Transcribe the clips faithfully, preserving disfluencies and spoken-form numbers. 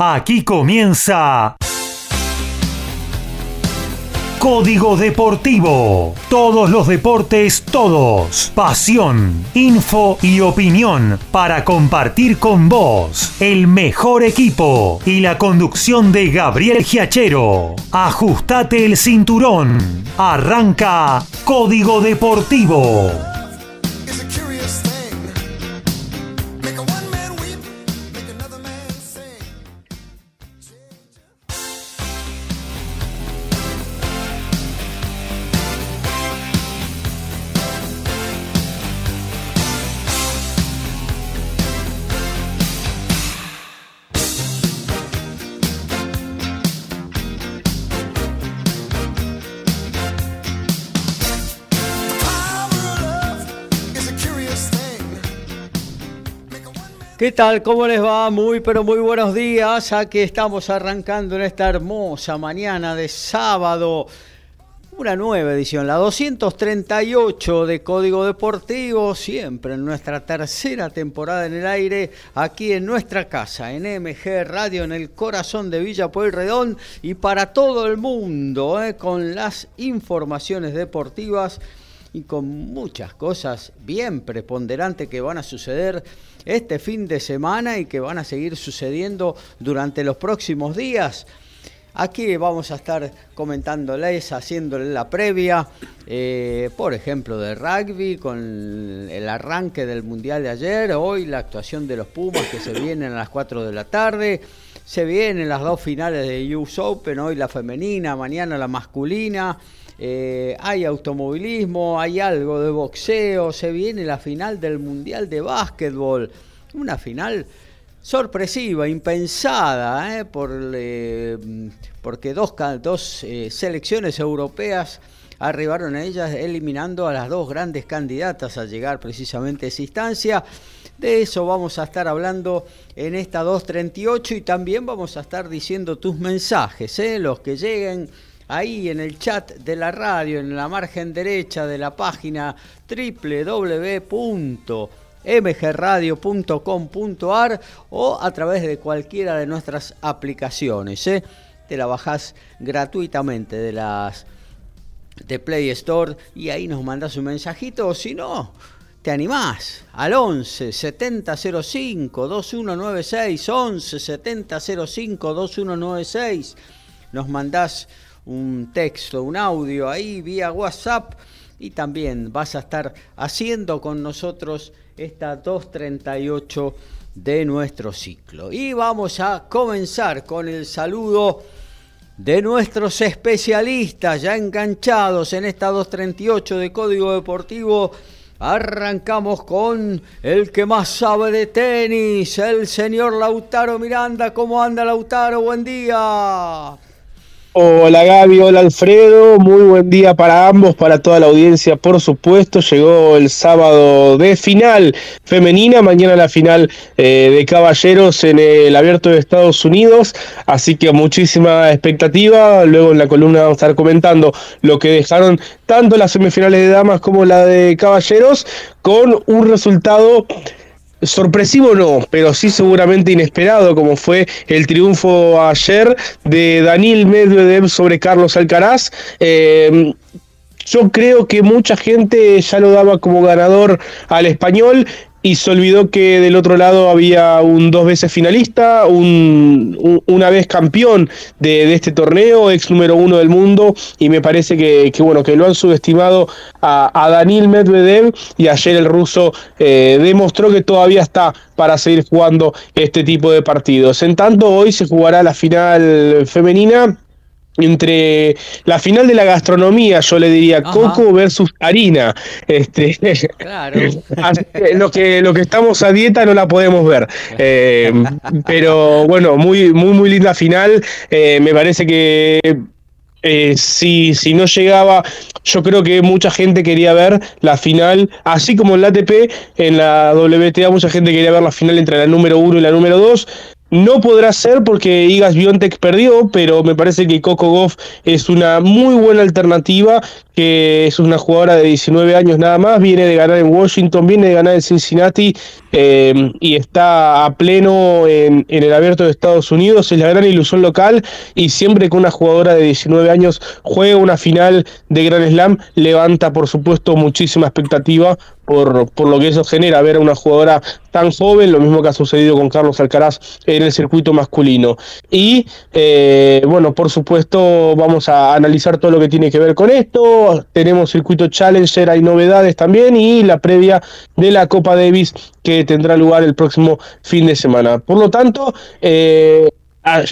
Aquí comienza Código Deportivo. Todos los deportes, todos. Pasión, info y opinión para compartir con vos. El mejor equipo y la conducción de Gabriel Giachero. Ajustate el cinturón. Arranca Código Deportivo. ¿Qué tal? ¿Cómo les va? Muy, pero muy buenos días. Aquí estamos arrancando en esta hermosa mañana de sábado. Una nueva edición, la doscientos treinta y ocho de Código Deportivo, siempre en nuestra tercera temporada en el aire, aquí en nuestra casa, en M G Radio, en el corazón de Villa Pueyrredón y para todo el mundo, ¿eh? Con las informaciones deportivas y con muchas cosas bien preponderantes que van a suceder este fin de semana y que van a seguir sucediendo durante los próximos días. Aquí vamos a estar comentándoles, haciéndoles la previa, eh, por ejemplo, de rugby, con el arranque del Mundial de ayer, hoy la actuación de los Pumas que se vienen a las cuatro de la tarde, se vienen las dos finales de U S Open, hoy la femenina, mañana la masculina. Eh, hay automovilismo, hay algo de boxeo, se viene la final del Mundial de Básquetbol, una final sorpresiva, impensada, eh, por, eh, porque dos, dos eh, selecciones europeas arribaron a ellas eliminando a las dos grandes candidatas a llegar precisamente a esa instancia. De eso vamos a estar hablando en esta dos treinta y ocho y también vamos a estar diciendo tus mensajes, eh, los que lleguen ahí en el chat de la radio, en la margen derecha de la página doble u doble u doble u punto m g radio punto com punto a r o a través de cualquiera de nuestras aplicaciones, ¿eh? Te la bajás gratuitamente de las de Play Store y ahí nos mandás un mensajito, o si no, te animás al once setenta cero cinco dos uno nueve seis, once setenta cero cinco dos uno nueve seis, nos mandás un texto, un audio ahí vía WhatsApp y también vas a estar haciendo con nosotros esta dos treinta y ocho de nuestro ciclo. Y vamos a comenzar con el saludo de nuestros especialistas ya enganchados en esta dos treinta y ocho de Código Deportivo. Arrancamos con el que más sabe de tenis, el señor Lautaro Miranda. ¿Cómo anda, Lautaro? Buen día. Hola Gaby, hola Alfredo, muy buen día para ambos, para toda la audiencia, por supuesto. Llegó el sábado de final femenina, mañana la final eh, de caballeros en el Abierto de Estados Unidos, así que muchísima expectativa. Luego en la columna vamos a estar comentando lo que dejaron tanto las semifinales de damas como la de caballeros, con un resultado sorpresivo no, pero sí seguramente inesperado, como fue el triunfo ayer de Daniil Medvedev sobre Carlos Alcaraz. Eh, yo creo que mucha gente ya lo daba como ganador al español y se olvidó que del otro lado había un dos veces finalista, un, un una vez campeón de, de este torneo, ex número uno del mundo, y me parece que, que bueno, que lo han subestimado a, a Daniil Medvedev, y ayer el ruso eh, demostró que todavía está para seguir jugando este tipo de partidos. En tanto, hoy se jugará la final femenina, entre la final de la gastronomía, yo le diría. Ajá. Coco versus harina. Este, claro. lo, que, lo que estamos a dieta no la podemos ver. Eh, pero bueno, muy, muy, muy linda final. Eh, me parece que eh, si, si no llegaba, yo creo que mucha gente quería ver la final, así como en la A T P, en la W T A mucha gente quería ver la final entre la número uno y la número dos. No podrá ser porque Iga Świątek perdió, pero me parece que Coco Goff es una muy buena alternativa que es una jugadora de diecinueve años nada más, viene de ganar en Washington, viene de ganar en Cincinnati, eh, y está a pleno en, en el Abierto de Estados Unidos. Es la gran ilusión local, y siempre que una jugadora de diecinueve años juegue una final de Grand Slam, levanta por supuesto muchísima expectativa por, por lo que eso genera, ver a una jugadora tan joven, lo mismo que ha sucedido con Carlos Alcaraz en el circuito masculino. Y eh, bueno, por supuesto vamos a analizar todo lo que tiene que ver con esto. Tenemos circuito Challenger, hay novedades también, y la previa de la Copa Davis que tendrá lugar el próximo fin de semana. Por lo tanto, eh,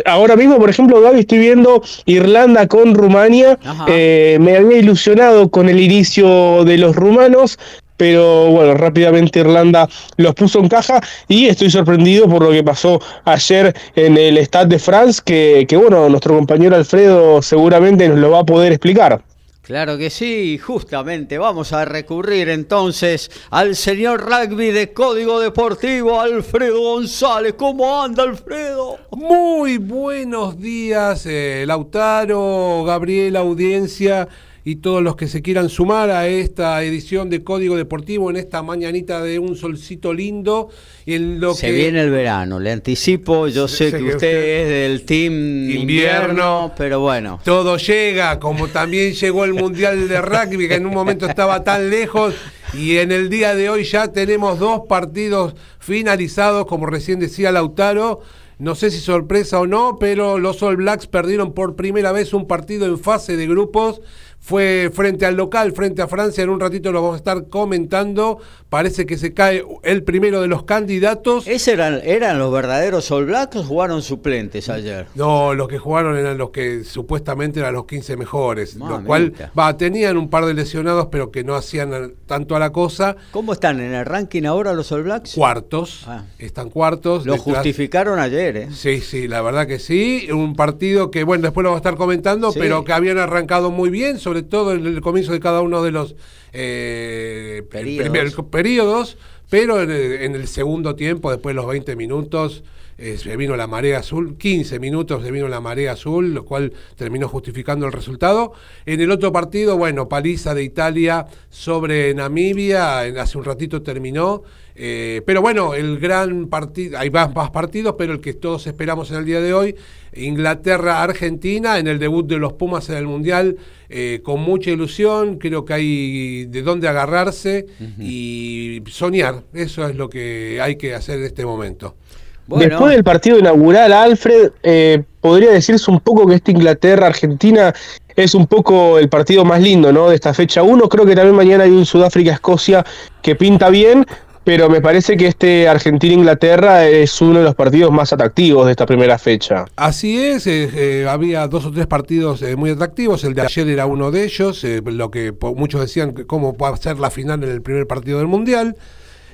ahora mismo, por ejemplo, Gaby, estoy viendo Irlanda con Rumania. Eh, me había ilusionado con el inicio de los rumanos, pero bueno, rápidamente Irlanda los puso en caja, y estoy sorprendido por lo que pasó ayer en el Stade de France, que, que bueno, nuestro compañero Alfredo seguramente nos lo va a poder explicar. Claro que sí, justamente vamos a recurrir entonces al señor rugby de Código Deportivo, Alfredo González. ¿Cómo anda, Alfredo? Muy buenos días, eh, Lautaro, Gabriel, audiencia y todos los que se quieran sumar a esta edición de Código Deportivo en esta mañanita de un solcito lindo. En lo se que... viene el verano, le anticipo, yo sé, sé que, que usted, usted es del team invierno, invierno, pero bueno. Todo llega, como también llegó el Mundial de Rugby, que en un momento estaba tan lejos, y en el día de hoy ya tenemos dos partidos finalizados, como recién decía Lautaro. No sé si sorpresa o no, pero los All Blacks perdieron por primera vez un partido en fase de grupos. Fue frente al local, frente a Francia. En un ratito lo vamos a estar comentando. Parece que se cae el primero de los candidatos. ¿Esos eran, eran los verdaderos All Blacks o jugaron suplentes ayer? No, los que jugaron eran los que supuestamente eran los quince mejores. Mamita. Lo cual, bah, tenían un par de lesionados, pero que no hacían tanto a la cosa. ¿Cómo están en el ranking ahora los All Blacks? Cuartos, ah. están cuartos. Lo detrás. Justificaron ayer. Sí, sí, la verdad que sí. Un partido que, bueno, después lo vamos a estar comentando, sí, pero que habían arrancado muy bien, sobre todo en el comienzo de cada uno de los eh, periodos, pero en el, en el segundo tiempo, después de los veinte minutos, eh, se vino la marea azul, quince minutos se vino la marea azul, lo cual terminó justificando el resultado. En el otro partido, bueno, paliza de Italia sobre Namibia, hace un ratito terminó. Eh, pero bueno, el gran partido, hay más, más partidos, pero el que todos esperamos en el día de hoy, Inglaterra-Argentina, en el debut de los Pumas en el Mundial, eh, con mucha ilusión, creo que hay de dónde agarrarse, uh-huh, y soñar, eso es lo que hay que hacer en este momento. Bueno. Después del partido inaugural, Alfred, eh, podría decirse un poco que este Inglaterra-Argentina es un poco el partido más lindo, ¿no?, de esta fecha uno. Creo que también mañana hay un Sudáfrica-Escocia que pinta bien, pero me parece que este Argentina-Inglaterra es uno de los partidos más atractivos de esta primera fecha. Así es, eh, eh, había dos o tres partidos eh, muy atractivos, el de ayer era uno de ellos, eh, lo que muchos decían cómo va a ser la final en el primer partido del Mundial.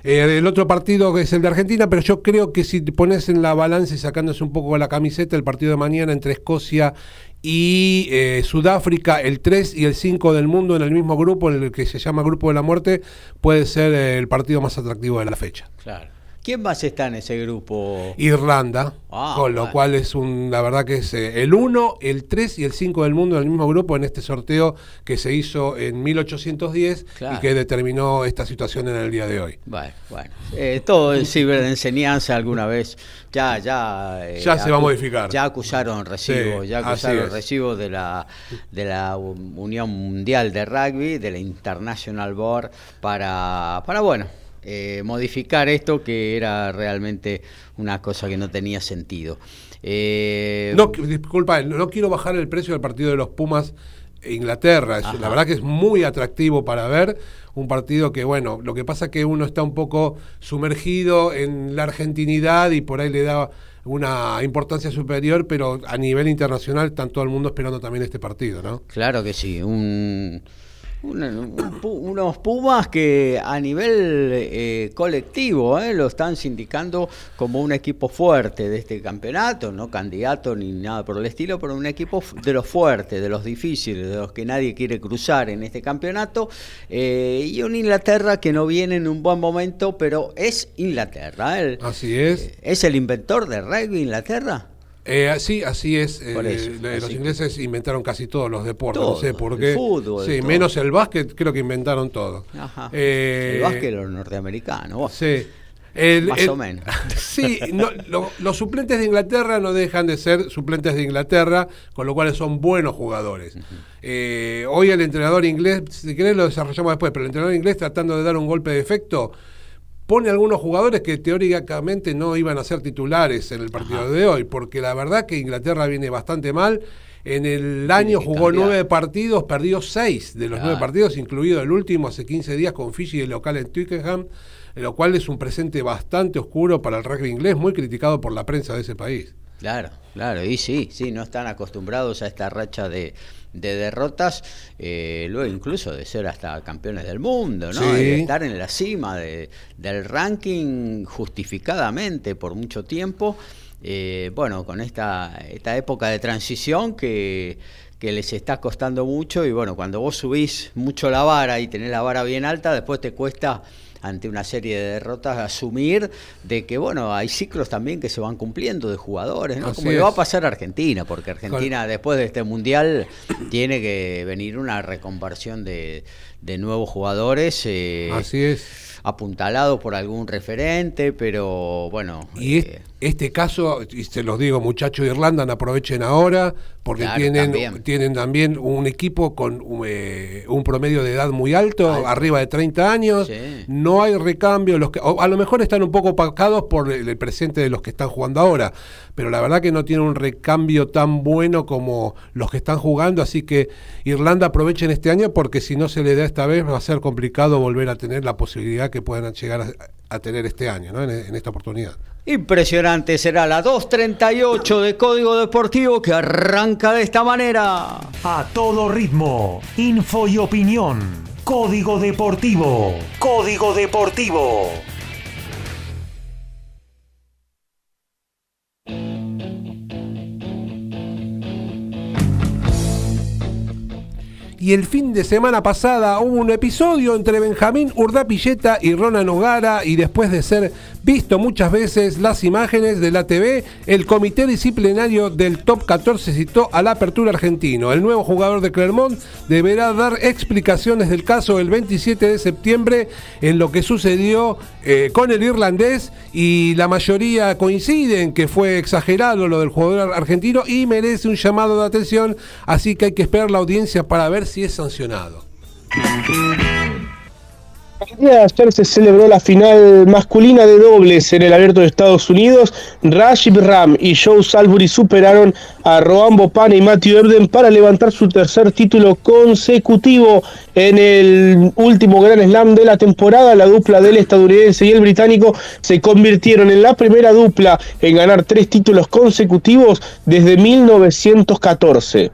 Eh, el otro partido es el de Argentina, pero yo creo que si te pones en la balanza y sacándose un poco la camiseta, el partido de mañana entre Escocia y eh, Sudáfrica, el tres y el cinco del mundo en el mismo grupo, en el que se llama Grupo de la Muerte, puede ser eh, el partido más atractivo de la fecha. Claro. ¿Quién más está en ese grupo? Irlanda, ah, con lo vale. cual es un, la verdad que es eh, el uno, el tres y el cinco del mundo en el mismo grupo en este sorteo que se hizo en mil ochocientos diez, claro, y que determinó esta situación en el día de hoy. Vale, bueno, eh, todo en ciberenseñanza alguna vez ya ya eh, ya se acu- va a modificar. Ya acusaron recibo, sí, ya acusaron recibo de la de la Unión Mundial de Rugby, de la International Board para para bueno, Eh, modificar esto que era realmente una cosa que no tenía sentido. Eh... No, disculpa, no quiero bajar el precio del partido de los Pumas e Inglaterra. Es, la verdad que es muy atractivo para ver. Un partido que, bueno, lo que pasa es que uno está un poco sumergido en la argentinidad y por ahí le da una importancia superior, pero a nivel internacional está todo el mundo esperando también este partido, ¿no? Claro que sí, un... Un, un, unos Pumas que a nivel eh, colectivo eh, lo están sindicando como un equipo fuerte de este campeonato, no candidato ni nada por el estilo, pero un equipo de los fuertes, de los difíciles, de los que nadie quiere cruzar en este campeonato, eh, y un Inglaterra que no viene en un buen momento, pero es Inglaterra. El, Así es. Eh, ¿Es el inventor de rugby Inglaterra? Eh, sí, así es. Eh, eso, eh, así los ingleses que... inventaron casi todos los deportes. Todo, no sé por qué. El fútbol, sí, el menos el básquet, creo que inventaron todo. Ajá. Eh, el básquet los norteamericanos. Vos. Sí. El, Más el, o menos. Sí, no, lo, los suplentes de Inglaterra no dejan de ser suplentes de Inglaterra, con lo cual son buenos jugadores. Uh-huh. eh, hoy el entrenador inglés, si querés lo desarrollamos después, pero el entrenador inglés tratando de dar un golpe de efecto, pone algunos jugadores que teóricamente no iban a ser titulares en el partido uh-huh. de hoy, porque la verdad que Inglaterra viene bastante mal. En el año jugó nueve partidos, perdió seis de los nueve partidos, incluido el último hace quince días con Fiji, el local en Twickenham, lo cual es un presente bastante oscuro para el rugby inglés, muy criticado por la prensa de ese país. Claro, claro, y sí, sí, no están acostumbrados a esta racha de... de derrotas, eh, luego incluso de ser hasta campeones del mundo, ¿no? Sí. De estar en la cima de, del ranking justificadamente por mucho tiempo, eh, bueno, con esta, esta época de transición que, que les está costando mucho, y bueno, cuando vos subís mucho la vara y tenés la vara bien alta, después te cuesta ante una serie de derrotas asumir de que, bueno, hay ciclos también que se van cumpliendo de jugadores, ¿no? Así como le va a pasar a Argentina, porque Argentina Con... después de este mundial tiene que venir una reconversión de, de nuevos jugadores. Eh, Así es. Apuntalado por algún referente, pero bueno. Y eh, este caso, y se los digo, muchachos de Irlanda, no aprovechen ahora, porque claro, tienen también. tienen también un equipo con un, eh, un promedio de edad muy alto, Ay. arriba de treinta años, sí. No hay recambio, los que, a lo mejor están un poco opacados por el, el presente de los que están jugando ahora, pero la verdad que no tienen un recambio tan bueno como los que están jugando, así que Irlanda aprovechen este año, porque si no se le da esta vez va a ser complicado volver a tener la posibilidad que puedan llegar a, a tener este año, ¿no? en, en esta oportunidad. Impresionante, será la dos treinta y ocho de Código Deportivo, que arranca de esta manera. A todo ritmo, info y opinión. Código Deportivo. Código Deportivo. Y el fin de semana pasada hubo un episodio entre Benjamín Urdapilleta y Ronan O'Gara, y después de ser visto muchas veces las imágenes de la T V, el comité disciplinario del Top catorce citó al Apertura argentino. El nuevo jugador de Clermont deberá dar explicaciones del caso el veintisiete de septiembre, en lo que sucedió eh, con el irlandés, y la mayoría coinciden que fue exagerado lo del jugador argentino y merece un llamado de atención, así que hay que esperar la audiencia para ver si es sancionado. Ayer se celebró la final masculina de dobles en el Abierto de Estados Unidos. Rajib Ram y Joe Salisbury superaron a Rohan Bopana y Matthew Ebden para levantar su tercer título consecutivo en el último Grand Slam de la temporada. La dupla del estadounidense y el británico se convirtieron en la primera dupla en ganar tres títulos consecutivos desde mil novecientos catorce.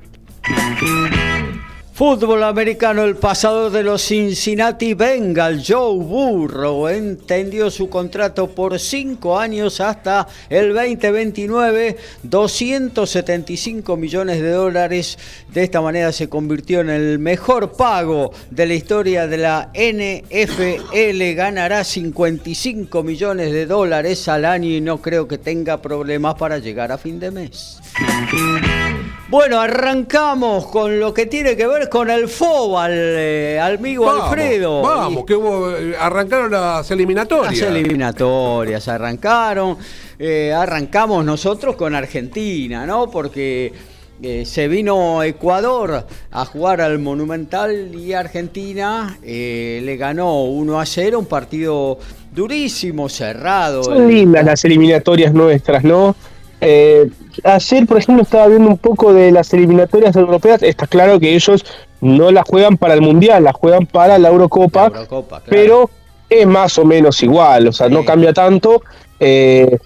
Fútbol americano, el pasador de los Cincinnati Bengals, Joe Burrow, extendió su contrato por cinco años hasta el veinte veintinueve, doscientos setenta y cinco millones de dólares. De esta manera se convirtió en el mejor pago de la historia de la N F L. Ganará cincuenta y cinco millones de dólares al año y no creo que tenga problemas para llegar a fin de mes. Bueno, arrancamos con lo que tiene que ver con el fútbol, eh, amigo vamos, Alfredo. Vamos, y... que hubo, arrancaron las eliminatorias. Las eliminatorias arrancaron. Eh, arrancamos nosotros con Argentina, ¿no? Porque eh, se vino Ecuador a jugar al Monumental y Argentina eh, le ganó uno a cero, un partido durísimo, cerrado. Son lindas las eliminatorias nuestras, ¿no? Eh, ayer, por ejemplo, estaba viendo un poco de las eliminatorias europeas. Está claro que ellos no la juegan para el Mundial, la juegan para la Eurocopa, la Eurocopa, claro. Pero es más o menos igual, o sea, sí. No cambia tanto eh,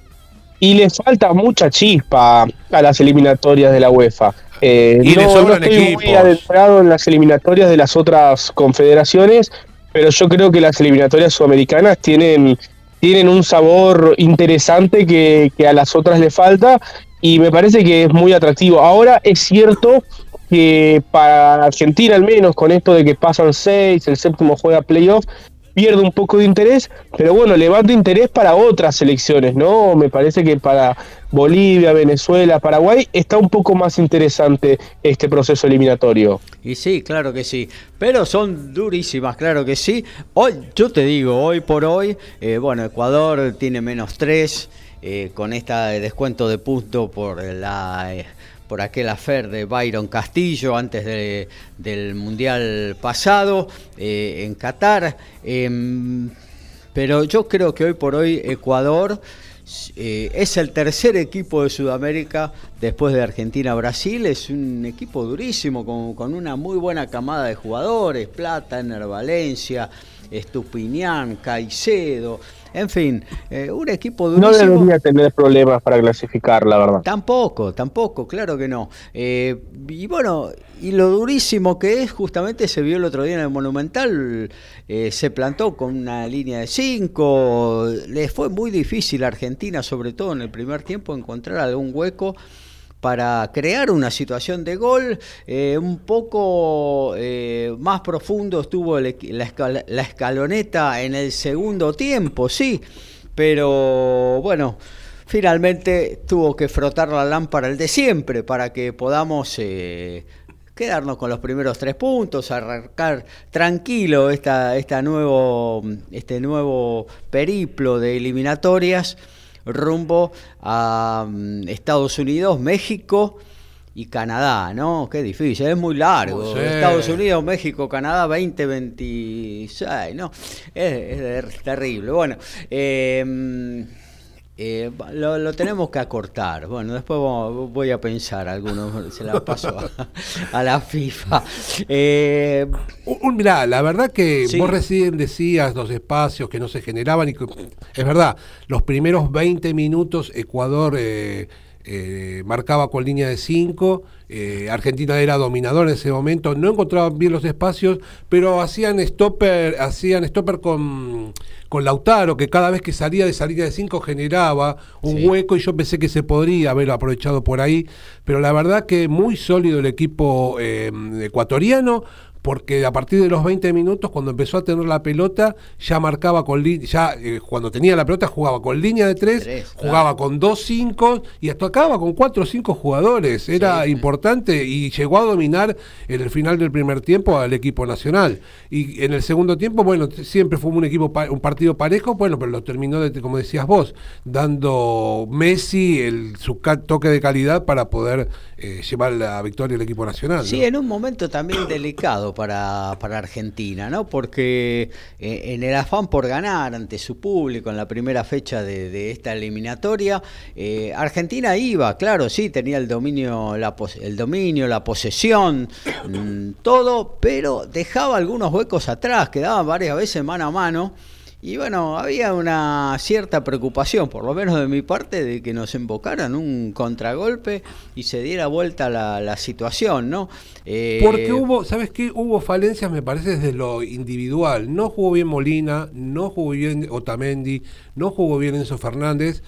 y les falta mucha chispa a las eliminatorias de la UEFA. Eh, y no, les sobran no estoy equipos. Muy adentrado en las eliminatorias de las otras confederaciones, pero yo creo que las eliminatorias sudamericanas tienen... tienen un sabor interesante que, que a las otras le falta, y me parece que es muy atractivo. Ahora es cierto que para Argentina, al menos, con esto de que pasan seis, el séptimo juega playoff, pierde un poco de interés, pero bueno, levanta interés para otras selecciones, ¿no? Me parece que para Bolivia, Venezuela, Paraguay está un poco más interesante este proceso eliminatorio. Y sí, claro que sí, pero son durísimas, claro que sí. Hoy, yo te digo, hoy por hoy, eh, bueno, Ecuador tiene menos tres, eh, con este descuento de punto por la... Eh, por aquel afer de Byron Castillo antes de, del Mundial pasado, eh, en Qatar. Eh, pero yo creo que hoy por hoy Ecuador eh, es el tercer equipo de Sudamérica después de Argentina-Brasil. Es un equipo durísimo, con, con una muy buena camada de jugadores: Plata, Ener Valencia, Estupiñán, Caicedo... En fin, eh, un equipo durísimo. No debería tener problemas para clasificar, la verdad. Tampoco, tampoco, claro que no. Eh, y bueno, y lo durísimo que es, justamente se vio el otro día en el Monumental. Eh, se plantó con una línea de cinco. Les fue muy difícil a Argentina, sobre todo en el primer tiempo, encontrar algún hueco para crear una situación de gol. Eh, un poco eh, más profundo estuvo el, la, escal, la escaloneta en el segundo tiempo, sí, pero bueno, finalmente tuvo que frotar la lámpara el de siempre para que podamos eh, quedarnos con los primeros tres puntos, arrancar tranquilo esta, esta nuevo, este nuevo periplo de eliminatorias rumbo a Estados Unidos, México y Canadá, ¿no? Qué difícil, es muy largo. Sí. Estados Unidos, México, Canadá, veinte veintiséis, ¿no? Es, es terrible. Bueno, eh, eh, lo, lo tenemos que acortar. Bueno, después voy a pensar, algunos se la paso a, a la FIFA. Eh, Mirá, la verdad que sí. Vos recién decías los espacios que no se generaban, y que, es verdad, los primeros veinte minutos Ecuador eh, eh, marcaba con línea de cinco, eh, Argentina era dominador en ese momento, no encontraban bien los espacios, pero hacían stopper, hacían stopper con, con Lautaro, que cada vez que salía de esa línea de cinco generaba un sí. hueco, y yo pensé que se podría haber aprovechado por ahí, pero la verdad que muy sólido el equipo eh, ecuatoriano, porque a partir de los veinte minutos, cuando empezó a tener la pelota, ya marcaba con li- ya eh, cuando tenía la pelota jugaba con línea de tres, tres jugaba claro. con dos cinco y hasta acababa con cuatro o cinco jugadores. Era sí, importante, y llegó a dominar en el final del primer tiempo al equipo nacional. Y en el segundo tiempo, bueno, siempre fue un equipo pa- un partido parejo, bueno, pero lo terminó, de, como decías vos, dando Messi el su ca- toque de calidad para poder eh, llevar la victoria al equipo nacional. Sí, ¿no? En un momento también delicado Para, para Argentina, ¿no? Porque eh, en el afán por ganar ante su público en la primera fecha de, de esta eliminatoria, eh, Argentina iba, claro, sí, tenía el dominio, la pos- el dominio, la posesión, mmm, todo, pero dejaba algunos huecos atrás, quedaban varias veces mano a mano. Y bueno, había una cierta preocupación, por lo menos de mi parte, de que nos embocaran un contragolpe y se diera vuelta la, la situación, ¿no? Eh... Porque hubo, ¿sabes qué? Hubo falencias, me parece, desde lo individual. No jugó bien Molina, no jugó bien Otamendi, no jugó bien Enzo Fernández.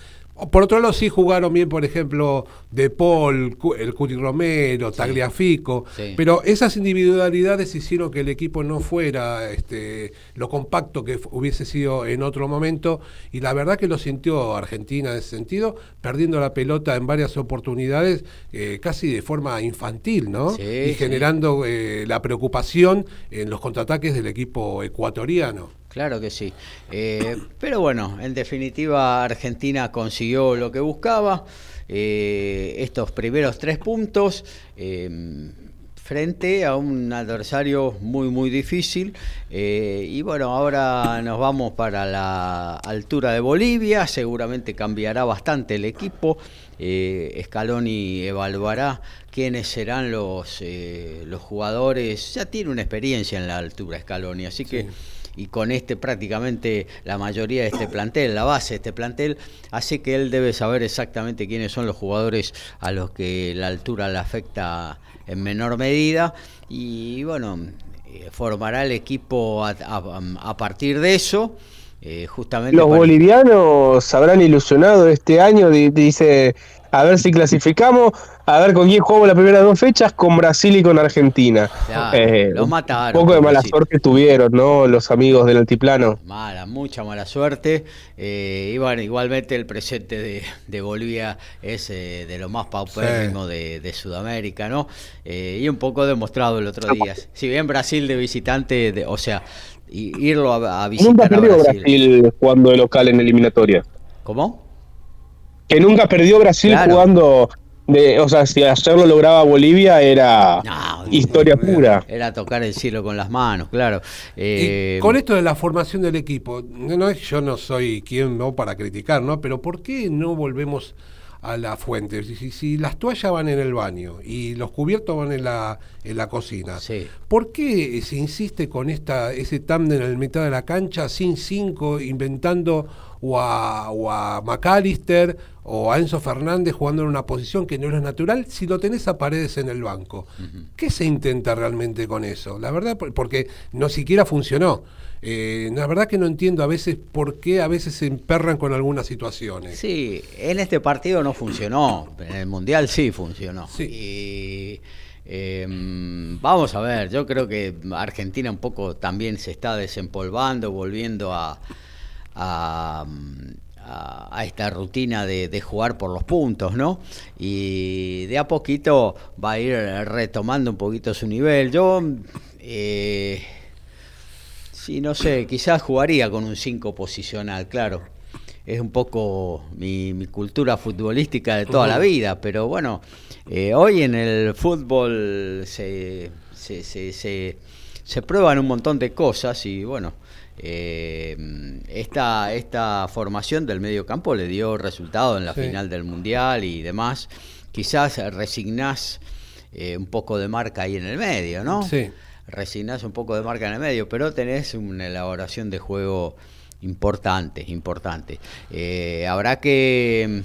Por otro lado, sí jugaron bien, por ejemplo, De Paul, el Cuti Romero, Tagliafico, sí, sí. pero esas individualidades hicieron que el equipo no fuera este, lo compacto que hubiese sido en otro momento, y la verdad que lo sintió Argentina en ese sentido, perdiendo la pelota en varias oportunidades, eh, casi de forma infantil, ¿no? Sí, y generando sí. eh, la preocupación en los contraataques del equipo ecuatoriano. Claro que sí, eh, pero bueno, en definitiva Argentina consiguió lo que buscaba, eh, estos primeros tres puntos eh, frente a un adversario muy muy difícil, eh, y bueno, ahora nos vamos para la altura de Bolivia, seguramente cambiará bastante el equipo, eh, Scaloni evaluará quiénes serán los, eh, los jugadores, ya tiene una experiencia en la altura Scaloni, así que... Sí. Y con este prácticamente la mayoría de este plantel, la base de este plantel, así que él debe saber exactamente quiénes son los jugadores a los que la altura le afecta en menor medida, y bueno, formará el equipo a, a, a partir de eso. Eh, justamente los para... bolivianos habrán ilusionado este año, dice a ver si clasificamos, a ver con quién jugamos las primeras dos fechas, con Brasil y con Argentina. Ya, eh, los mataron. Un poco de mala Brasil. Suerte tuvieron, ¿no? Los amigos del altiplano. Mala, mucha mala suerte. Eh, y bueno, igualmente el presente de, de Bolivia es eh, de lo más paupérrimo sí. de, de Sudamérica, ¿no? Eh, y un poco demostrado el otro día. Si bien Brasil de visitante, de, o sea, irlo a, a visitar. Nunca perdió Brasil. Brasil jugando de local en eliminatoria. ¿Cómo? Que nunca perdió Brasil claro. jugando... De, o sea, si ayer lo lograba Bolivia era no, historia no, pura. Era tocar el cielo con las manos, claro. Eh, con esto de la formación del equipo, no, yo no soy quien no para criticar, ¿no? Pero ¿por qué no volvemos a la fuente? Si, si las toallas van en el baño y los cubiertos van en la, en la cocina, sí. ¿por qué se insiste con esta ese tándem en la mitad de la cancha sin cinco, inventando o a, o a McAllister o a Enzo Fernández jugando en una posición que no es natural si lo tenés a Paredes en el banco? Uh-huh. ¿Qué se intenta realmente con eso? La verdad, porque no siquiera funcionó. Eh, la verdad que no entiendo a veces por qué a veces se emperran con algunas situaciones. Sí, en este partido no funcionó, en el Mundial sí funcionó. Sí. Y... Eh, vamos a ver, yo creo que Argentina un poco también se está desempolvando, volviendo a a, a, a esta rutina de, de jugar por los puntos, ¿no? Y de a poquito va a ir retomando un poquito su nivel. Yo eh, sí, no sé, quizás jugaría con un cinco posicional, claro. Es un poco mi, mi cultura futbolística de toda la vida, pero bueno, eh, hoy en el fútbol se, se, se, se, se prueban un montón de cosas y bueno, eh, esta, esta formación del medio campo le dio resultado en la sí. final del Mundial y demás. Quizás resignás eh, un poco de marca ahí en el medio, ¿no? Sí. Resignás un poco de marca en el medio, pero tenés una elaboración de juego... Importante, importante. Eh, habrá que,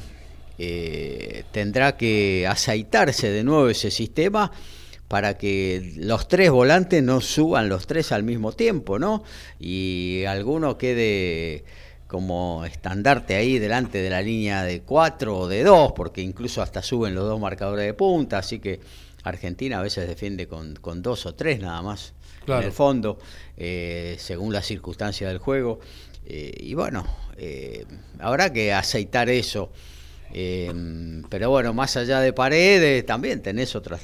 eh, tendrá que aceitarse de nuevo ese sistema para que los tres volantes no suban los tres al mismo tiempo, ¿no? Y alguno quede como estandarte ahí delante de la línea de cuatro o de dos, porque incluso hasta suben los dos marcadores de punta, así que Argentina a veces defiende con, con dos o tres nada más claro. en el fondo, eh, según las circunstancias del juego. Eh, y bueno, eh, habrá que aceitar eso. Eh, pero bueno, más allá de Paredes, también tenés otras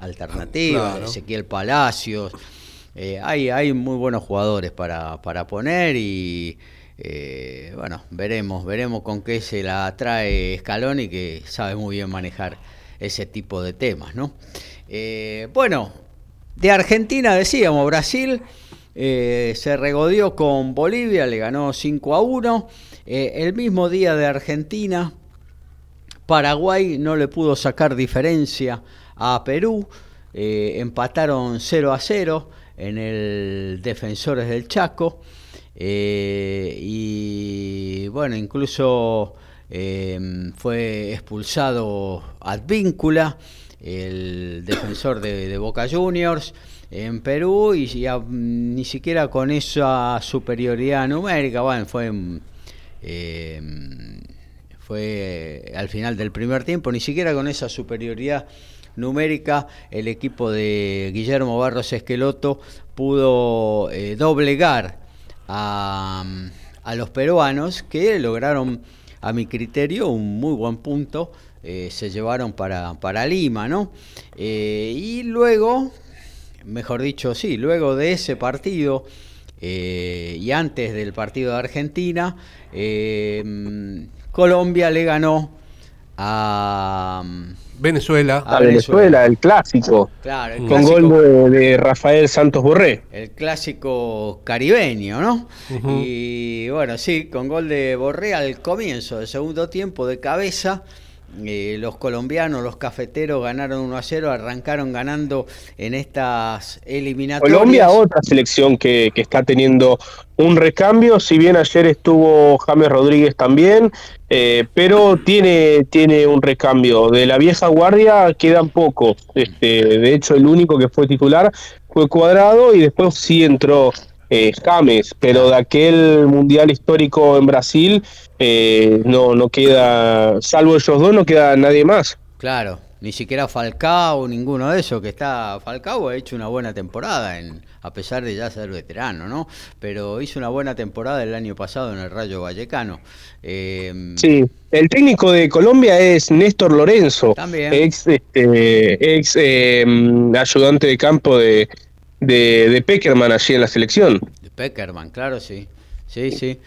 alternativas. Claro. Ezequiel Palacios. Eh, hay, hay muy buenos jugadores para, para poner y eh, bueno, veremos, veremos con qué se la trae Scaloni, que sabe muy bien manejar ese tipo de temas, ¿no? Eh, bueno, de Argentina decíamos, Brasil... Eh, se regodeó con Bolivia, le ganó cinco a uno. Eh, el mismo día de Argentina, Paraguay no le pudo sacar diferencia a Perú. Eh, empataron cero a cero en el Defensores del Chaco. Eh, y bueno, incluso eh, fue expulsado Advíncula, el defensor de, de Boca Juniors. En Perú y, y a, ni siquiera con esa superioridad numérica, bueno, fue eh, fue al final del primer tiempo, ni siquiera con esa superioridad numérica el equipo de Guillermo Barros Schelotto pudo eh, doblegar a, a los peruanos, que lograron a mi criterio un muy buen punto, eh, se llevaron para, para Lima, ¿no? Eh, y luego... Mejor dicho, sí, luego de ese partido eh, y antes del partido de Argentina, eh, Colombia le ganó a Venezuela. A, a Venezuela, Venezuela, el clásico. Claro, el clásico. Con gol de, de Rafael Santos Borré. El clásico caribeño, ¿no? Uh-huh. Y bueno, sí, con gol de Borré al comienzo del segundo tiempo de cabeza. Eh, los colombianos, los cafeteros ganaron uno a cero, arrancaron ganando en estas eliminatorias. Colombia, otra selección que, que está teniendo un recambio, si bien ayer estuvo James Rodríguez también, eh, pero tiene, tiene un recambio. De la vieja guardia quedan pocos, este, de hecho el único que fue titular fue Cuadrado y después sí entró eh, James, pero de aquel mundial histórico en Brasil eh, no, no queda, salvo ellos dos, no queda nadie más. Claro, ni siquiera Falcao, ninguno de esos que está... Falcao ha hecho una buena temporada, en, a pesar de ya ser veterano, ¿no? Pero hizo una buena temporada el año pasado en el Rayo Vallecano. Eh, sí, el técnico de Colombia es Néstor Lorenzo, también. ex, este, ex eh, ayudante de campo de, de, de Peckerman allí en la selección. De Peckerman, claro, sí, sí, sí.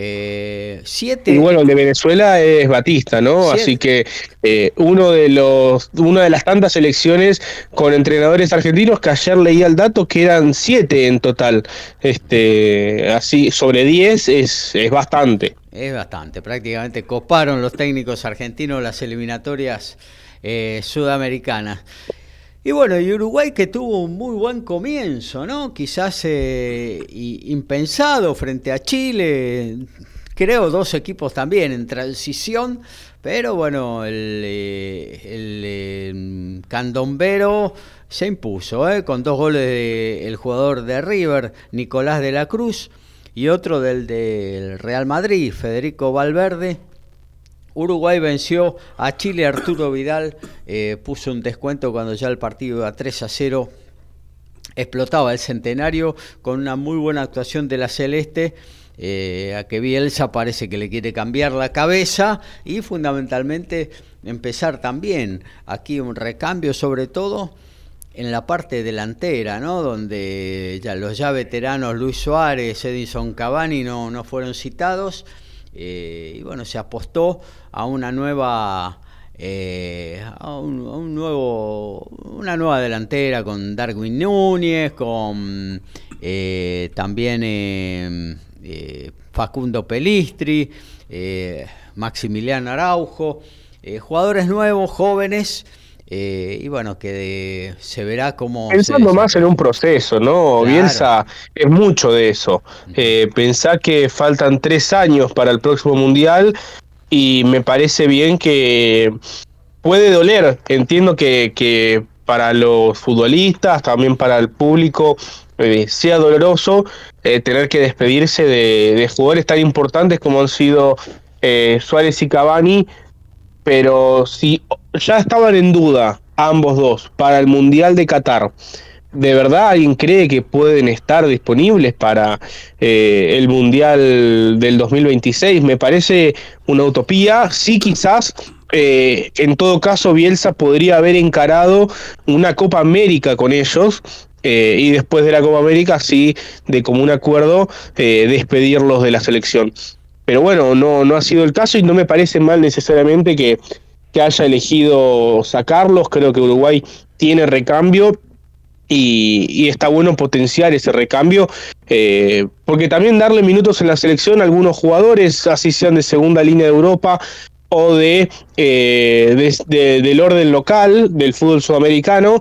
Eh, siete. Y bueno, el de Venezuela es Batista, ¿no? Siete. Así que eh, uno de los, una de las tantas selecciones con entrenadores argentinos, que ayer leía el dato que eran siete en total. Este, así sobre diez es, es bastante. Es bastante. Prácticamente coparon los técnicos argentinos las eliminatorias eh, sudamericanas. Y bueno, y Uruguay, que tuvo un muy buen comienzo, ¿no? Quizás eh, impensado frente a Chile, creo dos equipos también en transición, pero bueno, el, el, el candombero se impuso, ¿eh? Con dos goles del jugador de River, Nicolás de la Cruz, y otro del del Real Madrid, Federico Valverde. Uruguay venció a Chile, Arturo Vidal eh, puso un descuento cuando ya el partido iba tres a cero, explotaba el centenario con una muy buena actuación de la Celeste, eh, a que Bielsa parece que le quiere cambiar la cabeza y fundamentalmente empezar también aquí un recambio, sobre todo en la parte delantera, ¿no? Donde ya los ya veteranos Luis Suárez, Edison Cavani no, no fueron citados. Eh, y bueno, se apostó a una nueva eh, a, un, a un nuevo una nueva delantera con Darwin Núñez, con eh, también eh, eh, Facundo Pelistri, eh, Maximiliano Araujo, eh, jugadores nuevos, jóvenes. Eh, y bueno, que de, se verá como... Pensando más en un proceso, ¿no? Claro. Bielsa es mucho de eso. Eh, pensá que faltan tres años para el próximo Mundial y me parece bien que puede doler. Entiendo que, que para los futbolistas, también para el público, eh, sea doloroso eh, tener que despedirse de, de jugadores tan importantes como han sido eh, Suárez y Cavani, pero si ya estaban en duda ambos dos para el Mundial de Qatar, ¿de verdad alguien cree que pueden estar disponibles para eh, el Mundial del dos mil veintiséis? Me parece una utopía. Sí, quizás, eh, en todo caso, Bielsa podría haber encarado una Copa América con ellos, eh, y después de la Copa América, sí, de común acuerdo, eh, despedirlos de la selección. Pero bueno, no, no ha sido el caso y no me parece mal necesariamente que, que haya elegido sacarlos. Creo que Uruguay tiene recambio y, y está bueno potenciar ese recambio, eh, porque también darle minutos en la selección a algunos jugadores, así sean de segunda línea de Europa o de, eh, de, de del orden local, del fútbol sudamericano,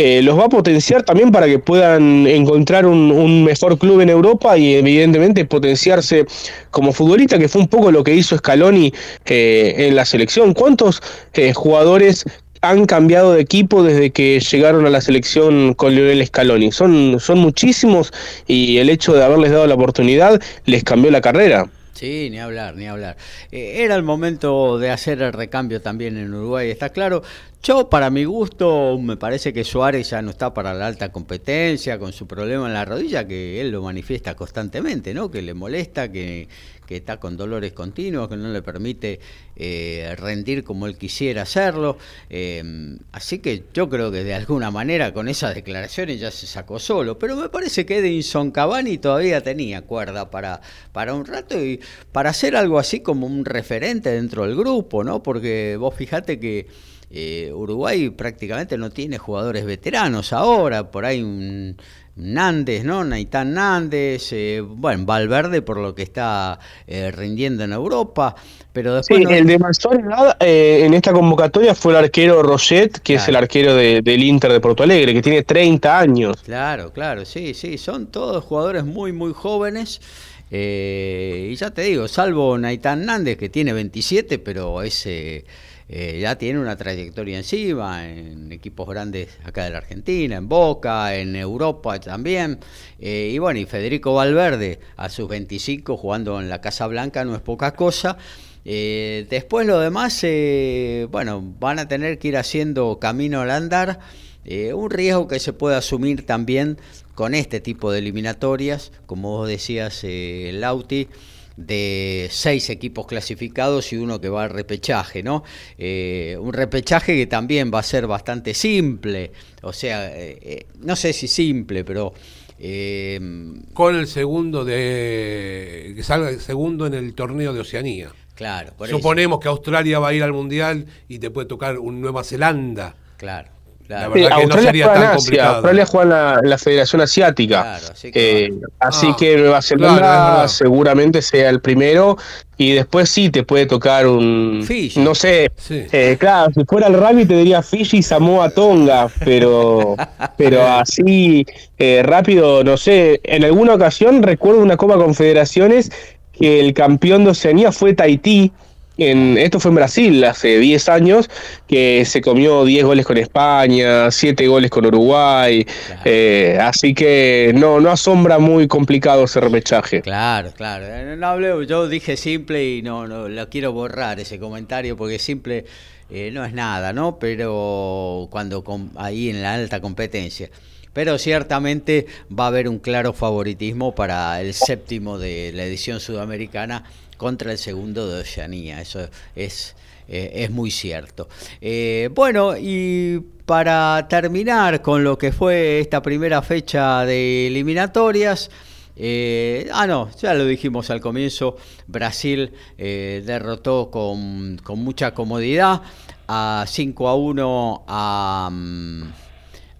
eh, los va a potenciar también para que puedan encontrar un, un mejor club en Europa y evidentemente potenciarse como futbolista, que fue un poco lo que hizo Scaloni eh, en la selección. ¿Cuántos eh, jugadores han cambiado de equipo desde que llegaron a la selección con Lionel Scaloni? Son, son muchísimos, y el hecho de haberles dado la oportunidad les cambió la carrera. Sí, ni hablar, ni hablar. Eh, era el momento de hacer el recambio también en Uruguay, está claro. Yo, para mi gusto, me parece que Suárez ya no está para la alta competencia, con su problema en la rodilla, que él lo manifiesta constantemente, ¿no? Que le molesta, que, que está con dolores continuos, que no le permite eh, rendir como él quisiera hacerlo. Eh, así que yo creo que de alguna manera con esas declaraciones ya se sacó solo. Pero me parece que Edinson Cavani todavía tenía cuerda para, para un rato y para hacer algo así como un referente dentro del grupo, ¿no? Porque vos fijate que eh, Uruguay prácticamente no tiene jugadores veteranos ahora, por ahí un... Nández, ¿no? Naitán Nández, eh, bueno, Valverde por lo que está eh, rindiendo en Europa, pero después... Sí, no... el de mayor edad eh, en esta convocatoria fue el arquero Roget, que claro, es el arquero de, del Inter de Porto Alegre, que tiene treinta años. Claro, claro, sí, sí, son todos jugadores muy, muy jóvenes, eh, y ya te digo, salvo Naitán Nández, que tiene veintisiete, pero ese... eh, ya tiene una trayectoria encima en equipos grandes acá de la Argentina, en Boca, en Europa también, eh, y bueno, y Federico Valverde a sus veinticinco jugando en la Casa Blanca no es poca cosa. Eh, después lo demás, eh, bueno, van a tener que ir haciendo camino al andar. Eh, un riesgo que se puede asumir también con este tipo de eliminatorias, como vos decías, eh, Lauti, de seis equipos clasificados y uno que va al repechaje, ¿no? Eh, un repechaje que también va a ser bastante simple, o sea, eh, no sé si simple, pero... Eh, con el segundo de... que salga el segundo en el torneo de Oceanía. Claro. Por Suponemos eso. Que Australia va a ir al Mundial y te puede tocar un Nueva Zelanda. Claro. Claro. La verdad sí, que Australia no sería tan complicado. Australia juega en la, en la Federación Asiática. Claro, así que, eh, ah, así que Barcelona claro, seguramente sea el primero. Y después sí te puede tocar un... Fiji. No sé. Sí. Eh, claro, si fuera el rugby te diría Fiji, Samoa, Tonga. Pero pero así eh, rápido, no sé. En alguna ocasión recuerdo una Copa Confederaciones que el campeón de Oceanía fue Tahití. En, esto fue en Brasil hace diez años, que se comió diez goles con España, siete goles con Uruguay, claro. eh, así que no no asombra muy complicado ese repechaje. Claro, claro. No hablé, yo dije simple y no, no lo quiero borrar ese comentario porque simple eh, no es nada, ¿no? Pero cuando con, ahí en la alta competencia. Pero ciertamente va a haber un claro favoritismo para el séptimo de la edición sudamericana contra el segundo de Oceanía, eso es, eh, es muy cierto. Eh, bueno, y para terminar con lo que fue esta primera fecha de eliminatorias, eh, ah no, ya lo dijimos al comienzo, Brasil eh, derrotó con, con mucha comodidad a cinco a uno a...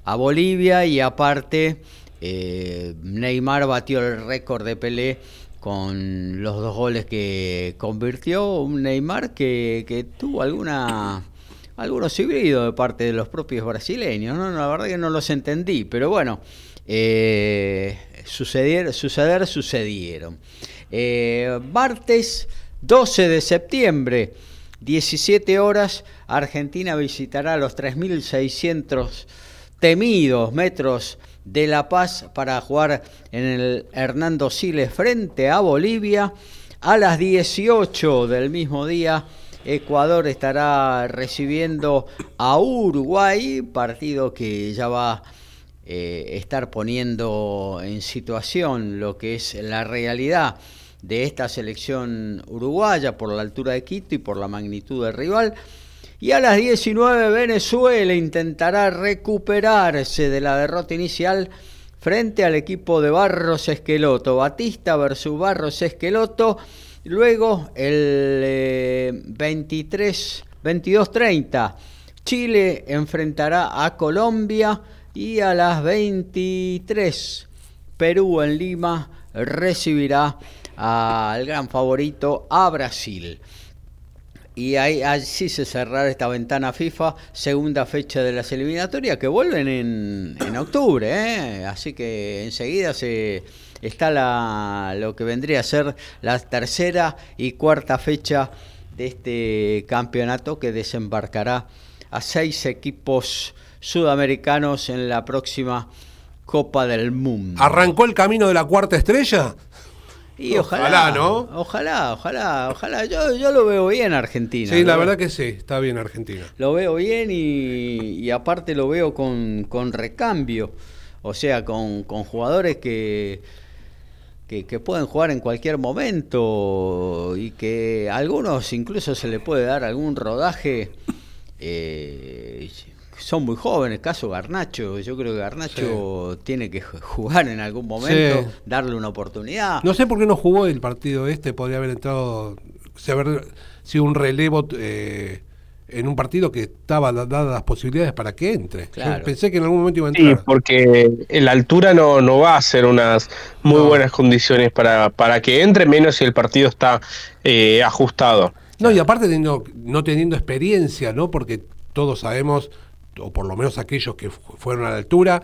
a Bolivia, y aparte eh, Neymar batió el récord de Pelé con los dos goles que convirtió, un Neymar que, que tuvo alguna algunos híbridos de parte de los propios brasileños, ¿no? La verdad que no los entendí, pero bueno, eh, suceder, suceder sucedieron. Eh, martes doce de septiembre, diecisiete horas, Argentina visitará los tres mil seiscientos temidos metros de La Paz para jugar en el Hernando Siles frente a Bolivia. A las dieciocho del mismo día, Ecuador estará recibiendo a Uruguay, partido que ya va a eh, estar poniendo en situación lo que es la realidad de esta selección uruguaya por la altura de Quito y por la magnitud del rival. Y a las diecinueve, Venezuela intentará recuperarse de la derrota inicial frente al equipo de Barros Esqueloto. Batista versus Barros Esqueloto. Luego el eh, veintidós treinta, Chile enfrentará a Colombia. Y a las veintitrés, Perú en Lima recibirá al gran favorito, a Brasil. Y ahí, así se cerrará esta ventana FIFA, segunda fecha de las eliminatorias, que vuelven en, en octubre, ¿eh? Así que enseguida se está la, lo que vendría a ser la tercera y cuarta fecha de este campeonato, que desembarcará a seis equipos sudamericanos en la próxima Copa del Mundo. ¿Arrancó el camino de la cuarta estrella? Y ojalá, ojalá, ¿no? Ojalá, ojalá, ojalá. Yo, yo lo veo bien Argentina. Sí, ¿no? La verdad que sí, está bien Argentina. Lo veo bien y, y aparte lo veo con, con recambio. O sea, con, con jugadores que, que, que pueden jugar en cualquier momento y que a algunos incluso se le puede dar algún rodaje. Eh, son muy jóvenes, caso Garnacho, yo creo que Garnacho sí tiene que jugar en algún momento, sí, darle una oportunidad. No sé por qué no jugó el partido este, podría haber entrado, si haber sido un relevo eh, en un partido que estaba dadas las posibilidades para que entre. Claro. Yo pensé que en algún momento iba a entrar. Sí, porque la altura no, no va a ser unas muy no. buenas condiciones para, para que entre, menos si el partido está eh, ajustado. No, y aparte no, no teniendo experiencia, ¿no? Porque todos sabemos, o por lo menos aquellos que fueron a la altura,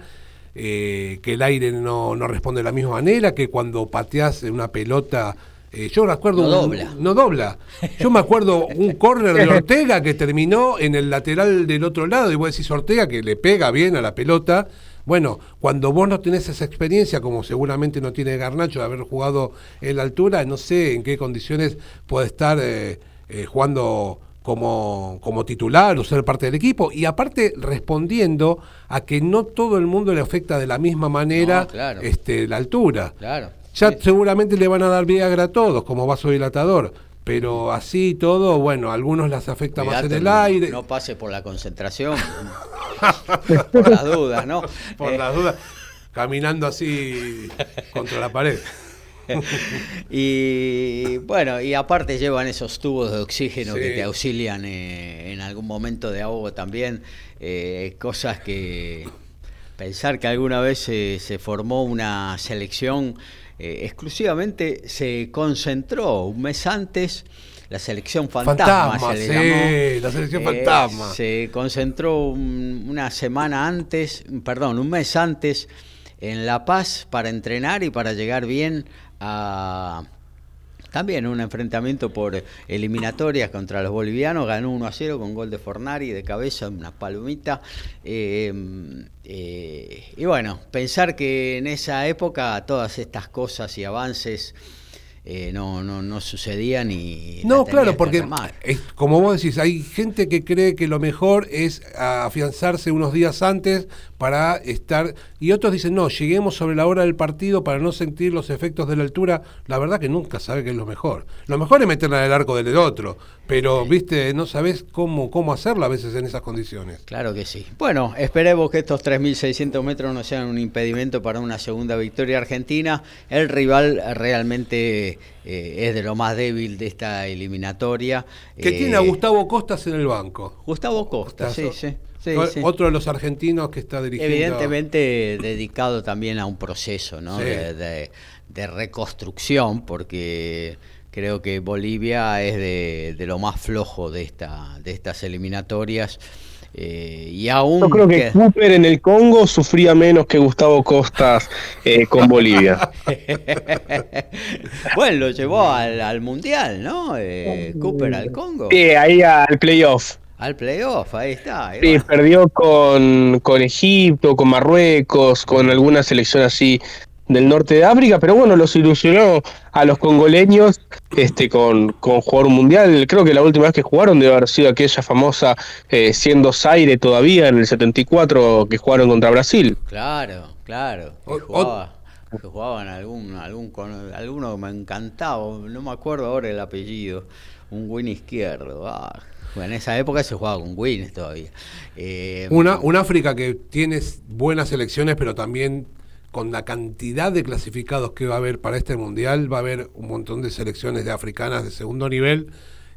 eh, que el aire no, no responde de la misma manera, que cuando pateás una pelota Eh, yo me acuerdo... No dobla. Un, no dobla. Yo me acuerdo un córner de Ortega que terminó en el lateral del otro lado, y vos decís Ortega que le pega bien a la pelota. Bueno, cuando vos no tenés esa experiencia, como seguramente no tiene Garnacho de haber jugado en la altura, no sé en qué condiciones puede estar eh, eh, jugando como, como titular o ser parte del equipo. Y aparte respondiendo a que no todo el mundo le afecta de la misma manera, no, claro, este, la altura. Claro. Ya sí, seguramente le van a dar Viagra a todos, como vasodilatador. Pero así y todo, bueno, a algunos las afecta Cuidate, más en el aire. No, no pase por la concentración, por las dudas, ¿no? Por eh. las dudas, caminando así contra la pared. Y bueno, y aparte llevan esos tubos de oxígeno, sí, que te auxilian eh, en algún momento de ahogo también, eh, cosas que... Pensar que alguna vez eh, se formó una selección, eh, exclusivamente se concentró un mes antes, la selección fantasma, fantasma se le sí, llamó, la selección eh, fantasma. Se concentró un, una semana antes, perdón, un mes antes en La Paz para entrenar y para llegar bien a... También un enfrentamiento por eliminatorias contra los bolivianos, ganó uno a cero con gol de Fornari de cabeza, una palomita. Eh, eh, y bueno, pensar que en esa época todas estas cosas y avances eh, no, no, no sucedían y... No, claro, porque es, como vos decís, hay gente que cree que lo mejor es afianzarse unos días antes para estar... Y otros dicen, no, lleguemos sobre la hora del partido para no sentir los efectos de la altura. La verdad que nunca sabe qué es lo mejor. Lo mejor es meterla en el arco del otro, pero, viste, no sabés cómo, cómo hacerlo a veces en esas condiciones. Claro que sí. Bueno, esperemos que estos tres mil seiscientos metros no sean un impedimento para una segunda victoria argentina. El rival realmente eh, es de lo más débil de esta eliminatoria. Que eh, tiene a Gustavo Costas en el banco. Gustavo Costas, Costazo. sí, sí. Sí, sí. Otro de los argentinos que está dirigiendo... Evidentemente dedicado también a un proceso, ¿no? Sí. de, de, de reconstrucción, porque creo que Bolivia es de, de lo más flojo de, esta, de estas eliminatorias. Eh, y aún Yo creo que, que Cooper en el Congo sufría menos que Gustavo Costas eh, con Bolivia. Bueno, lo llevó al, al Mundial, ¿no? Eh, Cooper al Congo. Sí, ahí al playoff. Al playoff, ahí está. Ahí sí, va. Perdió con, con Egipto, con Marruecos, con alguna selección así del norte de África, pero bueno, los ilusionó a los congoleños este, con, con jugar un mundial. Creo que la última vez que jugaron debe haber sido aquella famosa, eh, siendo Zaire todavía, en el setenta y cuatro, que jugaron contra Brasil. Claro, claro. Que jugaba, que jugaban algún, algún, alguno que me encantaba, no me acuerdo ahora el apellido, un buen izquierdo, ah. Bueno, en esa época se jugaba con Wynn todavía. Eh, una, una África que tiene buenas selecciones, pero también con la cantidad de clasificados que va a haber para este Mundial, va a haber un montón de selecciones de africanas de segundo nivel,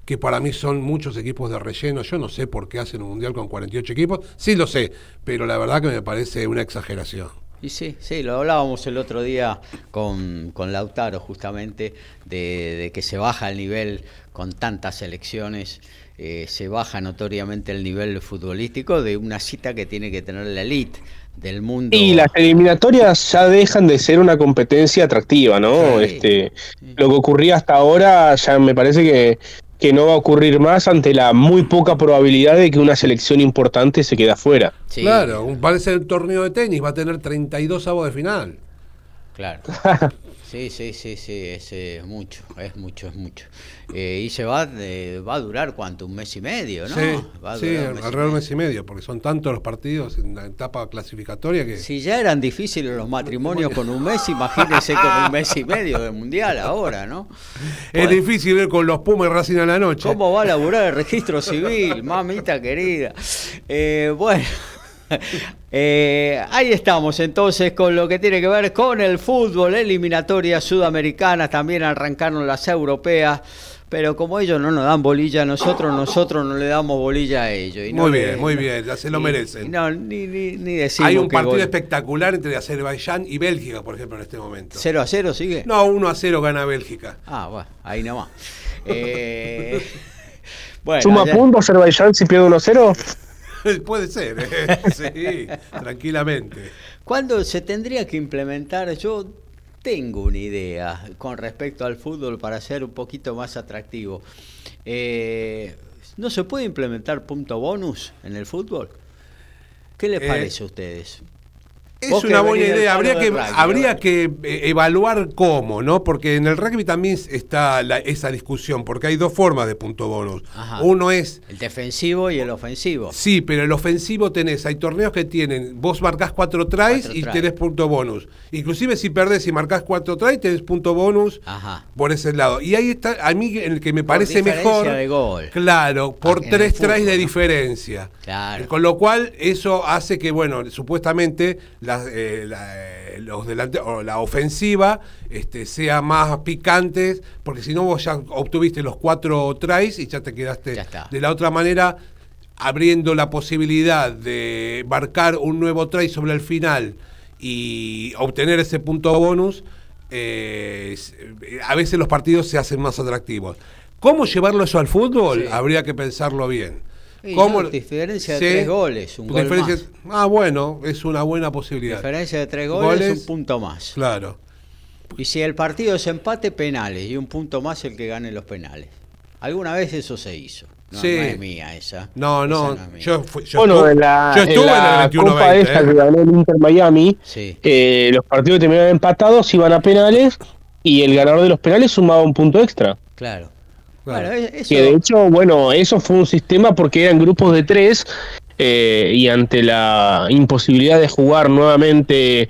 que para mí son muchos equipos de relleno. Yo no sé por qué hacen un Mundial con cuarenta y ocho equipos, sí lo sé, pero la verdad que me parece una exageración. Y sí, sí, lo hablábamos el otro día con, con Lautaro, justamente, de, de que se baja el nivel con tantas selecciones. Eh, se baja notoriamente el nivel futbolístico de una cita que tiene que tener la elite del mundo. Y las eliminatorias ya dejan de ser una competencia atractiva, ¿no? Sí, este, sí. Lo que ocurría hasta ahora ya me parece que, que no va a ocurrir más ante la muy poca probabilidad de que una selección importante se quede afuera. Sí. Claro, parece un torneo de tenis, va a tener treinta y dos avos de final. Claro. Sí, sí, sí, sí, es, es mucho, es mucho, es mucho. Eh, y se va, eh, va a durar, ¿cuánto? Un mes y medio, ¿no? Sí, va a durar sí un mes alrededor de un mes y medio, porque son tantos los partidos en la etapa clasificatoria que... Si ya eran difíciles los matrimonios con un mes, imagínense con un mes y medio de Mundial ahora, ¿no? Es bueno, difícil ir con los Pumas y Racing a la noche. ¿Cómo va a laburar el registro civil, mamita querida? Eh, bueno... Eh, ahí estamos entonces con lo que tiene que ver con el fútbol, eliminatorias sudamericanas, también arrancaron las europeas, pero como ellos no nos dan bolilla a nosotros, nosotros no le damos bolilla a ellos. Y no muy bien, le, muy bien, ya se lo y, merecen. Y no, ni, ni, ni decimos. Hay un partido gol. espectacular entre Azerbaiyán y Bélgica, por ejemplo, en este momento. ¿cero a cero sigue? No, uno a cero gana Bélgica. Ah, bueno, ahí nomás. Eh, bueno, ¿Suma ya... punto Azerbaiyán si pierde uno a cero? Puede ser, ¿eh? Sí, tranquilamente. ¿Cuándo se tendría que implementar? Yo tengo una idea con respecto al fútbol para ser un poquito más atractivo. Eh, ¿No se puede implementar punto bonus en el fútbol? ¿Qué les eh, parece a ustedes? Es una buena idea. Habría que, rugby, habría ¿no? que evaluar cómo, ¿no? Porque en el rugby también está la, esa discusión, porque hay dos formas de punto bonus. Ajá. Uno es... el defensivo y el ofensivo. Sí, pero el ofensivo tenés, hay torneos que tienen, vos marcás cuatro tries cuatro y tries. tenés punto bonus. Inclusive si perdés y marcás cuatro tries, tenés punto bonus. Ajá. Por ese lado. Y ahí está, a mí en el que me por parece mejor... de gol. Claro, por ah, tres fútbol, tries de ¿no? diferencia. Claro. Con lo cual, eso hace que, bueno, supuestamente... La, eh, la, eh, los delante, o la ofensiva este, sea más picantes, porque si no vos ya obtuviste los cuatro tries y ya te quedaste ya de la otra manera, abriendo la posibilidad de marcar un nuevo try sobre el final y obtener ese punto bonus. Eh, a veces los partidos se hacen más atractivos. ¿Cómo llevarlo eso al fútbol? Sí. Habría que pensarlo bien. ¿Cómo? No, diferencia de sí. tres goles, un gol más. Ah, bueno, es una buena posibilidad. Diferencia de tres goles, goles, un punto más. Claro. Y si el partido es empate, penales, y un punto más el que gane los penales. Alguna vez eso se hizo. No, sí. no es mía esa. No, no. Esa no es mía. Yo, fui, yo, bueno, estuve, en la, yo estuve en la, en la Copa veinte, esa eh. que ganó el Inter Miami, sí. eh, los partidos terminaban empatados, iban a penales, y el ganador de los penales sumaba un punto extra. Claro. Claro. Bueno, eso... Que de hecho, bueno, eso fue un sistema porque eran grupos de tres eh, y ante la imposibilidad de jugar nuevamente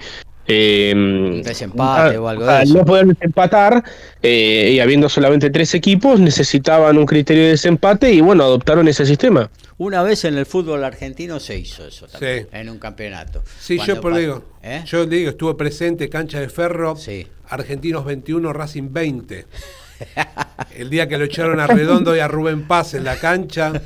eh, desempate a, o algo de eso. No poder desempatar eh, y habiendo solamente tres equipos necesitaban un criterio de desempate y bueno, adoptaron ese sistema. Una vez en el fútbol argentino se hizo eso también, sí. en un campeonato. Sí, Cuando yo por digo, ¿eh? yo le digo, estuve presente, cancha de Ferro, sí. Argentinos veintiuno, Racing veinte. El día que lo echaron a Redondo y a Rubén Paz en la cancha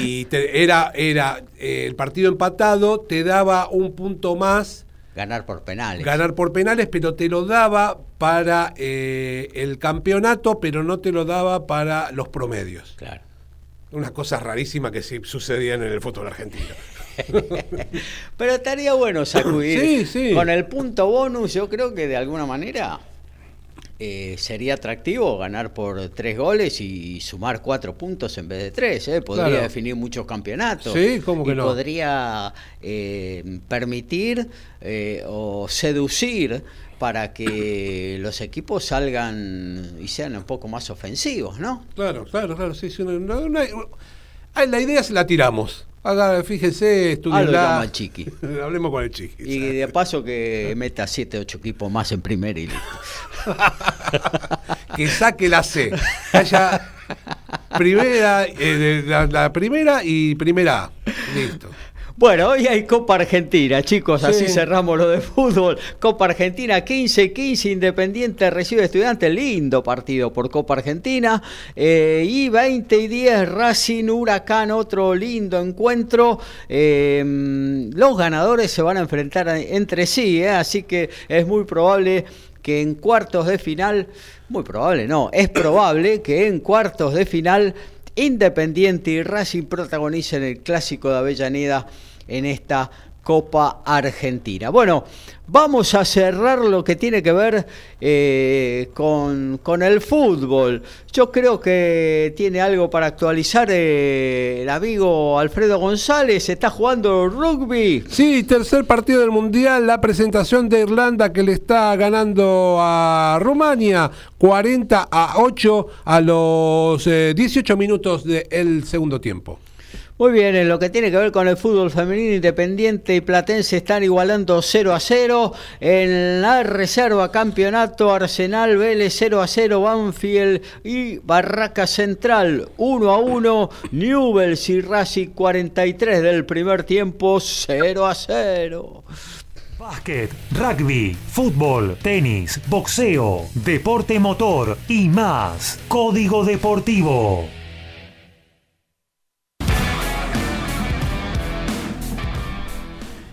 y te, era era eh, el partido empatado, te daba un punto más, ganar por penales ganar por penales pero te lo daba para eh, el campeonato, pero no te lo daba para los promedios. Claro. Una cosa rarísima que sí sucedía en el fútbol argentino. Pero estaría bueno sacudir sí, sí. con el punto bonus. Yo creo que de alguna manera Eh, sería atractivo ganar por tres goles y, y sumar cuatro puntos en vez de tres, ¿eh? Podría claro. definir muchos campeonatos. Sí, ¿cómo que y no? Podría eh, permitir eh, o seducir para que los equipos salgan y sean un poco más ofensivos, ¿no? Claro, claro, claro. Sí, sí, no, no, no, la idea se la tiramos. Haga, fíjense, estudienla. Hablemos con el Chiqui. Y de paso que meta siete u ocho equipos más en primera y listo. Que saque la C. Haya primera, eh, la, la primera y primera A. Listo. Bueno, hoy hay Copa Argentina, chicos, sí. así cerramos lo de fútbol. Copa Argentina quince quince, Independiente recibe Estudiantes, lindo partido por Copa Argentina. Eh, y veinte y diez, Racing Huracán, otro lindo encuentro. Eh, los ganadores se van a enfrentar entre sí, ¿eh? Así que es muy probable que en cuartos de final, muy probable no, es probable que en cuartos de final Independiente y Racing protagonicen el clásico de Avellaneda en esta Copa Argentina. Bueno, vamos a cerrar lo que tiene que ver eh, con, con el fútbol. Yo creo que tiene algo para actualizar eh, el amigo Alfredo González. Está jugando rugby. Sí, tercer partido del Mundial. La presentación de Irlanda que le está ganando a Rumania cuarenta a ocho a los eh, dieciocho minutos del segundo tiempo. Muy bien, en lo que tiene que ver con el fútbol femenino, Independiente y Platense están igualando cero a cero. En la reserva campeonato, Arsenal, Vélez cero a cero, Banfield y Barraca Central uno a uno, Newell's y Racing cuarenta y tres del primer tiempo cero a cero. Básquet, rugby, fútbol, tenis, boxeo, deporte motor y más. Código Deportivo.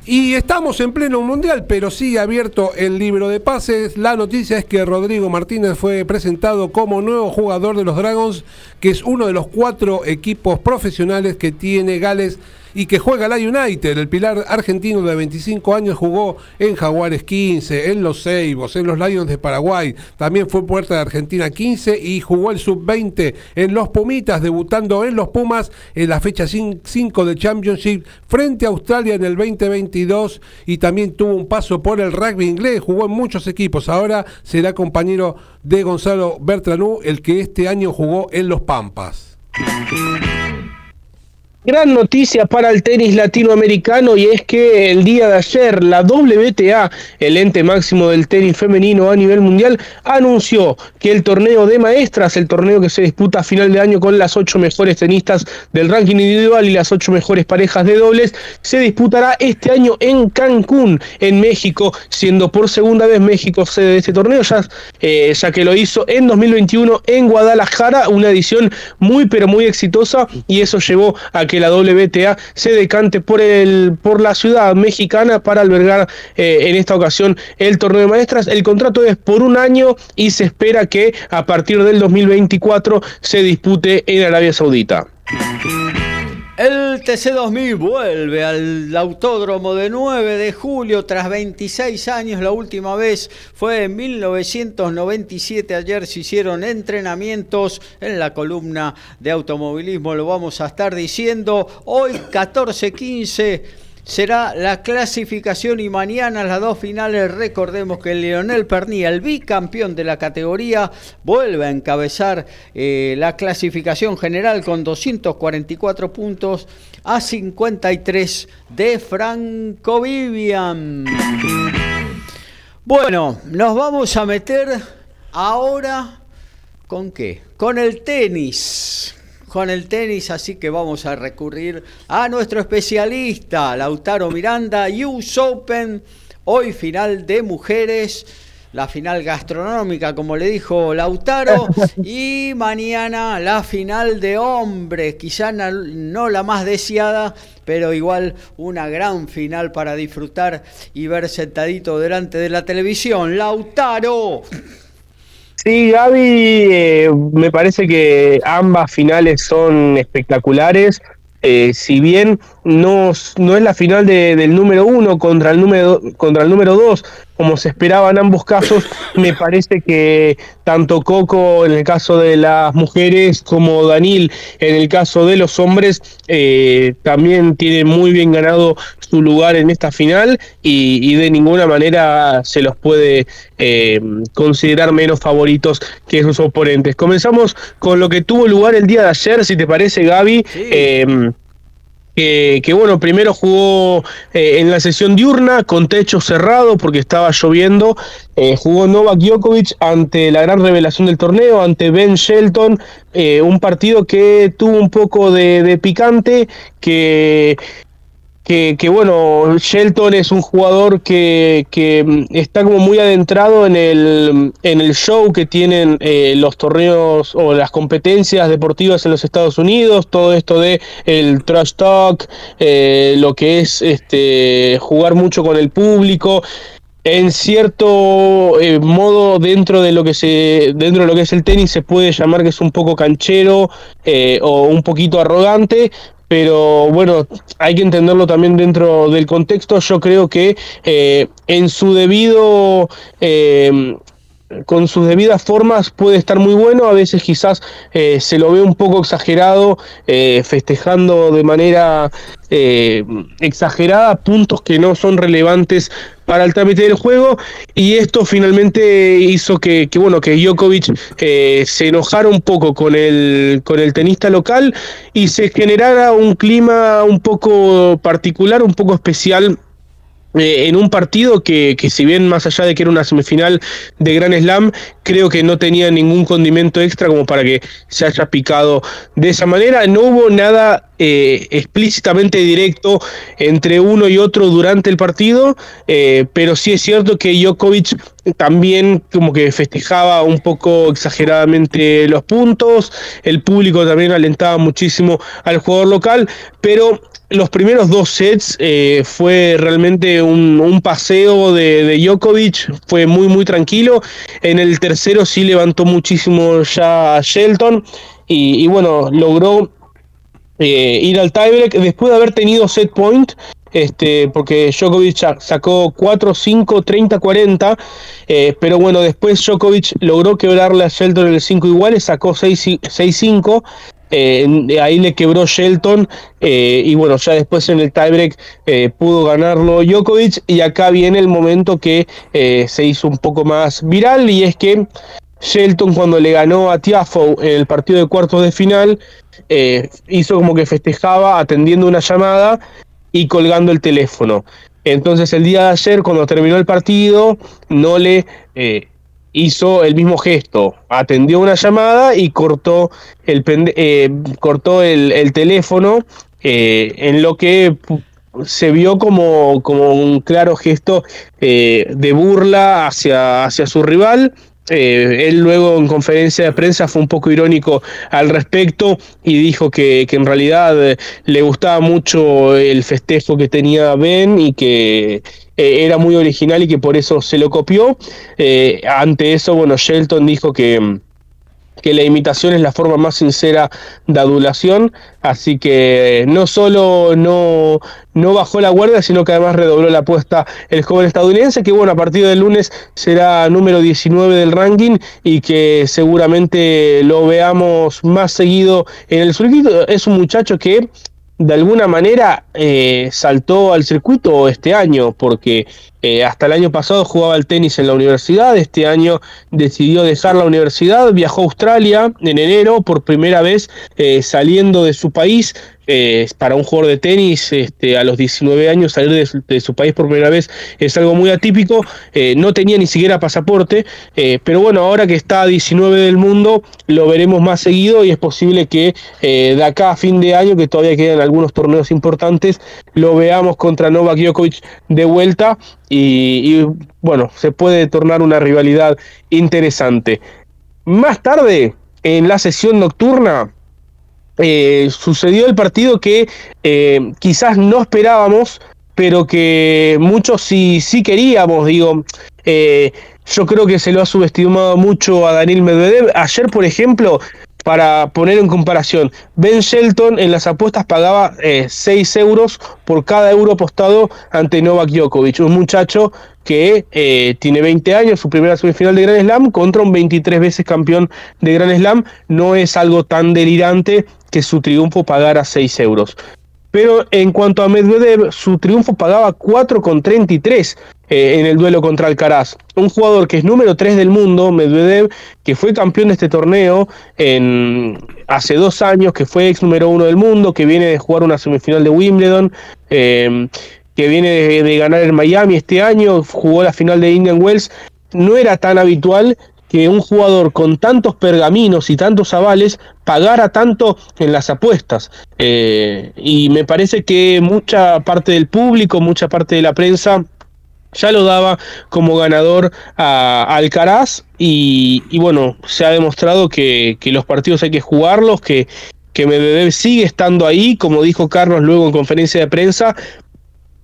Y estamos en pleno Mundial, pero sigue abierto el libro de pases. La noticia es que Rodrigo Martínez fue presentado como nuevo jugador de los Dragons, que es uno de los cuatro equipos profesionales que tiene Gales y que juega la United. El pilar argentino de veinticinco años jugó en Jaguares quince, en los Ceibos, en los Lions de Paraguay, también fue puerta de Argentina quince y jugó el sub veinte en los Pumitas, debutando en los Pumas en la fecha cinco de Championship frente a Australia en el veinte veintidós, y también tuvo un paso por el rugby inglés, jugó en muchos equipos, ahora será compañero de Gonzalo Bertranú, el que este año jugó en los Pampas. Gran noticia para el tenis latinoamericano, y es que el día de ayer la W T A, el ente máximo del tenis femenino a nivel mundial, anunció que el torneo de maestras, el torneo que se disputa a final de año con las ocho mejores tenistas del ranking individual y las ocho mejores parejas de dobles, se disputará este año en Cancún, en México, siendo por segunda vez México sede de este torneo, ya, eh, ya que lo hizo en dos mil veintiuno en Guadalajara, una edición muy pero muy exitosa, y eso llevó a que la W T A se decante por el por la ciudad mexicana para albergar eh, en esta ocasión el torneo de maestras. El contrato es por un año y se espera que a partir del dos mil veinticuatro se dispute en Arabia Saudita. El T C dos mil vuelve al autódromo de nueve de julio tras veintiséis años. La última vez fue en mil novecientos noventa y siete. Ayer se hicieron entrenamientos en la columna de automovilismo. Lo vamos a estar diciendo hoy catorce quince. Será la clasificación y mañana las dos finales. Recordemos que Leonel Pernía, el bicampeón de la categoría, vuelve a encabezar eh, la clasificación general con doscientos cuarenta y cuatro puntos a cincuenta y tres de Franco Vivian. Bueno, nos vamos a meter ahora ¿con qué? Con el tenis. Con el tenis, así que vamos a recurrir a nuestro especialista, Lautaro Miranda. U S Open, hoy final de mujeres, la final gastronómica, como le dijo Lautaro, y mañana la final de hombres, quizá no, no la más deseada, pero igual una gran final para disfrutar y ver sentadito delante de la televisión. Lautaro. Sí, Gaby, eh, me parece que ambas finales son espectaculares, eh, si bien no, no es la final de, del número uno contra el número, contra el número dos, como se esperaba en ambos casos, me parece que tanto Coco en el caso de las mujeres como Daniil en el caso de los hombres eh, también tiene muy bien ganado su lugar en esta final y, y de ninguna manera se los puede eh, considerar menos favoritos que sus oponentes. Comenzamos con lo que tuvo lugar el día de ayer, si te parece, Gaby. Sí. Eh, Que, que bueno, primero jugó eh, en la sesión diurna con techo cerrado porque estaba lloviendo, eh, jugó Novak Djokovic ante la gran revelación del torneo, ante Ben Shelton, eh, un partido que tuvo un poco de, de picante, que... Que, que bueno, Shelton es un jugador que, que está como muy adentrado en el, en el show que tienen eh, los torneos o las competencias deportivas en los Estados Unidos, todo esto de el trash talk, eh, lo que es este jugar mucho con el público. En cierto eh, modo, dentro de lo que se, dentro de lo que es el tenis, se puede llamar que es un poco canchero eh, o un poquito arrogante. Pero bueno, hay que entenderlo también dentro del contexto. Yo creo que eh, en su debido, eh, con sus debidas formas puede estar muy bueno. A veces quizás eh, se lo ve un poco exagerado, eh, festejando de manera eh, exagerada puntos que no son relevantes para el trámite del juego, y esto finalmente hizo que, que bueno, que Djokovic eh, se enojara un poco con el con el tenista local y se generara un clima un poco particular, un poco especial eh, en un partido que, que si bien más allá de que era una semifinal de Grand Slam, creo que no tenía ningún condimento extra como para que se haya picado de esa manera. No hubo nada Eh, explícitamente directo entre uno y otro durante el partido, eh, pero sí es cierto que Djokovic también como que festejaba un poco exageradamente los puntos, el público también alentaba muchísimo al jugador local, pero los primeros dos sets eh, fue realmente un, un paseo de, de Djokovic, fue muy muy tranquilo. En el tercero sí levantó muchísimo ya a Shelton y, y bueno, logró eh, ir al tiebreak después de haber tenido set point, este, porque Djokovic sacó cuatro cinco, treinta cuarenta, eh, pero bueno, después Djokovic logró quebrarle a Shelton en el cinco iguales, sacó seis cinco. Eh, ahí le quebró Shelton, eh, y bueno, ya después en el tiebreak eh, pudo ganarlo Djokovic, y acá viene el momento que eh, se hizo un poco más viral, y es que Shelton, cuando le ganó a Tiafoe en el partido de cuartos de final, eh, hizo como que festejaba atendiendo una llamada y colgando el teléfono. Entonces el día de ayer, cuando terminó el partido, no le... Eh, hizo el mismo gesto, atendió una llamada y cortó el, pende- eh, cortó el, el teléfono, eh, en lo que se vio como, como un claro gesto eh, de burla hacia, hacia su rival. Eh, él luego en conferencia de prensa fue un poco irónico al respecto y dijo que, que en realidad le gustaba mucho el festejo que tenía Ben y que eh, era muy original y que por eso se lo copió. Eh, ante eso, bueno, Shelton dijo que, que la imitación es la forma más sincera de adulación, así que no solo no, no bajó la guardia, sino que además redobló la apuesta el joven estadounidense, que bueno, a partir del lunes será número diecinueve del ranking y que seguramente lo veamos más seguido en el circuito. Es un muchacho que de alguna manera eh, saltó al circuito este año, porque eh, hasta el año pasado jugaba al tenis en la universidad. Este año decidió dejar la universidad, viajó a Australia en enero por primera vez eh, saliendo de su país. Eh, para un jugador de tenis, este, a los diecinueve años salir de su, de su país por primera vez es algo muy atípico. Eh, no tenía ni siquiera pasaporte, eh, pero bueno, ahora que está a diecinueve del mundo lo veremos más seguido, y es posible que eh, de acá a fin de año, que todavía quedan algunos torneos importantes, lo veamos contra Novak Djokovic de vuelta, y, y bueno, se puede tornar una rivalidad interesante. Más tarde, en la sesión nocturna, Eh, sucedió el partido que eh, quizás no esperábamos, pero que muchos sí, sí queríamos. Digo, eh, yo creo que se lo ha subestimado mucho a Daniil Medvedev. Ayer, por ejemplo, para poner en comparación, Ben Shelton en las apuestas pagaba eh, seis euros por cada euro apostado ante Novak Djokovic, un muchacho que eh, tiene veinte años, su primera semifinal de Grand Slam contra un veintitrés veces campeón de Grand Slam. No es algo tan delirante que su triunfo pagara seis euros. Pero en cuanto a Medvedev, su triunfo pagaba cuatro con treinta y tres eh, en el duelo contra Alcaraz. Un jugador que es número tres del mundo, Medvedev, que fue campeón de este torneo en, hace dos años, que fue ex número uno del mundo, que viene de jugar una semifinal de Wimbledon, eh, que viene de, de ganar en Miami este año, jugó la final de Indian Wells. No era tan habitual que un jugador con tantos pergaminos y tantos avales pagara tanto en las apuestas. Eh, y me parece que mucha parte del público, mucha parte de la prensa ya lo daba como ganador a, a Alcaraz. Y, y bueno, se ha demostrado que, que los partidos hay que jugarlos, que, que Medvedev sigue estando ahí, como dijo Carlos luego en conferencia de prensa.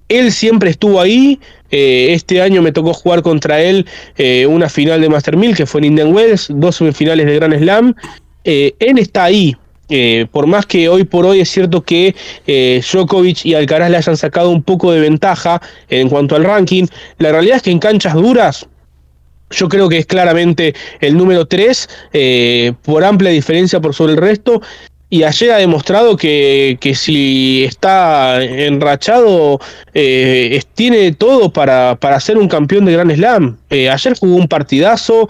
Él siempre estuvo ahí. Eh, este año me tocó jugar contra él eh, una final de Master mil, que fue en Indian Wells, dos semifinales de Grand Slam. Eh, él está ahí, eh, por más que hoy por hoy es cierto que eh, Djokovic y Alcaraz le hayan sacado un poco de ventaja en cuanto al ranking. La realidad es que en canchas duras yo creo que es claramente el número tres, eh, por amplia diferencia por sobre el resto. Y ayer ha demostrado que, que si está enrachado, eh, tiene todo para, para ser un campeón de Grand Slam. Eh, ayer jugó un partidazo,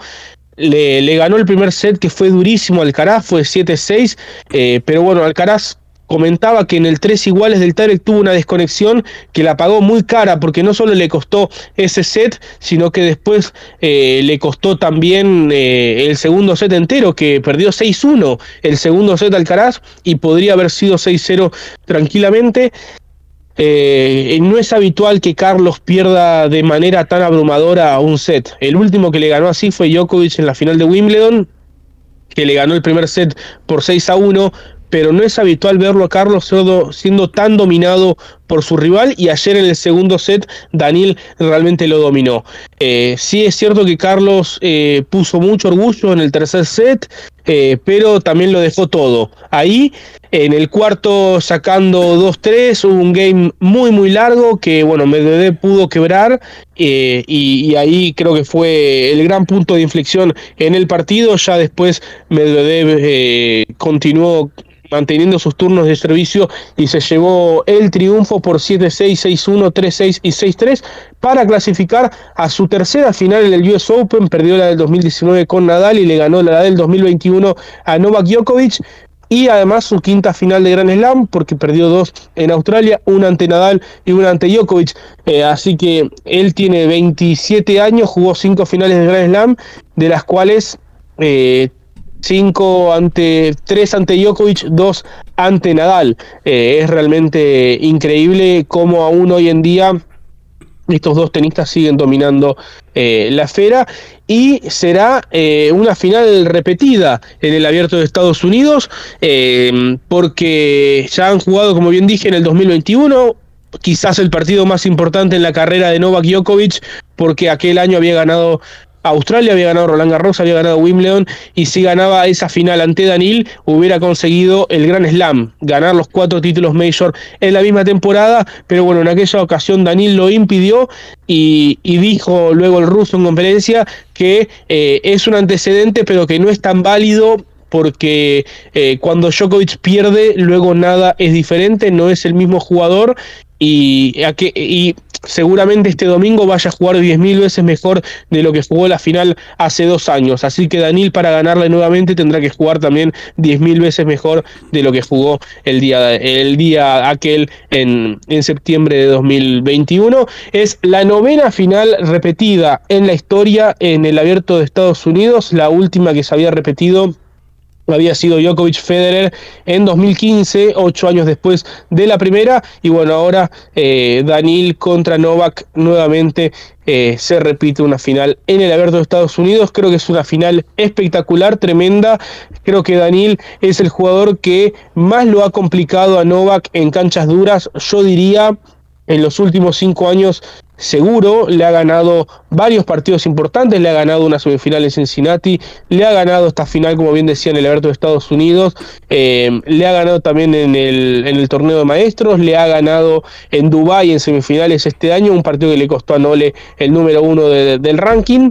le, le ganó el primer set, que fue durísimo a Alcaraz, fue siete seis, eh, pero bueno, Alcaraz comentaba que en el tres iguales del tiebreak tuvo una desconexión que la pagó muy cara, porque no solo le costó ese set, sino que después eh, le costó también eh, el segundo set entero, que perdió seis uno el segundo set Alcaraz, y podría haber sido seis cero tranquilamente. Eh, no es habitual que Carlos pierda de manera tan abrumadora un set. El último que le ganó así fue Djokovic en la final de Wimbledon, que le ganó el primer set por seis a uno, pero no es habitual verlo a Carlos siendo tan dominado por su rival, y ayer en el segundo set Daniil realmente lo dominó. Eh, sí es cierto que Carlos eh, puso mucho orgullo en el tercer set, eh, pero también lo dejó todo. Ahí, en el cuarto, sacando dos tres, hubo un game muy muy largo que, bueno, Medvedev pudo quebrar, eh, y, y ahí creo que fue el gran punto de inflexión en el partido. Ya después Medvedev eh, continuó manteniendo sus turnos de servicio y se llevó el triunfo por siete seis, seis uno, tres seis y seis tres para clasificar a su tercera final en el U S Open. Perdió la del dos mil diecinueve con Nadal y le ganó la del dos mil veintiuno a Novak Djokovic, y además su quinta final de Grand Slam, porque perdió dos en Australia, una ante Nadal y una ante Djokovic. Eh, así que él tiene veintisiete años, jugó cinco finales de Grand Slam, de las cuales eh, cinco ante tres ante Djokovic, dos ante Nadal. Eh, es realmente increíble cómo aún hoy en día estos dos tenistas siguen dominando eh, la esfera, y será eh, una final repetida en el Abierto de Estados Unidos, eh, porque ya han jugado, como bien dije, en el dos mil veintiuno, quizás el partido más importante en la carrera de Novak Djokovic, porque aquel año había ganado Australia, había ganado Roland Garros, había ganado Wimbledon, y si ganaba esa final ante Daniil, hubiera conseguido el Grand Slam, ganar los cuatro títulos Major en la misma temporada. Pero bueno, en aquella ocasión Daniil lo impidió, y, y dijo luego el ruso en conferencia que eh, es un antecedente, pero que no es tan válido, porque eh, cuando Djokovic pierde, luego nada es diferente, no es el mismo jugador, y, y seguramente este domingo vaya a jugar diez mil veces mejor de lo que jugó la final hace dos años. Así que Daniil, para ganarle nuevamente, tendrá que jugar también diez mil veces mejor de lo que jugó el día, el día aquel en, en septiembre de dos mil veintiuno. Es la novena final repetida en la historia en el Abierto de Estados Unidos. La última que se había repetido había sido Djokovic-Federer en dos mil quince, ocho años después de la primera. Y bueno, ahora eh, Daniil contra Novak nuevamente. Eh, se repite una final en el Abierto de Estados Unidos. Creo que es una final espectacular, tremenda. Creo que Daniil es el jugador que más lo ha complicado a Novak en canchas duras. Yo diría, en los últimos cinco años seguro, le ha ganado varios partidos importantes, le ha ganado una semifinal en Cincinnati, le ha ganado esta final, como bien decía, en el Abierto de Estados Unidos, eh, le ha ganado también en el, en el torneo de maestros, le ha ganado en Dubái en semifinales este año, un partido que le costó a Nole el número uno de, de, del ranking.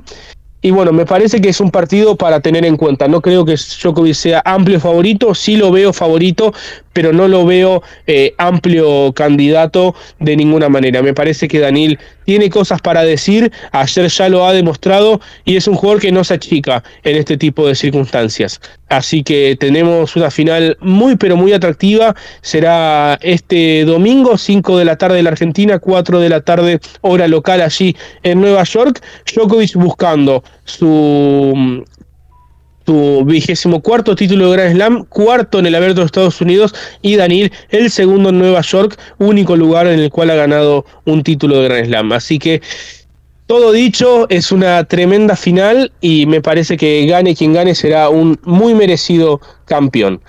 Y bueno, me parece que es un partido para tener en cuenta. No creo que Djokovic sea amplio favorito, sí lo veo favorito, pero no lo veo eh, amplio candidato de ninguna manera. Me parece que Daniil tiene cosas para decir, ayer ya lo ha demostrado, y es un jugador que no se achica en este tipo de circunstancias. Así que tenemos una final muy, pero muy atractiva. Será este domingo, cinco de la tarde de la Argentina, cuatro de la tarde hora local allí en Nueva York. Djokovic buscando su, su vigésimo cuarto título de Grand Slam, cuarto en el Abierto de Estados Unidos, y Daniil el segundo en Nueva York, único lugar en el cual ha ganado un título de Grand Slam. Así que todo dicho, es una tremenda final, y me parece que gane quien gane será un muy merecido campeón.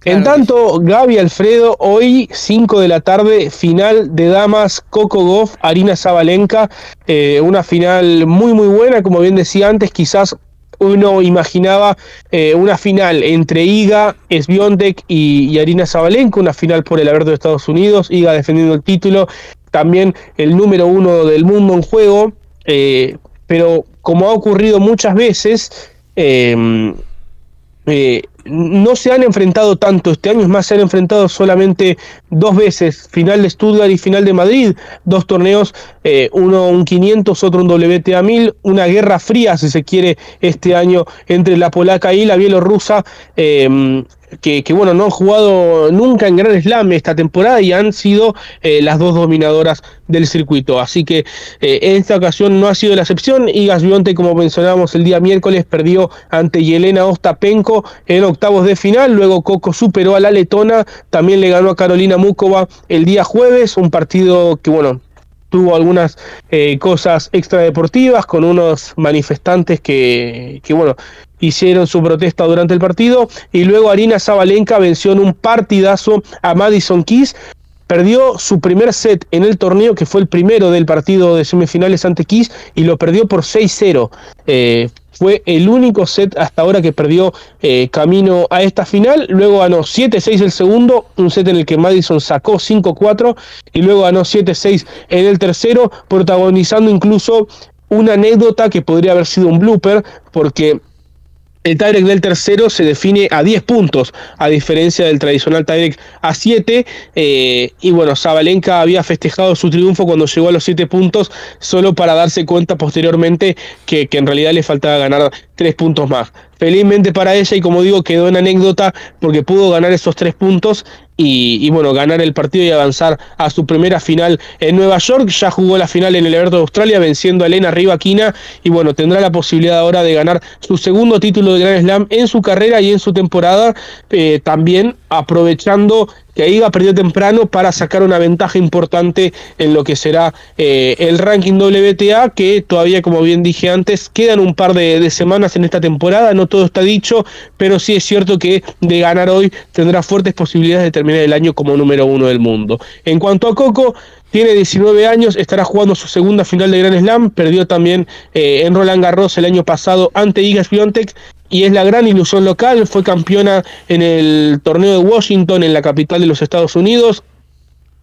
Claro. En tanto, Gaby, Alfredo, hoy cinco de la tarde, final de damas, Coco Goff, Arina Sabalenka, eh, una final muy muy buena, como bien decía antes, quizás uno imaginaba eh, una final entre Iga Świątek y, y Arina Sabalenka, una final por el Abierto de Estados Unidos, Iga defendiendo el título, también el número uno del mundo en juego, eh, pero como ha ocurrido muchas veces, eh, eh, no se han enfrentado tanto este año. Es más, se han enfrentado solamente dos veces, final de Stuttgart y final de Madrid, dos torneos, eh, uno un quinientos, otro un W T A mil, una guerra fría, si se quiere, este año entre la polaca y la bielorrusa, eh, que, que bueno, no han jugado nunca en Grand Slam esta temporada, y han sido eh, las dos dominadoras del circuito. Así que eh, esta ocasión no ha sido la excepción. Iga Świątek, como mencionábamos el día miércoles, perdió ante Yelena Ostapenko en octavos de final. Luego Coco superó a la letona, también le ganó a Carolina Mukova el día jueves, un partido que bueno, tuvo algunas eh, cosas extradeportivas con unos manifestantes que, que bueno, hicieron su protesta durante el partido. Y luego Arina Sabalenka venció en un partidazo a Madison Keys, perdió su primer set en el torneo, que fue el primero del partido de semifinales ante Kiss, y lo perdió por seis cero. Eh, fue el único set hasta ahora que perdió eh, camino a esta final. Luego ganó siete seis el segundo, un set en el que Madison sacó cinco cuatro, y luego ganó siete seis en el tercero, protagonizando incluso una anécdota que podría haber sido un blooper, porque el tiebreak del tercero se define a diez puntos, a diferencia del tradicional tiebreak a siete. Eh, y bueno, Sabalenka había festejado su triunfo cuando llegó a los siete puntos, solo para darse cuenta posteriormente que, que en realidad le faltaba ganar tres puntos más. Felizmente para ella, y como digo, quedó en anécdota porque pudo ganar esos tres puntos y, y bueno, ganar el partido y avanzar a su primera final en Nueva York. Ya jugó la final en el Abierto de Australia venciendo a Elena Rybakina, y bueno, tendrá la posibilidad ahora de ganar su segundo título de Grand Slam en su carrera y en su temporada, eh, también aprovechando que Iga perdió temprano para sacar una ventaja importante en lo que será eh, el ranking W T A, que todavía, como bien dije antes, quedan un par de, de semanas en esta temporada. No todo está dicho, pero sí es cierto que de ganar hoy tendrá fuertes posibilidades de terminar el año como número uno del mundo. En cuanto a Coco, tiene diecinueve años, estará jugando su segunda final de Grand Slam, perdió también eh, en Roland Garros el año pasado ante Iga Świątek, y es la gran ilusión local. Fue campeona en el torneo de Washington, en la capital de los Estados Unidos.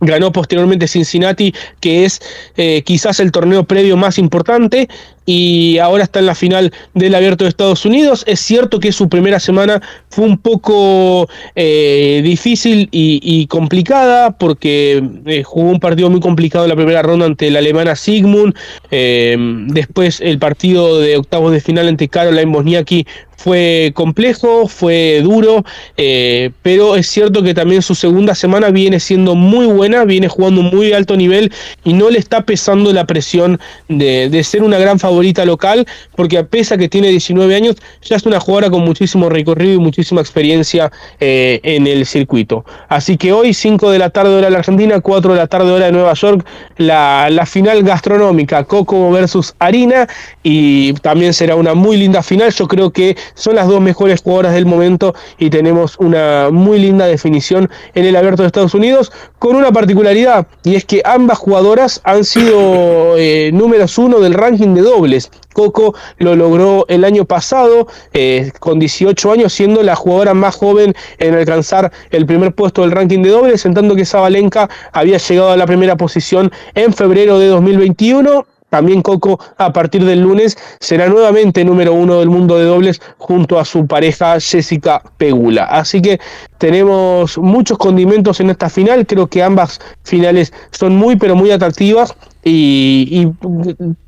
Ganó posteriormente Cincinnati, que es eh, quizás el torneo previo más importante, y ahora está en la final del Abierto de Estados Unidos. Es cierto que su primera semana fue un poco eh, difícil y, y complicada, porque eh, jugó un partido muy complicado en la primera ronda ante la alemana Sigmund, eh, después el partido de octavos de final ante Caroline Wozniacki fue complejo, fue duro, eh, pero es cierto que también su segunda semana viene siendo muy buena, viene jugando muy alto nivel y no le está pesando la presión de, de ser una gran favorita local, porque a pesar que tiene diecinueve años, ya es una jugadora con muchísimo recorrido y muchísima experiencia eh, en el circuito. Así que hoy, cinco de la tarde hora de la Argentina, cuatro de la tarde hora de Nueva York, la, la final gastronómica, Coco versus Arina, y también será una muy linda final. Yo creo que son las dos mejores jugadoras del momento y tenemos una muy linda definición en el Abierto de Estados Unidos, con una particularidad, y es que ambas jugadoras han sido eh, números uno del ranking de doble. Coco lo logró el año pasado eh, con dieciocho años, siendo la jugadora más joven en alcanzar el primer puesto del ranking de dobles, en tanto que Sabalenka había llegado a la primera posición en febrero de dos mil veintiuno. También Coco, a partir del lunes, será nuevamente número uno del mundo de dobles junto a su pareja Jessica Pegula. Así que tenemos muchos condimentos en esta final. Creo que ambas finales son muy, pero muy atractivas. Y, y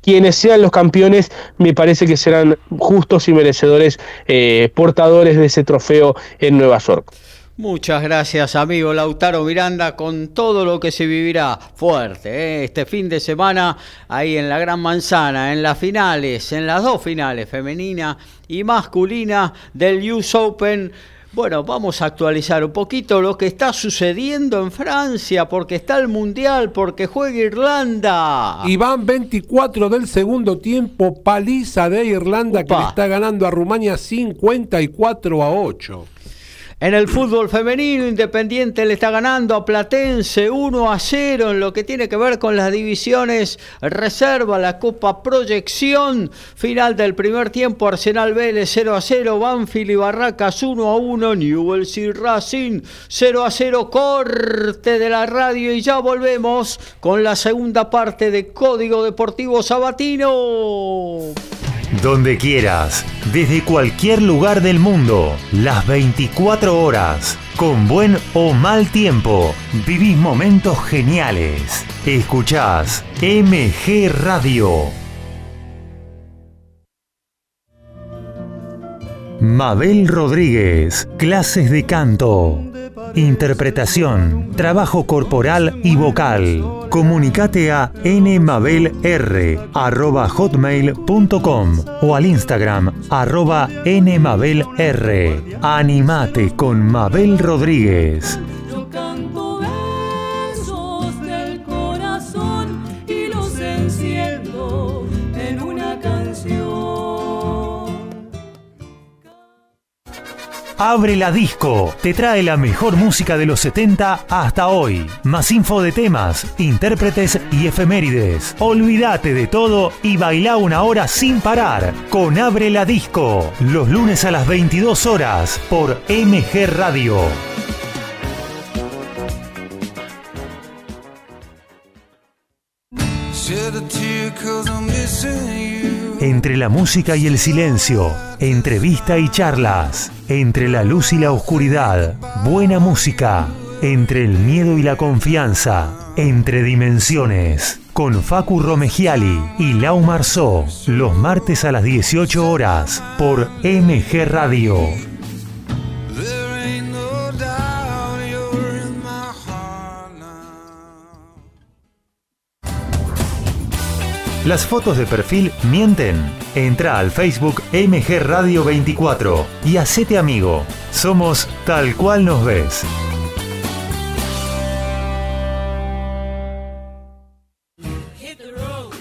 quienes sean los campeones, me parece que serán justos y merecedores eh, portadores de ese trofeo en Nueva York. Muchas gracias, amigo Lautaro Miranda, con todo lo que se vivirá fuerte, ¿eh? Este fin de semana ahí en la Gran Manzana, en las finales, en las dos finales, femenina y masculina del U S Open. Bueno, vamos a actualizar un poquito lo que está sucediendo en Francia, porque está el Mundial, porque juega Irlanda. Y van veinticuatro del segundo tiempo, paliza de Irlanda. Opa. Que le está ganando a Rumania cincuenta y cuatro a ocho. En el fútbol femenino, Independiente le está ganando a Platense uno a cero en lo que tiene que ver con las divisiones reserva, la Copa Proyección. Final del primer tiempo, Arsenal Vélez cero a cero, Banfield y Barracas uno a uno, Newell's y Racing cero a cero. Corte de la radio y ya volvemos con la segunda parte de Código Deportivo Sabatino. Donde quieras, desde cualquier lugar del mundo, las veinticuatro horas, con buen o mal tiempo, vivís momentos geniales. Escuchás M G Radio. Mabel Rodríguez, clases de canto, interpretación, trabajo corporal y vocal. Comunicate a n mabel r arroba hotmail punto com o al Instagram arroba n mabel r. Animate con Mabel Rodríguez. Yo canto versos del corazón y los enciendo en una canción. Abre la disco. Te trae la mejor música de los setenta hasta hoy. Más info de temas, intérpretes y efemérides. Olvídate de todo y bailá una hora sin parar con Abre la Disco. Los lunes a las veintidós horas por M G Radio. Entre la música y el silencio, entrevista y charlas, entre la luz y la oscuridad, buena música, entre el miedo y la confianza, entre dimensiones, con Facu Romegiali y Lau Marzó, los martes a las dieciocho horas por M G Radio. Las fotos de perfil mienten. Entra al Facebook M G Radio veinticuatro y hacete amigo. Somos tal cual nos ves.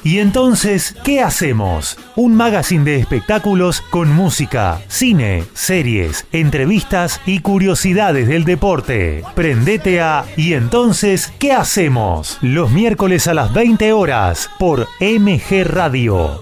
Y entonces, ¿qué hacemos? Un magazine de espectáculos con música, cine, series, entrevistas y curiosidades del deporte. Prendete a Y entonces, ¿qué hacemos? Los miércoles a las veinte horas por M G Radio.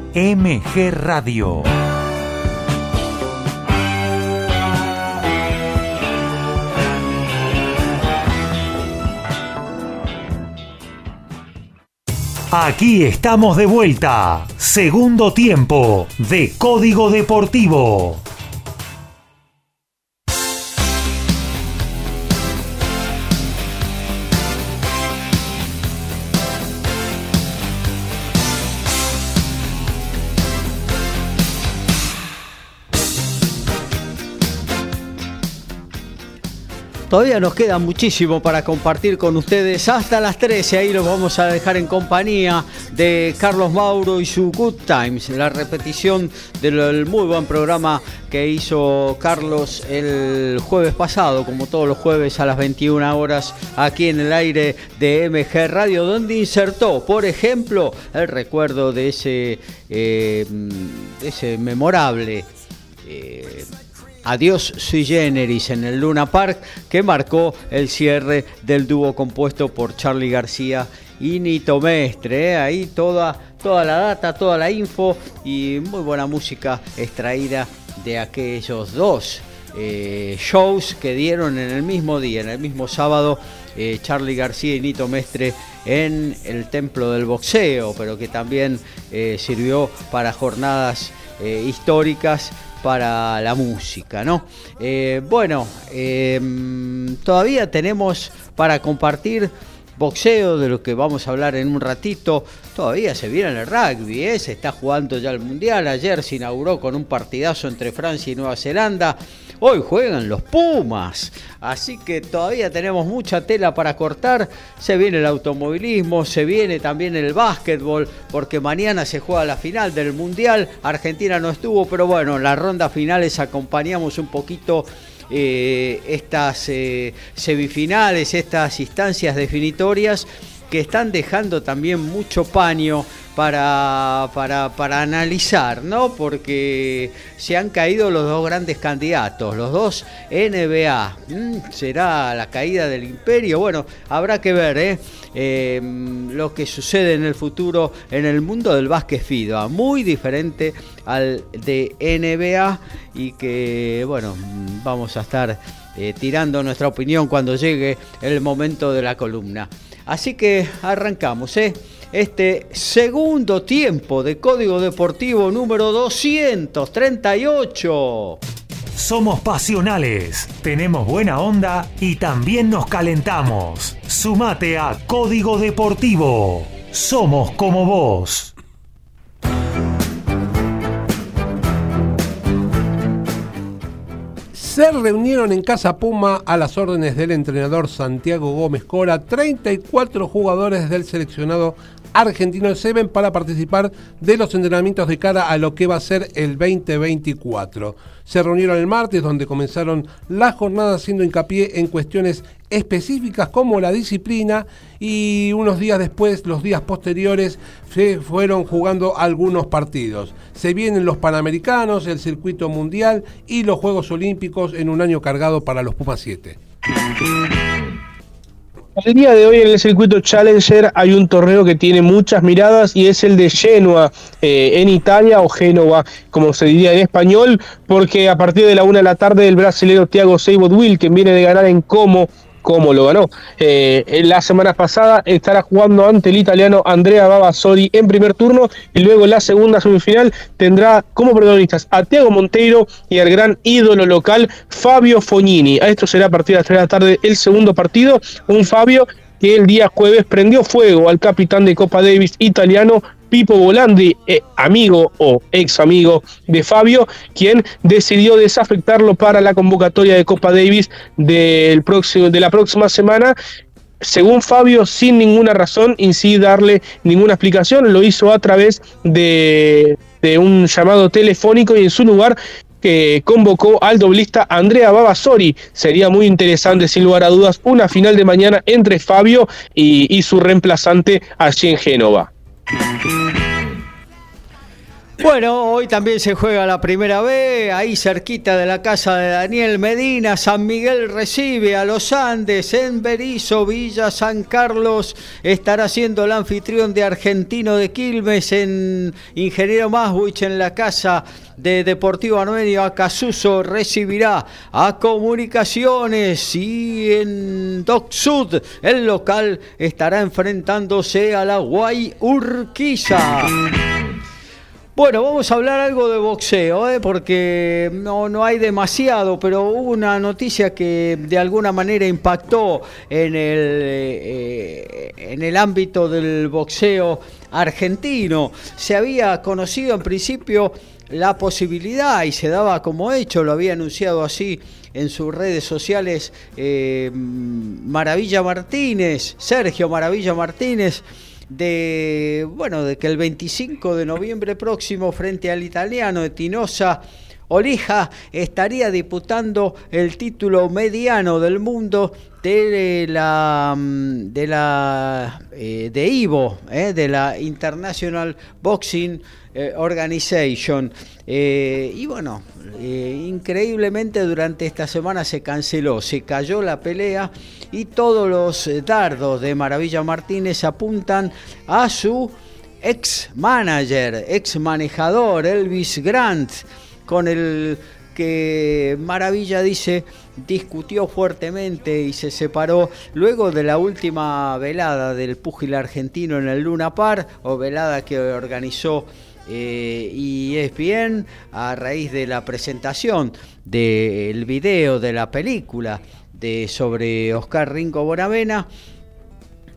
M G Radio. Aquí estamos de vuelta. Segundo tiempo de Código Deportivo. Todavía nos queda muchísimo para compartir con ustedes hasta las trece. Ahí los vamos a dejar en compañía de Carlos Mauro y su Good Times. La repetición del muy buen programa que hizo Carlos el jueves pasado, como todos los jueves a las veintiuna horas, aquí en el aire de M G Radio, donde insertó, por ejemplo, el recuerdo de ese, eh, ese memorable... Eh, Adiós sui generis en el Luna Park, que marcó el cierre del dúo compuesto por Charly García y Nito Mestre. ¿eh? Ahí toda, toda la data, toda la info y muy buena música extraída de aquellos dos eh, shows que dieron en el mismo día, en el mismo sábado, eh, Charly García y Nito Mestre en el Templo del Boxeo, pero que también eh, sirvió para jornadas eh, históricas para la música, ¿no? Eh, bueno, eh, todavía tenemos para compartir boxeo, de lo que vamos a hablar en un ratito. Todavía se viene el rugby, ¿eh? Se está jugando ya el Mundial. Ayer se inauguró con un partidazo entre Francia y Nueva Zelanda. Hoy juegan los Pumas, así que todavía tenemos mucha tela para cortar. Se viene el automovilismo, se viene también el básquetbol, porque mañana se juega la final del Mundial. Argentina no estuvo, pero bueno, en las rondas finales acompañamos un poquito eh, estas eh, semifinales, estas instancias definitorias que están dejando también mucho paño Para, para, para analizar, ¿no? Porque se han caído los dos grandes candidatos, los dos N B A. ¿Será la caída del imperio? Bueno, habrá que ver ¿eh? Eh, lo que sucede en el futuro en el mundo del básquet FIBA, muy diferente al de N B A, y que, bueno, vamos a estar eh, tirando nuestra opinión cuando llegue el momento de la columna. Así que arrancamos, ¿eh? Este segundo tiempo de Código Deportivo número doscientos treinta y ocho. Somos pasionales, tenemos buena onda y también nos calentamos. Sumate a Código Deportivo. Somos como vos. se reunieron en Casa Puma a las órdenes del entrenador Santiago Gómez Cora. treinta y cuatro jugadores del seleccionado argentino se ven para participar de los entrenamientos de cara a lo que va a ser el veinte veinticuatro. Se reunieron el martes, donde comenzaron la jornada haciendo hincapié en cuestiones específicas como la disciplina, y unos días después, los días posteriores, se fueron jugando algunos partidos. Se vienen los Panamericanos, el circuito mundial y los Juegos Olímpicos en un año cargado para los Puma siete. El día de hoy en el circuito Challenger hay un torneo que tiene muchas miradas y es el de Génova, eh, en Italia, o Génova como se diría en español, porque a partir de la una de la tarde el brasileño Thiago Seibold-Will, quien viene de ganar en Como, como lo ganó eh, la semana pasada, estará jugando ante el italiano Andrea Babasori en primer turno, y luego la segunda semifinal tendrá como protagonistas a Thiago Monteiro y al gran ídolo local Fabio Fognini. A esto será a partir de las tres de la tarde el segundo partido, un Fabio que el día jueves prendió fuego al capitán de Copa Davis italiano Pippo Bolandi, eh, amigo o ex amigo de Fabio, quien decidió desafectarlo para la convocatoria de Copa Davis del próximo, de la próxima semana. Según Fabio, sin ninguna razón y sin darle ninguna explicación, lo hizo a través de, de un llamado telefónico, y en su lugar que convocó al doblista Andrea Babasori. Sería muy interesante, sin lugar a dudas, una final de mañana entre Fabio y, y su reemplazante allí en Génova. Bueno, hoy también se juega la primera B, ahí cerquita de la casa de Daniel Medina. San Miguel recibe a los Andes en Berisso. Villa San Carlos estará siendo el anfitrión de Argentino de Quilmes en Ingeniero Maswich. En la casa de Deportivo Armenio, Acasuso recibirá a Comunicaciones, y en Doc Sud el local estará enfrentándose a la Guay Urquiza. Bueno, vamos a hablar algo de boxeo, ¿eh? Porque no, no hay demasiado, pero hubo una noticia que de alguna manera impactó en el, eh, en el ámbito del boxeo argentino. Se había conocido en principio la posibilidad, y se daba como hecho, lo había anunciado así en sus redes sociales, eh, Maravilla Martínez, Sergio Maravilla Martínez, de bueno de que el veinticinco de noviembre próximo, frente al italiano de Tinoza Olija, estaría disputando el título mediano del mundo de la de la eh, de Ivo, eh, de la International Boxing eh, Organization. Eh, y bueno, eh, increíblemente durante esta semana se canceló, se cayó la pelea, y todos los dardos de Maravilla Martínez apuntan a su ex manager, ex manejador, Elvis Grant, con el que Maravilla dice discutió fuertemente y se separó luego de la última velada del púgil argentino en el Luna Park, o velada que organizó eh, E S P N a raíz de la presentación del video de la película de, sobre Oscar Ringo Bonavena.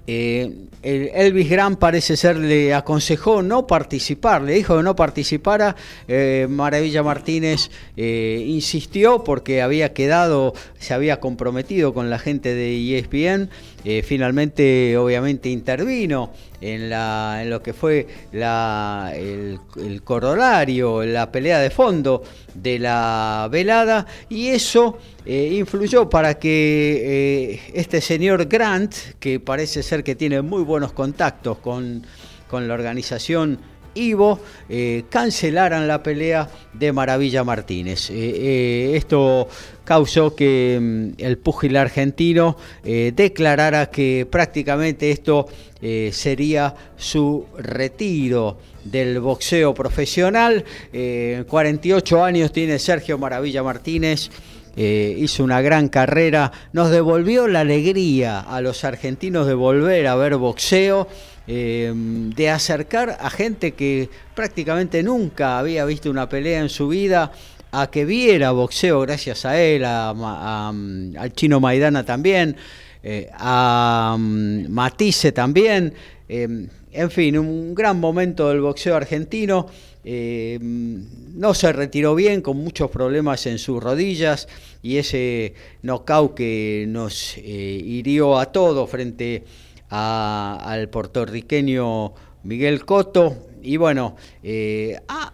Eh, Elvis Grant parece ser le aconsejó no participar, le dijo que no participara. eh, Maravilla Martínez eh, insistió porque había quedado, se había comprometido con la gente de E S P N. Eh, finalmente obviamente intervino en, la, en lo que fue la, el, el corolario, la pelea de fondo de la velada, y eso eh, influyó para que eh, este señor Grant, que parece ser que tiene muy buenos contactos con, con la organización Ivo, eh, cancelaran la pelea de Maravilla Martínez. Eh, eh, esto causó que mm, el púgil argentino eh, declarara que prácticamente esto eh, sería su retiro del boxeo profesional. Eh, cuarenta y ocho años tiene Sergio Maravilla Martínez. Eh, hizo una gran carrera, nos devolvió la alegría a los argentinos de volver a ver boxeo, eh, de acercar a gente que prácticamente nunca había visto una pelea en su vida a que viera boxeo, gracias a él, a, a, a, al Chino Maidana también, eh, a, a Matisse también. Eh, En fin, un gran momento del boxeo argentino. Eh, no se retiró bien, con muchos problemas en sus rodillas, y ese knockout que nos eh, hirió a todos frente a, al puertorriqueño Miguel Cotto. Y bueno, eh, ah,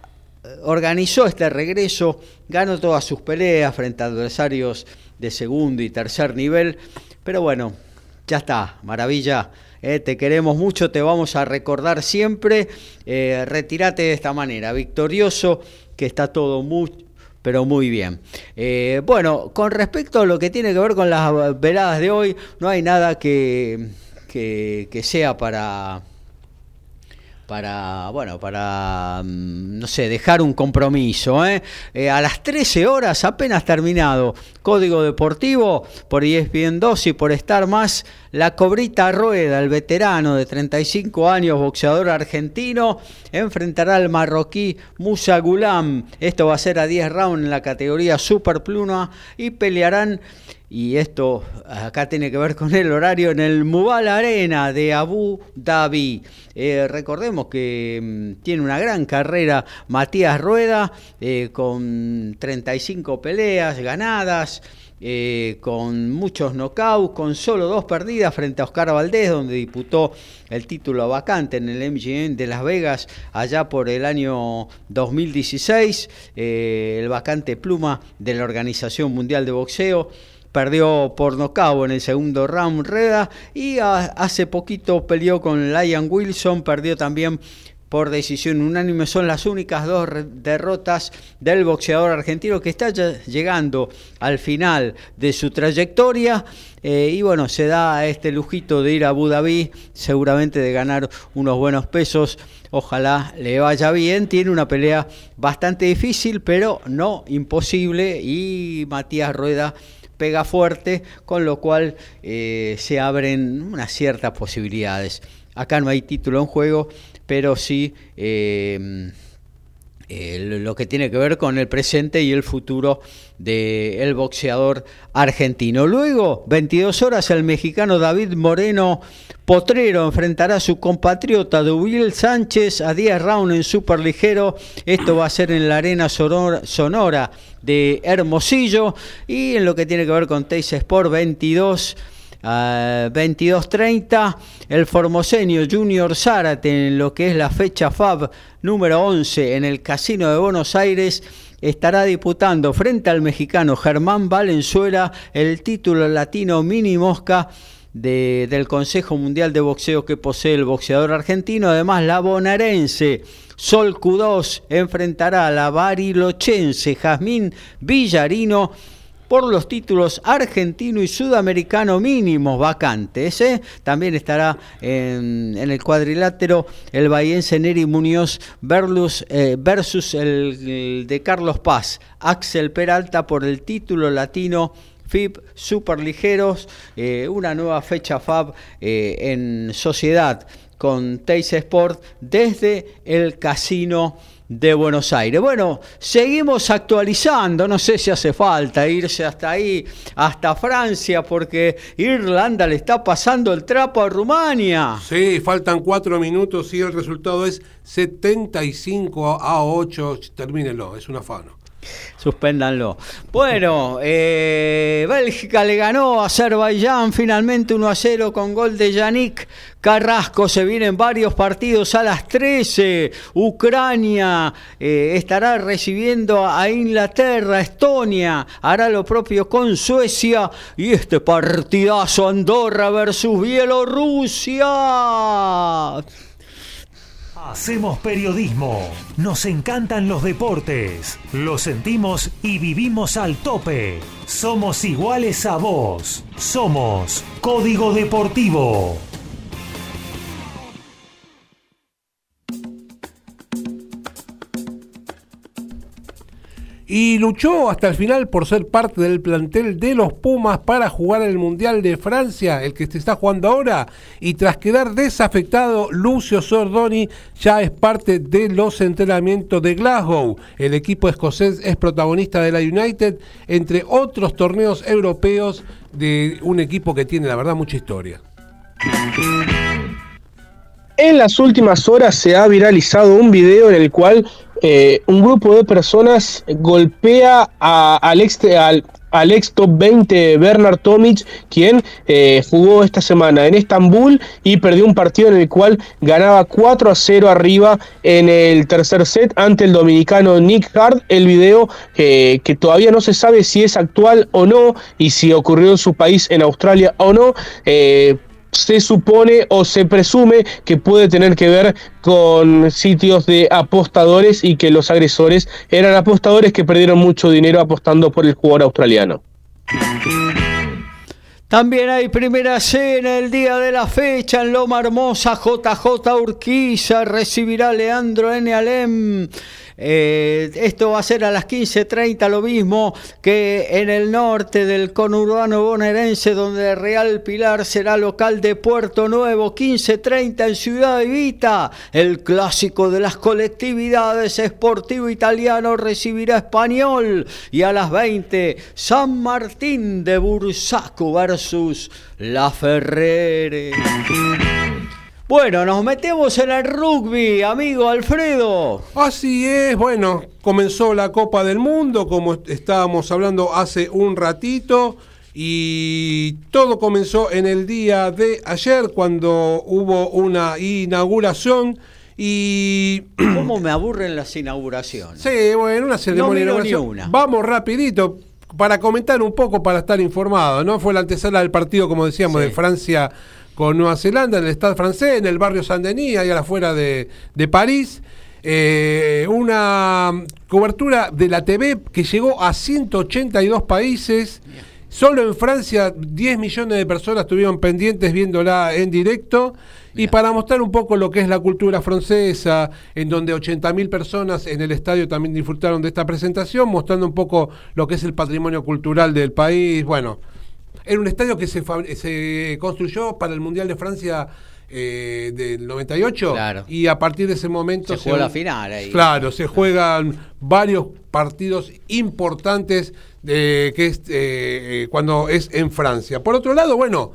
organizó este regreso, ganó todas sus peleas frente a adversarios de segundo y tercer nivel, pero bueno, ya está, maravilla. Eh, te queremos mucho, te vamos a recordar siempre. Eh, retírate de esta manera, victorioso, que está todo muy, pero muy bien. Eh, bueno, con respecto a lo que tiene que ver con las veladas de hoy, no hay nada que, que, que sea para... para, bueno, para, no sé, dejar un compromiso, ¿eh? Eh, a las trece horas, apenas terminado, Código Deportivo, por E S P N dos y por Star Más, La Cobrita Rueda, el veterano de treinta y cinco años, boxeador argentino, enfrentará al marroquí Musa Gulam. Esto va a ser a diez rounds en la categoría superpluma y pelearán, y esto acá tiene que ver con el horario, en el Mubal Arena de Abu Dhabi. Eh, recordemos que mmm, tiene una gran carrera Matías Rueda, eh, con treinta y cinco peleas ganadas, eh, con muchos knockouts, con solo dos perdidas frente a Oscar Valdés, donde disputó el título vacante en el M G M de Las Vegas allá por el año dos mil dieciséis, eh, el vacante pluma de la Organización Mundial de Boxeo. Perdió por nocaut en el segundo round Rueda, y a, hace poquito peleó con Lion Wilson, perdió también por decisión unánime. Son las únicas dos derrotas del boxeador argentino, que está llegando al final de su trayectoria, eh, y bueno, se da este lujito de ir a Abu Dhabi, seguramente de ganar unos buenos pesos. Ojalá le vaya bien. Tiene una pelea bastante difícil, pero no imposible, y Matías Rueda pega fuerte, con lo cual eh, se abren unas ciertas posibilidades. Acá no hay título en juego, pero sí eh, eh, lo que tiene que ver con el presente y el futuro del boxeador argentino. Luego, veintidós horas, el mexicano David Moreno Potrero enfrentará a su compatriota Dubiel Sánchez a diez rounds en superligero. Esto va a ser en la Arena Sonora de Hermosillo. Y en lo que tiene que ver con Teis Sport, veintidós treinta, el formoseño Junior Zárate, en lo que es la fecha F A B número once en el Casino de Buenos Aires, estará disputando frente al mexicano Germán Valenzuela el título latino mini mosca de, del Consejo Mundial de Boxeo que posee el boxeador argentino. Además, la bonaerense Sol Q dos enfrentará a la barilochense Jazmín Villarino por los títulos argentino y sudamericano mínimos vacantes, ¿eh? También estará en, en el cuadrilátero el bahiense Neri Muñoz versus, eh, versus el, el de Carlos Paz, Axel Peralta, por el título latino F I B superligeros. Eh, una nueva fecha F A B eh, en sociedad con Teis Sport desde el Casino de Buenos Aires. Bueno, seguimos actualizando, no sé si hace falta irse hasta ahí, hasta Francia, porque Irlanda le está pasando el trapo a Rumania. Sí, faltan cuatro minutos y el resultado es setenta y cinco a ocho, termínenlo, es un afano. Suspéndanlo. Bueno, eh, Bélgica le ganó a Azerbaiyán finalmente uno a cero con gol de Yannick Carrasco. Se vienen varios partidos a las trece. Ucrania eh, estará recibiendo a Inglaterra. Estonia hará lo propio con Suecia. Y este partidazo, Andorra versus Bielorrusia. Hacemos periodismo, nos encantan los deportes, lo sentimos y vivimos al tope. Somos iguales a vos, somos Código Deportivo. Y luchó hasta el final por ser parte del plantel de los Pumas para jugar el Mundial de Francia, el que se está jugando ahora, y tras quedar desafectado, Lucio Sordoni ya es parte de los entrenamientos de Glasgow. El equipo escocés es protagonista de la United, entre otros torneos europeos, de un equipo que tiene, la verdad, mucha historia. En las últimas horas se ha viralizado un video en el cual eh, un grupo de personas golpea a, al, ex, al, al ex top veinte Bernard Tomic, quien eh, jugó esta semana en Estambul y perdió un partido en el cual ganaba cuatro a cero arriba en el tercer set ante el dominicano Nick Hart. El video eh, que todavía no se sabe si es actual o no y si ocurrió en su país, en Australia o no, eh, se supone o se presume que puede tener que ver con sitios de apostadores y que los agresores eran apostadores que perdieron mucho dinero apostando por el jugador australiano. También hay primera cena el día de la fecha en Loma Hermosa. J J Urquiza recibirá a Leandro N. Alem. Eh, esto va a ser a las quince treinta, lo mismo que en el norte del conurbano bonaerense, donde Real Pilar será local de Puerto Nuevo. quince treinta en Ciudad Evita. El clásico de las colectividades, Sportivo Italiano recibirá Español. Y a las veinte, San Martín de Bursaco versus La Ferrere. Bueno, nos metemos en el rugby, amigo Alfredo. Así es, bueno, comenzó la Copa del Mundo, como estábamos hablando hace un ratito, y todo comenzó en el día de ayer, cuando hubo una inauguración. Y ¿cómo me aburren las inauguraciones? Sí, bueno, una ceremonia no de inauguración. Ni una. Vamos rapidito para comentar un poco, para estar informado, ¿no? Fue la antesala del partido, como decíamos, sí, de Francia con Nueva Zelanda, en el Stade Francés, en el barrio Saint-Denis, ahí a la afuera de, de París. Eh, una cobertura de la T V que llegó a ciento ochenta y dos países. Bien. Solo en Francia diez millones de personas estuvieron pendientes viéndola en directo. Bien. Y para mostrar un poco lo que es la cultura francesa, en donde ochenta mil personas en el estadio también disfrutaron de esta presentación, mostrando un poco lo que es el patrimonio cultural del país. Bueno, era un estadio que se, se construyó para el Mundial de Francia eh, del noventa y ocho, claro, y a partir de ese momento se jugó la final ahí. Claro, se juegan varios partidos importantes de, que es, eh, cuando es en Francia. Por otro lado, bueno,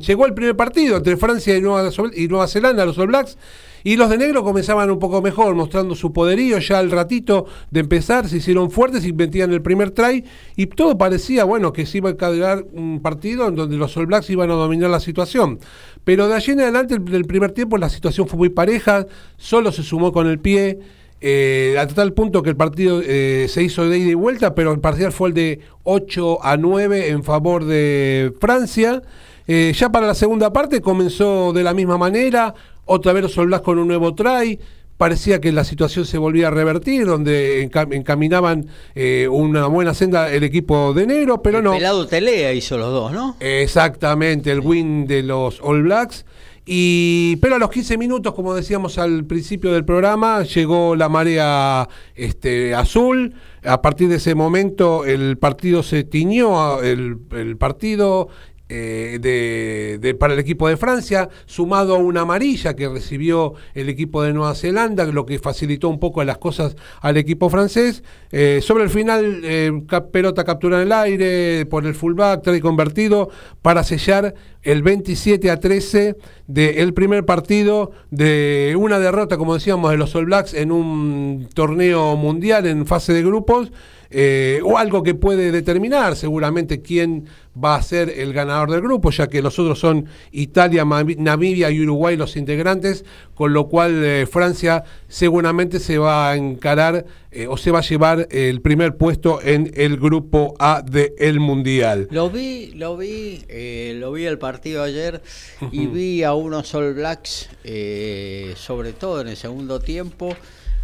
llegó el primer partido entre Francia y Nueva, y Nueva Zelanda, los All Blacks, y los de negro comenzaban un poco mejor, mostrando su poderío. Ya al ratito de empezar se hicieron fuertes y metían el primer try, y todo parecía, bueno, que se iba a encadenar un partido en donde los All Blacks iban a dominar la situación. Pero de allí en adelante, en el primer tiempo, la situación fue muy pareja, solo se sumó con el pie, eh, a tal punto que el partido eh, se hizo de ida y vuelta, pero el parcial fue el de ocho a nueve en favor de Francia. Eh, ya para la segunda parte comenzó de la misma manera, otra vez los All Blacks con un nuevo try. Parecía que la situación se volvía a revertir, donde encam- encaminaban eh, una buena senda el equipo de negro, pero el no. El pelado Telea hizo los dos, ¿no? Exactamente, el win de los All Blacks. Y, pero a los quince minutos, como decíamos al principio del programa, llegó la marea este, azul. A partir de ese momento el partido se tiñó, el, el partido... Eh, de, de, para el equipo de Francia, sumado a una amarilla que recibió el equipo de Nueva Zelanda, lo que facilitó un poco las cosas al equipo francés. Eh, sobre el final, eh, cap, pelota capturada en el aire por el fullback, try convertido para sellar el veintisiete a trece del primer partido de una derrota, como decíamos, de los All Blacks en un torneo mundial en fase de grupos. Eh, o algo que puede determinar seguramente quién va a ser el ganador del grupo, ya que los otros son Italia, Mavi- Namibia y Uruguay los integrantes, con lo cual eh, Francia seguramente se va a encarar eh, o se va a llevar el primer puesto en el grupo A del Mundial. Lo vi, lo vi, eh, lo vi el partido ayer y vi a unos All Blacks, eh, sobre todo en el segundo tiempo,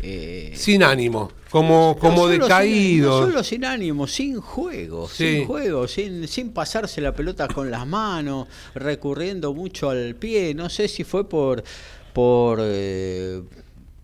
Eh, sin ánimo, como, como no decaído. Sin, no solo sin ánimo, sin juego, sí. sin juego, sin, sin pasarse la pelota con las manos, recurriendo mucho al pie. No sé si fue por por eh,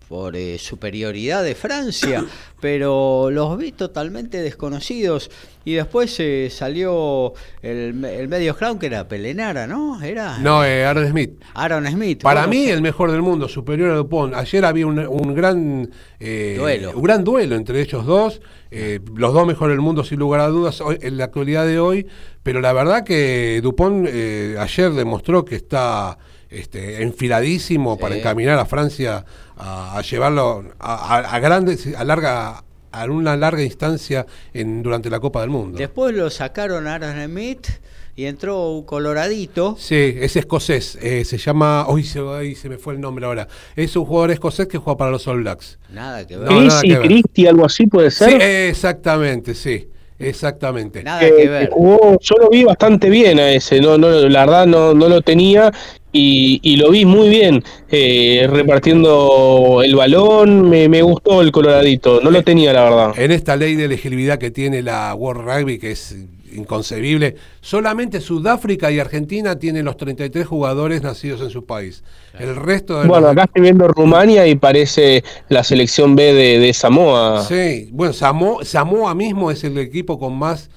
por eh, superioridad de Francia, pero los vi totalmente desconocidos. Y después eh, salió el, el medio clown que era Pelenara, ¿no? Era, no, eh, Aaron Smith. Aaron Smith. Para mí, el mejor del mundo, superior a Dupont. Ayer había un, un, gran, eh, duelo. un gran duelo entre ellos dos. Eh, los dos mejores del mundo, sin lugar a dudas, hoy, en la actualidad de hoy. Pero la verdad que Dupont eh, ayer demostró que está este, enfiladísimo, sí, para encaminar a Francia a, a llevarlo a, a, a grandes, a larga, a una larga instancia en, durante la Copa del Mundo. Después lo sacaron a Aaron Smith y entró un coloradito. Sí, es escocés, eh, se llama, hoy se, hoy se me fue el nombre ahora, es un jugador escocés que juega para los All Blacks. Nada que ver. No, nada que ver. Christy, algo así puede ser. Sí, exactamente, sí. Exactamente. Nada que, que ver. Jugó, yo lo vi bastante bien a ese, no, no, la verdad no, no lo tenía y, y lo vi muy bien, eh, repartiendo el balón, me, me gustó el coloradito, no lo tenía la verdad. En esta ley de elegibilidad que tiene la World Rugby, que es inconcebible, solamente Sudáfrica y Argentina tienen los treinta y tres jugadores nacidos en su país. El resto de bueno, los... acá estoy viendo Rumania y parece la selección B de, de Samoa. Sí, bueno, Samo, Samoa mismo es el equipo con más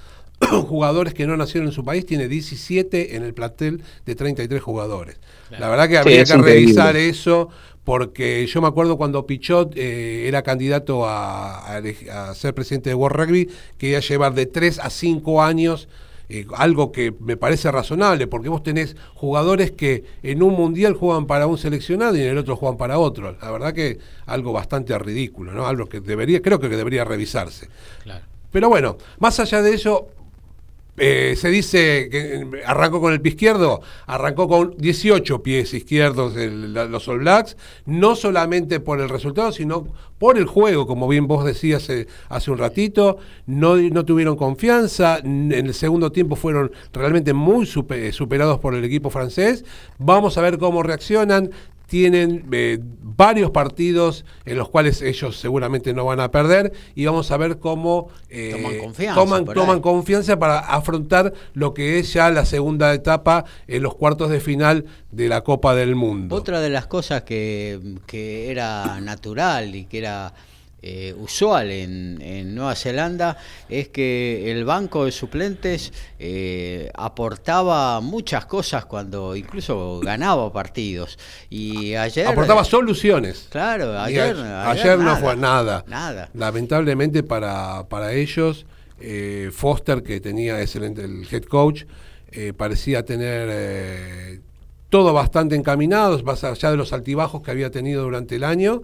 jugadores que no nacieron en su país, tiene diecisiete en el plantel de treinta y tres jugadores. Claro. La verdad que habría sí, que increíble. revisar eso, porque yo me acuerdo cuando Pichot eh, era candidato a, a, a ser presidente de World Rugby, que iba a llevar de tres a cinco años, eh, algo que me parece razonable, porque vos tenés jugadores que en un mundial juegan para un seleccionado y en el otro juegan para otro. La verdad que algo bastante ridículo, ¿no? Algo que debería, creo que debería revisarse. Claro. Pero bueno, más allá de ello... Eh, se dice que arrancó con el pie izquierdo, arrancó con dieciocho pies izquierdos el, la, los All Blacks, no solamente por el resultado, sino por el juego, como bien vos decías eh, hace un ratito, no, no tuvieron confianza, en el segundo tiempo fueron realmente muy super, superados por el equipo francés. Vamos a ver cómo reaccionan. Tienen eh, varios partidos en los cuales ellos seguramente no van a perder y vamos a ver cómo eh, toman, confianza, toman, toman confianza para afrontar lo que es ya la segunda etapa en los cuartos de final de la Copa del Mundo. Otra de las cosas que, que era natural y que era eh, usual en, en Nueva Zelanda es que el banco de suplentes eh, aportaba muchas cosas cuando incluso ganaba partidos. Y ayer aportaba soluciones. Claro, ayer, ayer, ayer no nada, fue nada. Nada. Lamentablemente para, para ellos, eh, Foster, que tenía es el, el head coach, eh, parecía tener eh, todo bastante encaminado, más allá de los altibajos que había tenido durante el año.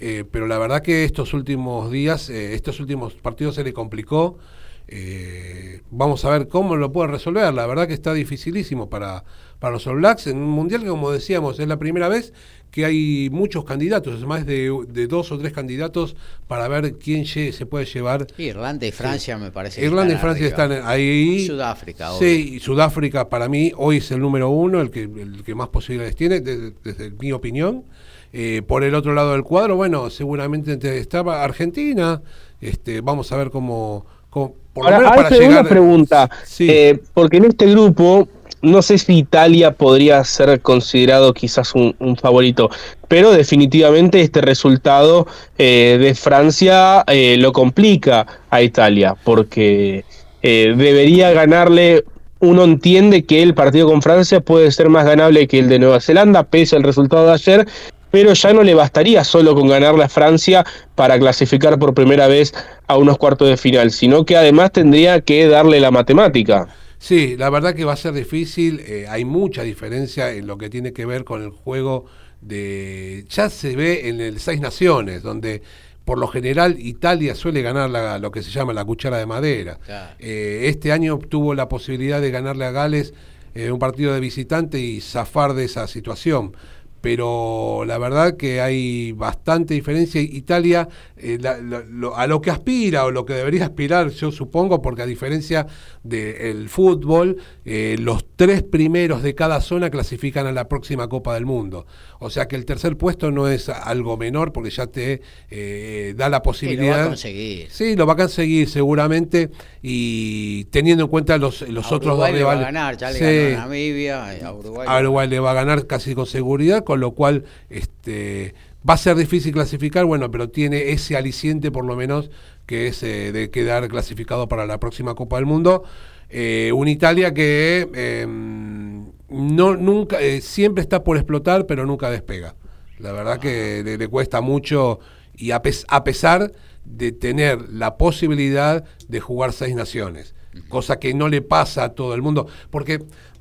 Eh, pero la verdad que estos últimos días, eh, estos últimos partidos se le complicó. Eh, vamos a ver cómo lo puede resolver. La verdad que está dificilísimo para, para los All Blacks en un mundial que, como decíamos, es la primera vez que hay muchos candidatos, más de, de dos o tres candidatos para ver quién se puede llevar. Irlanda y Francia, sí, me parece. Irlanda y Francia arriba. Están ahí. Sudáfrica. Obvio. Sí, y Sudáfrica para mí hoy es el número uno, el que, el que más posibilidades tiene, desde, desde mi opinión. Eh, por el otro lado del cuadro, bueno, seguramente estaba Argentina. Este, vamos a ver cómo... cómo por lo menos para llegar... Una pregunta, sí. eh, porque en este grupo, no sé si Italia podría ser considerado quizás un, un favorito, pero definitivamente este resultado eh, de Francia eh, lo complica a Italia, porque eh, debería ganarle... Uno entiende que el partido con Francia puede ser más ganable que el de Nueva Zelanda, pese al resultado de ayer, pero ya no le bastaría solo con ganarle a Francia para clasificar por primera vez a unos cuartos de final, sino que además tendría que darle la matemática. Sí, la verdad que va a ser difícil, eh, hay mucha diferencia en lo que tiene que ver con el juego de... Ya se ve en el Seis Naciones, donde... Por lo general, Italia suele ganar la, lo que se llama la cuchara de madera. Claro. Eh, este año obtuvo la posibilidad de ganarle a Gales eh, un partido de visitante y zafar de esa situación. Pero la verdad que hay bastante diferencia. Italia, eh, la, la, lo, a lo que aspira o lo que debería aspirar, yo supongo, porque a diferencia del fútbol, eh, los tres primeros de cada zona clasifican a la próxima Copa del Mundo. O sea que el tercer puesto no es algo menor, porque ya te eh, da la posibilidad. Sí, lo va a conseguir. Sí, lo va a conseguir seguramente. Y teniendo en cuenta los, los a otros Uruguay dos rivales. Uruguay le va a ganar, ya le sí, ganó a Namibia, a Uruguay. A Uruguay le va a ganar casi con seguridad, con lo cual este va a ser difícil clasificar, bueno, pero tiene ese aliciente por lo menos que es eh, de quedar clasificado para la próxima Copa del Mundo. Eh, una Italia que eh, no nunca eh, siempre está por explotar, pero nunca despega. La verdad ah. que le, le cuesta mucho y a, pes a pesar de tener la posibilidad de jugar Seis Naciones, uh-huh. cosa que no le pasa a todo el mundo, porque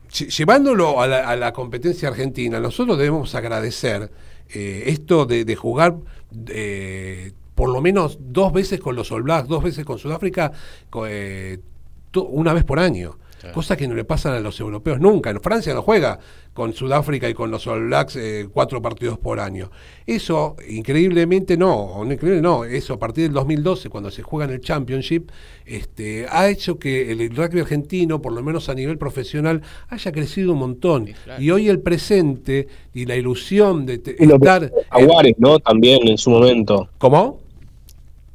llevándolo a la, a la competencia argentina, nosotros debemos agradecer eh, esto de, de jugar eh, por lo menos dos veces con los All Blacks, dos veces con Sudáfrica, eh, to, una vez por año. Claro. Cosa que no le pasan a los europeos nunca. En Francia no juega con Sudáfrica y con los All Blacks eh, cuatro partidos por año. Eso, increíblemente no, increíble no, eso a partir del dos mil doce, cuando se juega en el Championship, este, ha hecho que el rugby argentino, por lo menos a nivel profesional, haya crecido un montón. Sí, claro. Y hoy el presente y la ilusión de te, estar... Jaguares, ¿no? También en su momento. ¿Cómo?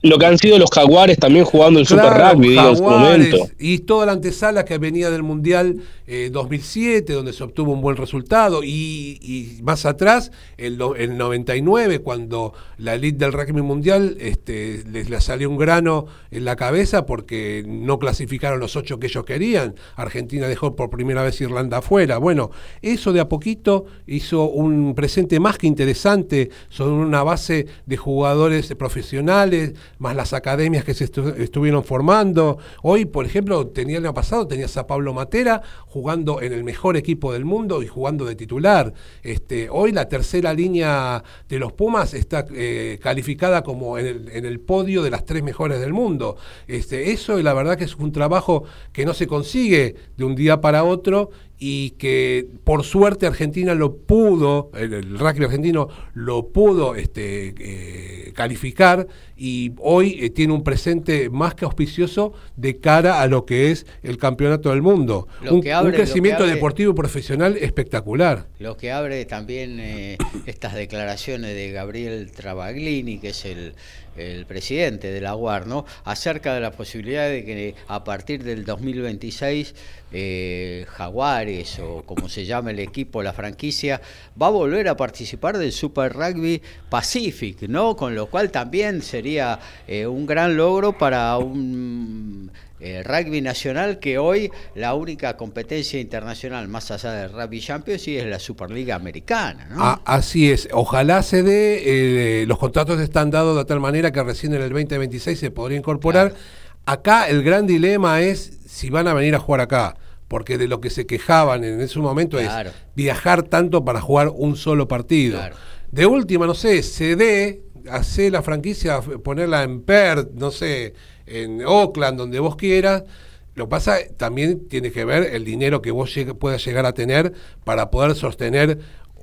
Lo que han sido los Jaguares también jugando el claro, Super Rugby, digo, en su momento. Y toda la antesala que venía del Mundial eh, dos mil siete, donde se obtuvo un buen resultado, y, y más atrás, el, el noventa y nueve, cuando la elite del rugby mundial este, les, les salió un grano en la cabeza porque no clasificaron los ocho que ellos querían. Argentina dejó por primera vez Irlanda afuera. Bueno, eso de a poquito hizo un presente más que interesante sobre una base de jugadores profesionales, más las academias que se estu estuvieron formando. Hoy, por ejemplo, tenía el año pasado, tenías a Pablo Matera jugando en el mejor equipo del mundo y jugando de titular. Este, hoy la tercera línea de los Pumas está eh, calificada como en el, en el podio de las tres mejores del mundo. Este, eso, la verdad que es un trabajo que no se consigue de un día para otro, y que por suerte Argentina lo pudo, el, el rugby argentino lo pudo este, eh, calificar, y hoy eh, tiene un presente más que auspicioso de cara a lo que es el campeonato del mundo. Lo un, que abre, un crecimiento lo que abre, deportivo y profesional espectacular. Lo que abre también eh, estas declaraciones de Gabriel Travaglini, que es el... el presidente de la U A R, ¿no?, acerca de la posibilidad de que a partir del dos mil veintiséis eh, Jaguares, o como se llame el equipo, la franquicia, va a volver a participar del Super Rugby Pacific, ¿no?, con lo cual también sería eh, un gran logro para un eh, rugby nacional, que hoy la única competencia internacional más allá del Rugby Champions sí es la Superliga Americana, ¿no? Ah, así es, ojalá se dé, eh, los contratos están dados de tal manera que recién en el veinte veintiséis se podría incorporar. Claro. Acá el gran dilema es si van a venir a jugar acá, porque de lo que se quejaban en ese momento, claro, es viajar tanto para jugar un solo partido. Claro. De última, no sé, se dé, hacer la franquicia, ponerla en Perth, no sé, en Auckland, donde vos quieras. Lo que pasa también tiene que ver el dinero que vos lleg- puedas llegar a tener para poder sostener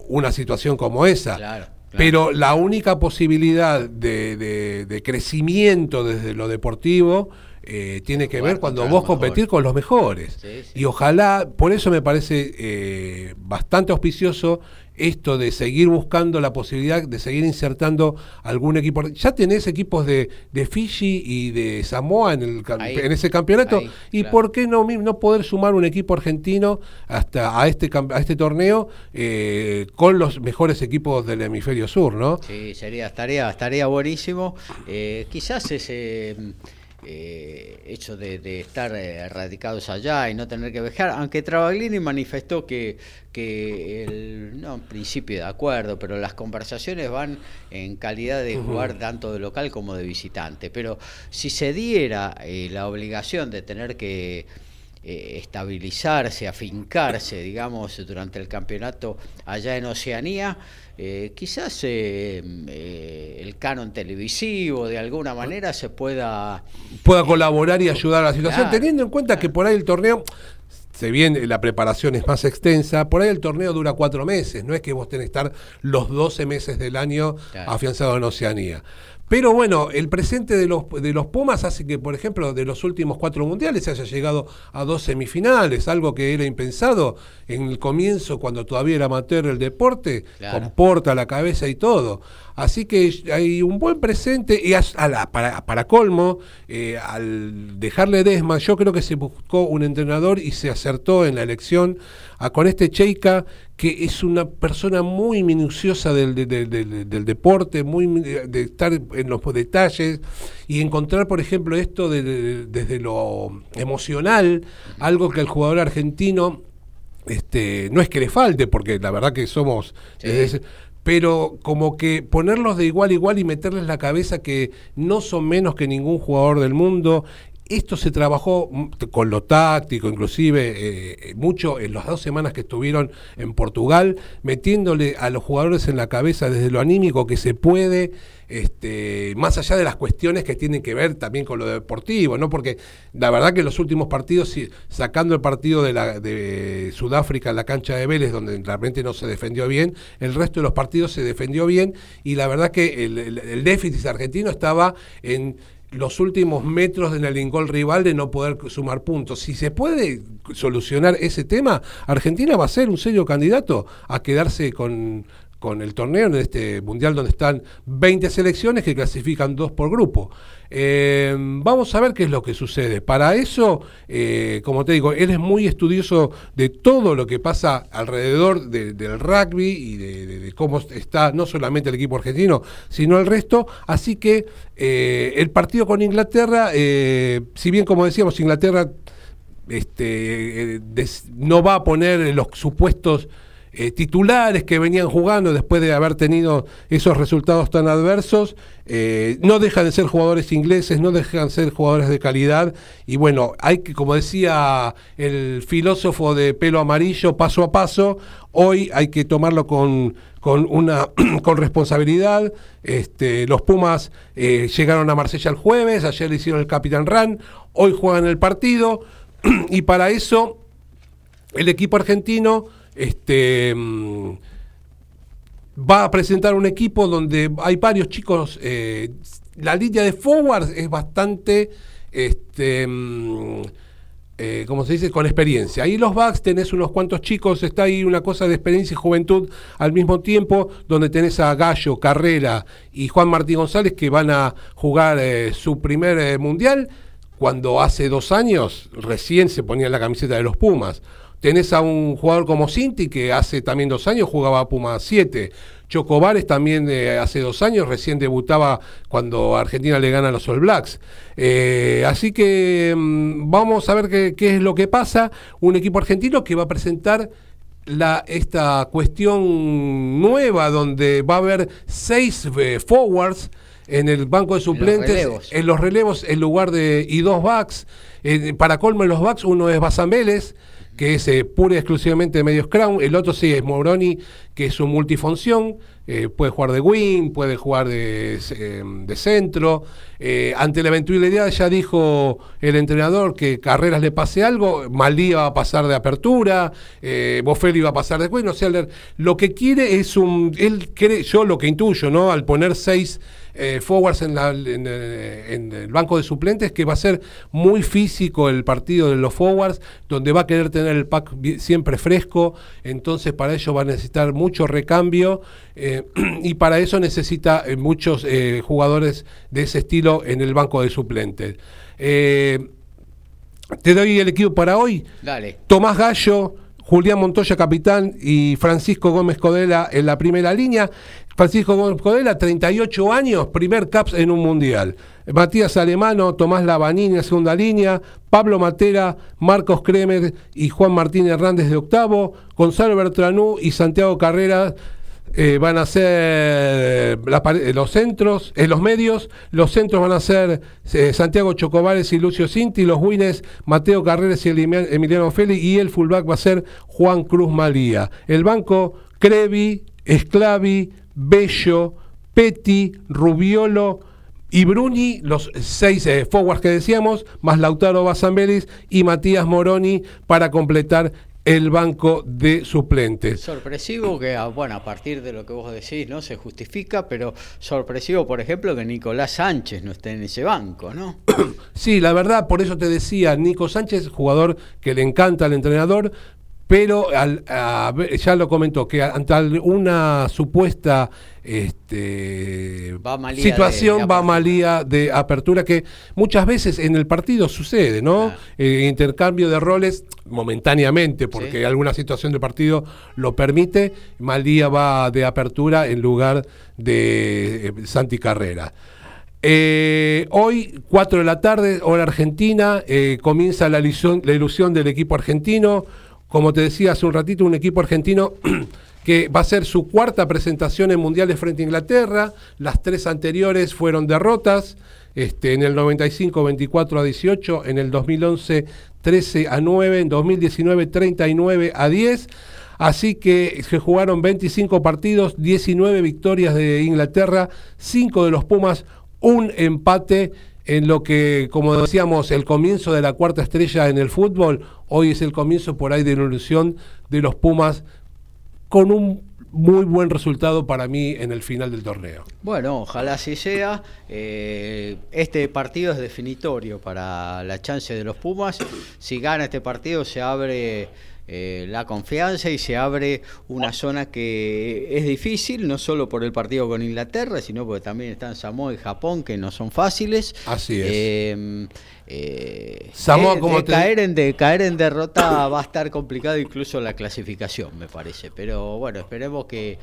una situación como esa. Claro. Claro. Pero la única posibilidad de, de, de crecimiento desde lo deportivo eh, tiene que bueno, ver cuando vos competir con los mejores. Sí, sí. Y ojalá, por eso me parece eh, bastante auspicioso esto de seguir buscando la posibilidad de seguir insertando algún equipo. Ya tenés equipos de, de Fiji y de Samoa en, el, ahí, en ese campeonato, ahí, y claro, por qué no, no poder sumar un equipo argentino hasta a este a este torneo eh, con los mejores equipos del hemisferio sur, ¿no? Sí, sería, estaría, estaría buenísimo. Eh, quizás ese... Eh, hecho de, de estar eh, radicados allá y no tener que viajar, aunque Travaglini manifestó que, que el, no en principio de acuerdo, pero las conversaciones van en calidad de jugar tanto de local como de visitante. Pero si se diera eh, la obligación de tener que eh, estabilizarse, afincarse, digamos, durante el campeonato allá en Oceanía, Eh, quizás eh, eh, el canon televisivo de alguna manera se pueda... Pueda colaborar y ayudar a la situación, claro, teniendo en cuenta que por ahí el torneo, si bien la preparación es más extensa, por ahí el torneo dura cuatro meses, no es que vos tenés que estar los doce meses del año, claro, afianzado en Oceanía. Pero bueno, el presente de los de los Pumas hace que, por ejemplo, de los últimos cuatro mundiales se haya llegado a dos semifinales, algo que era impensado en el comienzo, cuando todavía era amateur el deporte, claro, con porta la cabeza y todo. Así que hay un buen presente, y a, a la, para, para colmo, eh, al dejarle Desma, yo creo que se buscó un entrenador y se acertó en la elección a, con este Cheika, que es una persona muy minuciosa del, del, del, del deporte, muy de estar en los detalles, y encontrar, por ejemplo, esto de, de, desde lo emocional, algo que el jugador argentino este, no es que le falte, porque la verdad que somos... Sí. Desde, pero como que ponerlos de igual a igual y meterles la cabeza que no son menos que ningún jugador del mundo. Esto se trabajó con lo táctico, inclusive eh, mucho en las dos semanas que estuvieron en Portugal, metiéndole a los jugadores en la cabeza desde lo anímico que se puede, este, más allá de las cuestiones que tienen que ver también con lo deportivo, ¿no? Porque la verdad que los últimos partidos, sí, sacando el partido de, la, de Sudáfrica en la cancha de Vélez, donde realmente no se defendió bien, el resto de los partidos se defendió bien, y la verdad que el, el, el déficit argentino estaba en los últimos metros en el lingol rival de no poder sumar puntos. Si se puede solucionar ese tema, Argentina va a ser un serio candidato a quedarse con, con el torneo en este mundial donde están veinte selecciones que clasifican dos por grupo. Eh, vamos a ver qué es lo que sucede. Para eso, eh, como te digo, él es muy estudioso de todo lo que pasa alrededor de, del rugby y de, de, de cómo está no solamente el equipo argentino, sino el resto. Así que eh, el partido con Inglaterra, eh, si bien como decíamos, Inglaterra este, eh, des, no va a poner los supuestos Eh, titulares que venían jugando después de haber tenido esos resultados tan adversos, eh, no dejan de ser jugadores ingleses, no dejan de ser jugadores de calidad, y bueno, hay que, como decía el filósofo de pelo amarillo, paso a paso. Hoy hay que tomarlo con, con una con responsabilidad. Este, los Pumas eh, llegaron a Marsella el jueves, ayer le hicieron el Capitán Run, hoy juegan el partido, y para eso el equipo argentino Este va a presentar un equipo donde hay varios chicos. Eh, la línea de forwards es bastante, este, eh, como se dice, con experiencia. Ahí los backs tenés unos cuantos chicos, está ahí una cosa de experiencia y juventud al mismo tiempo, donde tenés a Gallo, Carrera y Juan Martín González, que van a jugar eh, su primer eh, mundial, cuando hace dos años recién se ponían la camiseta de los Pumas. Tenés a un jugador como Cinti, que hace también dos años jugaba a Puma siete. Chocobares también eh, hace dos años recién debutaba cuando Argentina le gana a los All Blacks. Eh, así que mmm, vamos a ver qué, qué es lo que pasa. Un equipo argentino que va a presentar la, esta cuestión nueva donde va a haber seis eh, forwards en el banco de suplentes, los en los relevos, en lugar de y dos backs. Eh, para colmo, en los backs uno es Bazán Vélez, que es eh, pura y exclusivamente de medios crown, el otro sí es Moroni, que es un multifunción, eh, puede jugar de wing, puede jugar de, eh, de centro. Eh, ante la eventualidad ya dijo el entrenador que Carreras le pase algo, Maldía va a pasar de apertura, eh, Bofelli va a pasar de wing, o sea, lo que quiere es un, él cree, yo lo que intuyo, ¿no? Al poner seis eh, forwards en, la, en, en el banco de suplentes, que va a ser muy físico el partido de los forwards, donde va a querer tener el pack siempre fresco, entonces para ello va a necesitar mucho recambio, eh, y para eso necesita eh, muchos eh, jugadores de ese estilo en el banco de suplentes. Eh, te doy el equipo para hoy. Dale. Tomás Gallo, Julián Montoya capitán y Francisco Gómez Codela en la primera línea. Francisco Gómez Codela, treinta y ocho años, primer caps en un mundial. Matías Alemano, Tomás Lavanini en segunda línea, Pablo Matera, Marcos Kremer y Juan Martín Hernández de octavo, Gonzalo Bertranú y Santiago Carreras eh, van a ser la, los centros, eh, los medios, los centros van a ser eh, Santiago Chocobares y Lucio Cinti, los wines Mateo Carreras y Emiliano Feli, y el fullback va a ser Juan Cruz Malía. El banco, Crevi, Esclavi, Bello, Peti, Rubiolo y Bruni, los seis eh, forwards que decíamos, más Lautaro Basambelis y Matías Moroni para completar el banco de suplentes. Sorpresivo que, bueno, a partir de lo que vos decís, ¿no? Se justifica, pero sorpresivo, por ejemplo, que Nicolás Sánchez no esté en ese banco, ¿no? Sí, la verdad, por eso te decía, Nico Sánchez, jugador que le encanta al entrenador, pero al, a, ya lo comentó, que ante una supuesta este, va malía situación de, de va malía de apertura, que muchas veces en el partido sucede, ¿no? Ah. Eh, intercambio de roles momentáneamente, porque ¿sí? alguna situación del partido lo permite, Malía va de apertura en lugar de eh, Santi Carrera. Eh, hoy, cuatro de la tarde, hora argentina, eh, comienza la ilusión, la ilusión del equipo argentino. Como te decía hace un ratito, un equipo argentino que va a ser su cuarta presentación en mundiales frente a Inglaterra. Las tres anteriores fueron derrotas, este, en el noventa y cinco veinticuatro a dieciocho, en el dos mil once trece a nueve, en dos mil diecinueve treinta y nueve a diez. Así que se jugaron veinticinco partidos, diecinueve victorias de Inglaterra, cinco de los Pumas, un empate, en lo que, como decíamos, el comienzo de la cuarta estrella en el fútbol. Hoy es el comienzo por ahí de la evolución de los Pumas, con un muy buen resultado para mí en el final del torneo. Bueno, ojalá así sea. Eh, este partido es definitorio para la chance de los Pumas. Si gana este partido se abre eh, la confianza y se abre una zona que es difícil, no solo por el partido con Inglaterra, sino porque también están Samoa y Japón, que no son fáciles. Así es. Eh, Eh, Samoa, de, como de te... caer, en, de, caer en derrota va a estar complicado incluso la clasificación, me parece. Pero bueno, esperemos que,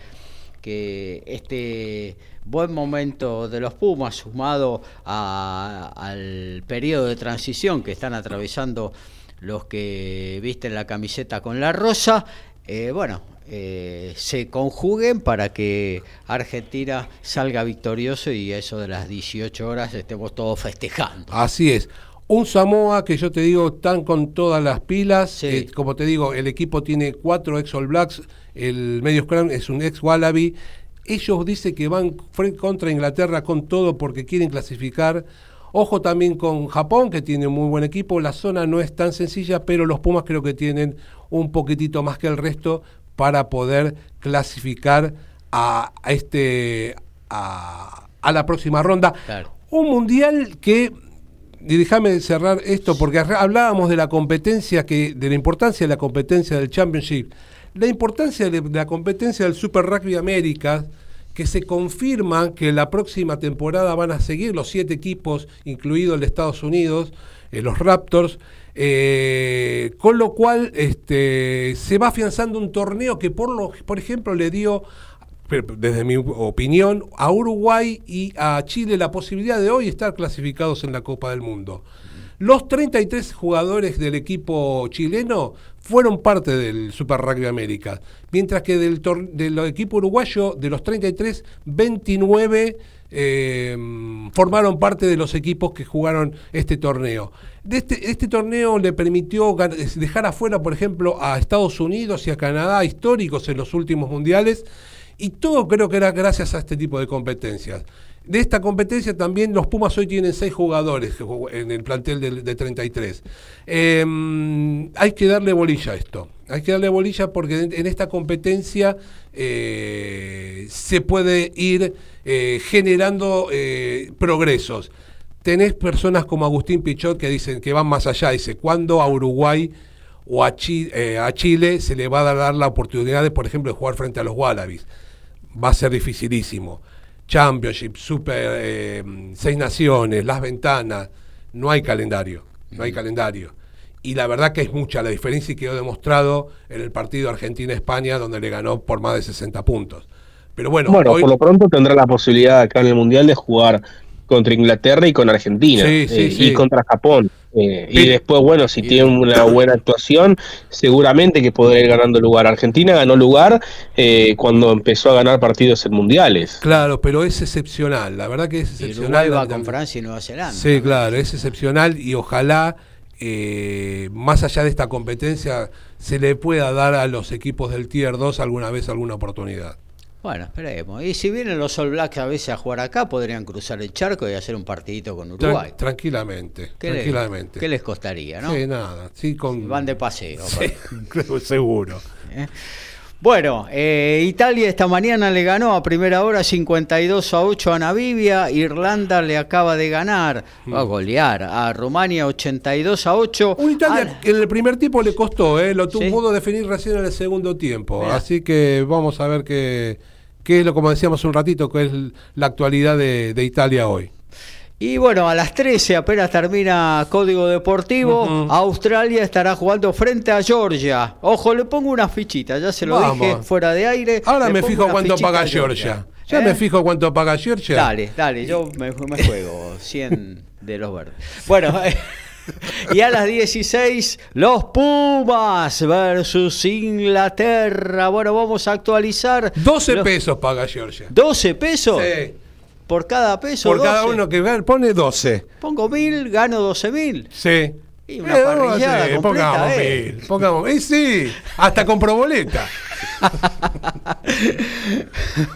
que este buen momento de los Pumas, sumado a, al periodo de transición que están atravesando los que visten la camiseta con la rosa, eh, bueno, eh, se conjuguen para que Argentina salga victorioso y a eso de las dieciocho horas estemos todos festejando. Así es. Un Samoa que yo te digo, están con todas las pilas, sí. eh, como te digo, el equipo tiene cuatro ex All Blacks, el medio scrum es un ex Wallaby, ellos dicen que van contra Inglaterra con todo porque quieren clasificar. Ojo también con Japón, que tiene un muy buen equipo, la zona no es tan sencilla, pero los Pumas creo que tienen un poquitito más que el resto para poder clasificar a, a, este, a, a la próxima ronda. Claro. Un mundial que... Y déjame cerrar esto, porque hablábamos de la competencia, que de la importancia de la competencia del Championship, la importancia de la competencia del Super Rugby América, que se confirma que la próxima temporada van a seguir los siete equipos, incluido el de Estados Unidos, eh, los Raptors, eh, con lo cual este, se va afianzando un torneo que por, lo, por ejemplo le dio, desde mi opinión, a Uruguay y a Chile la posibilidad de hoy estar clasificados en la Copa del Mundo. Los treinta y tres jugadores del equipo chileno fueron parte del Super Rugby América, mientras que del, tor- del equipo uruguayo, de los treinta y tres, veintinueve eh, formaron parte de los equipos que jugaron este torneo. De este, este torneo le permitió gan- dejar afuera, por ejemplo, a Estados Unidos y a Canadá, históricos en los últimos mundiales. Y todo creo que era gracias a este tipo de competencias. De esta competencia también los Pumas hoy tienen seis jugadores en el plantel de, de treinta y tres. Eh, hay que darle bolilla a esto. Hay que darle bolilla porque en, en esta competencia eh, se puede ir eh, generando eh, progresos. Tenés personas como Agustín Pichot que dicen que van más allá. Dice, ¿cuándo a Uruguay o a Chile, eh, a Chile se le va a dar la oportunidad, de, por ejemplo, de jugar frente a los Wallabies? Va a ser dificilísimo. Championship, Super, eh, Seis Naciones, Las Ventanas, no hay calendario, no hay calendario. Y la verdad que es mucha la diferencia y quedó demostrado en el partido Argentina-España, donde le ganó por más de sesenta puntos. Pero bueno, bueno hoy... por lo pronto tendrá la posibilidad acá en el Mundial de jugar contra Inglaterra y con Argentina, sí, sí, eh, sí. y contra Japón. Eh, sí. Y después, bueno, si sí. tiene una buena actuación, seguramente que podrá ir ganando lugar. Argentina ganó lugar eh, cuando empezó a ganar partidos en mundiales. Claro, pero es excepcional, la verdad que es excepcional. Y Uruguay va con Francia y Nueva Zelanda. Sí, claro, es excepcional y ojalá, eh, más allá de esta competencia, se le pueda dar a los equipos del Tier dos alguna vez alguna oportunidad. Bueno, esperemos. Y si vienen los All Blacks a veces a jugar acá, podrían cruzar el charco y hacer un partidito con Uruguay. Tran- tranquilamente, ¿Qué tranquilamente. Les, ¿Qué les costaría, no? Sí, nada. Sí, con... si van de paseo. Sí, creo, seguro. ¿Eh? Bueno, eh, Italia esta mañana le ganó a primera hora cincuenta y dos a ocho a Namibia. Irlanda le acaba de ganar, va a golear a Rumania ochenta y dos a ocho. Un Italia que ah, en el primer tiempo le costó, eh, lo tuvo ¿sí? pudo definir recién en el segundo tiempo. Mirá. Así que vamos a ver qué es lo, como decíamos un ratito, que es la actualidad de, de Italia hoy. Y bueno, a las trece apenas termina Código Deportivo, uh-huh. Australia estará jugando frente a Georgia. Ojo, le pongo una fichita, ya se lo Vamos. dije fuera de aire. Ahora me fijo cuánto paga Georgia. Georgia. Ya ¿Eh? me fijo cuánto paga Georgia. Dale, dale, yo me, me juego cien de los verdes. Bueno... Y a las dieciséis, los Pumas versus Inglaterra. Bueno, vamos a actualizar. doce los... pesos paga Georgia. ¿doce pesos? Sí. ¿Por cada peso? Por doce. Cada uno que pone doce. Pongo mil, gano doce mil. Sí. Y una eh, parrillada sí, completa, pongamos eh. mil, pongamos mil. Y sí, hasta con proboleta.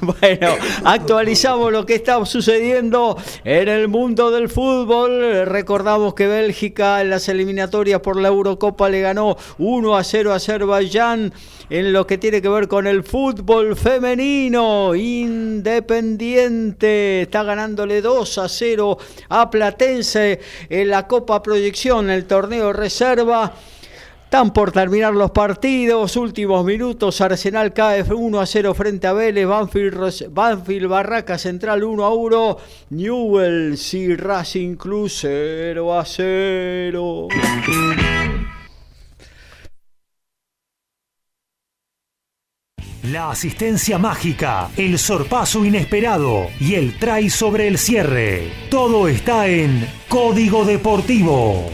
Bueno, actualizamos lo que está sucediendo en el mundo del fútbol. Recordamos que Bélgica en las eliminatorias por la Eurocopa le ganó uno a cero a Azerbaiyán. En lo que tiene que ver con el fútbol femenino, Independiente está ganándole dos a cero a Platense en la Copa Proyección, el torneo reserva. Están por terminar los partidos, últimos minutos, Arsenal cae uno a cero frente a Vélez, Banfield, Banfield Barraca Central uno a uno, Newell's y Racing Club cero a cero. La asistencia mágica, el sorpaso inesperado y el try sobre el cierre. Todo está en Código Deportivo.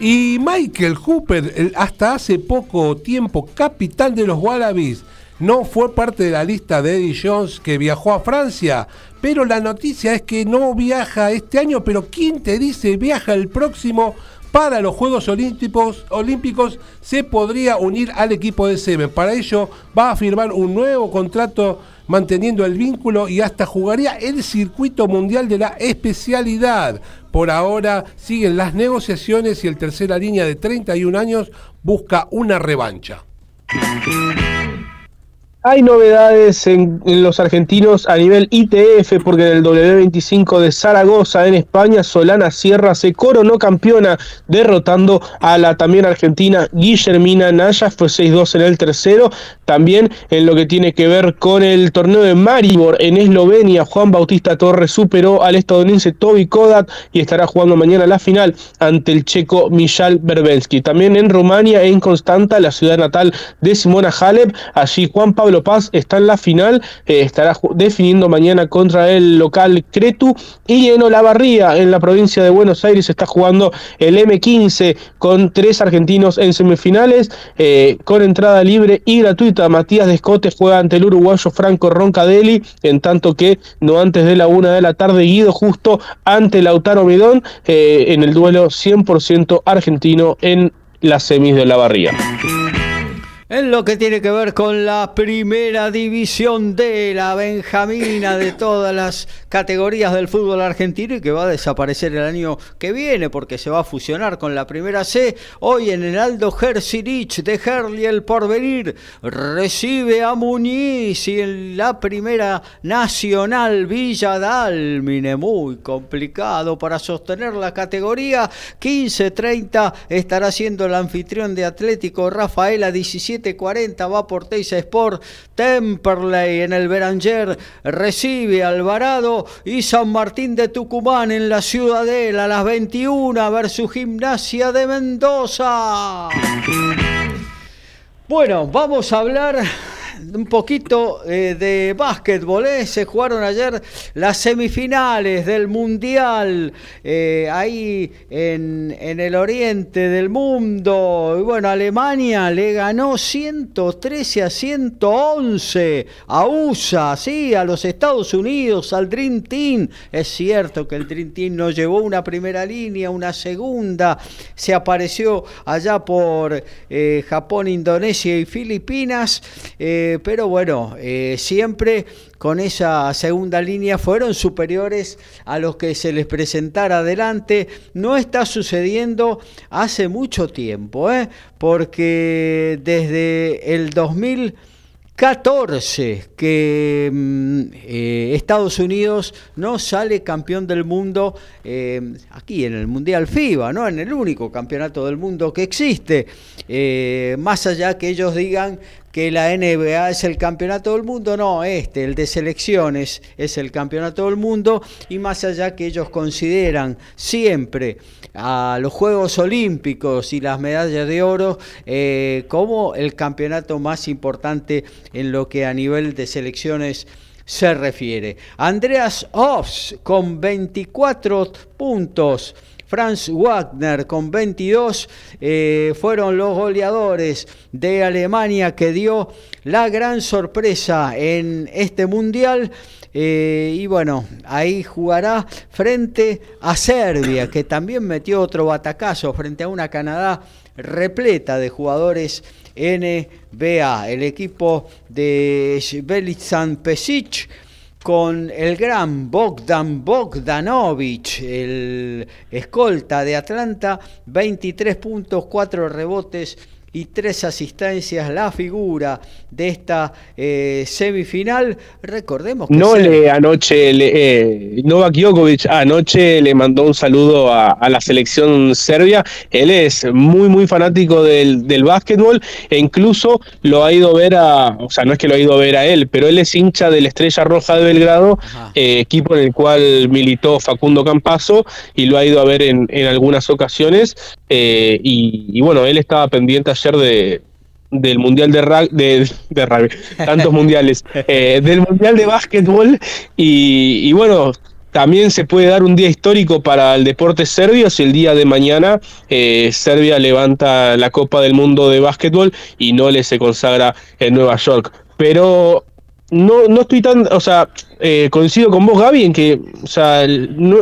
Y Michael Hooper, el hasta hace poco tiempo capitán de los Wallabies, no fue parte de la lista de Eddie Jones que viajó a Francia, pero la noticia es que no viaja este año, pero ¿quién te dice viaja el próximo para los Juegos Olímpicos? Olímpicos se podría unir al equipo de Seven, para ello va a firmar un nuevo contrato manteniendo el vínculo y hasta jugaría el circuito mundial de la especialidad. Por ahora siguen las negociaciones y el tercera línea de treinta y un años busca una revancha. Hay novedades en, en los argentinos a nivel I T F porque en el W veinticinco de Zaragoza en España, Solana Sierra se coronó campeona derrotando a la también argentina Guillermina Naya, fue seis dos en el tercero. También en lo que tiene que ver con el torneo de Maribor en Eslovenia, Juan Bautista Torres superó al estadounidense Toby Kodak y estará jugando mañana la final ante el checo Michal Berbelski. También en Rumania, en Constanta, la ciudad natal de Simona Halep, allí Juan Pablo Paz está en la final, eh, estará definiendo mañana contra el local Cretu. Y en Olavarría, en la provincia de Buenos Aires, está jugando el M quince con tres argentinos en semifinales, eh, con entrada libre y gratuita. Matías Descote juega ante el uruguayo Franco Roncadelli, en tanto que no antes de la una de la tarde Guido Justo ante Lautaro Midón, eh, en el duelo cien por ciento argentino en las semis de Olavarría. En lo que tiene que ver con la primera división de la Benjamina de todas las categorías del fútbol argentino y que va a desaparecer el año que viene porque se va a fusionar con la primera C, hoy en el Aldo Hercirich de Herli el Porvenir recibe a Muñiz y en la primera nacional Villa Dálmine, muy complicado para sostener la categoría. Quince treinta estará siendo el anfitrión de Atlético Rafaela, diecisiete cuarenta va por Teisa Sport. Temperley en el Beranger recibe Alvarado y San Martín de Tucumán en la Ciudadela a las veintiuna versus Gimnasia de Mendoza. Bueno, vamos a hablar un poquito eh, de básquetbol, ¿eh? Se jugaron ayer las semifinales del Mundial eh, ahí en, en el oriente del mundo. Y bueno, Alemania le ganó ciento trece a ciento once a U S A, sí, a los Estados Unidos, al Dream Team. Es cierto que el Dream Team no llevó una primera línea, una segunda, se apareció allá por eh, Japón, Indonesia y Filipinas, eh, pero bueno, eh, siempre con esa segunda línea fueron superiores a los que se les presentara adelante. No está sucediendo hace mucho tiempo, ¿eh? Porque desde el dos mil catorce que eh, Estados Unidos no sale campeón del mundo eh, aquí en el Mundial FIBA, ¿no? En el único campeonato del mundo que existe, eh, más allá que ellos digan que la N B A es el campeonato del mundo, no, este, el de selecciones es el campeonato del mundo, y más allá que ellos consideran siempre a los Juegos Olímpicos y las medallas de oro eh, como el campeonato más importante en lo que a nivel de selecciones se refiere. Andreas Hoffs con veinticuatro puntos, Franz Wagner con veintidós, eh, fueron los goleadores de Alemania, que dio la gran sorpresa en este Mundial. Eh, y bueno, ahí jugará frente a Serbia, que también metió otro batacazo frente a una Canadá repleta de jugadores N B A. El equipo de Belisan Pesic, con el gran Bogdan Bogdanovic, el escolta de Atlanta, veintitrés puntos, cuatro rebotes y tres asistencias, la figura de esta eh, semifinal. Recordemos que... No se... le anoche, le, eh, Novak Djokovic anoche le mandó un saludo a, a la selección serbia. Él es muy, muy fanático del, del básquetbol, e incluso lo ha ido a ver a... O sea, no es que lo ha ido a ver a él, pero él es hincha de la Estrella Roja de Belgrado, eh, equipo en el cual militó Facundo Campazzo, y lo ha ido a ver en, en algunas ocasiones. Eh, y, y bueno, él estaba pendiente ayer de, del mundial de rugby, de, de rugby, tantos mundiales, eh, del mundial de básquetbol, y, y bueno, también se puede dar un día histórico para el deporte serbio si el día de mañana eh, Serbia levanta la Copa del Mundo de Básquetbol y no le se consagra en Nueva York. Pero no, no estoy tan, o sea, eh, coincido con vos, Gaby, en que, o sea, no...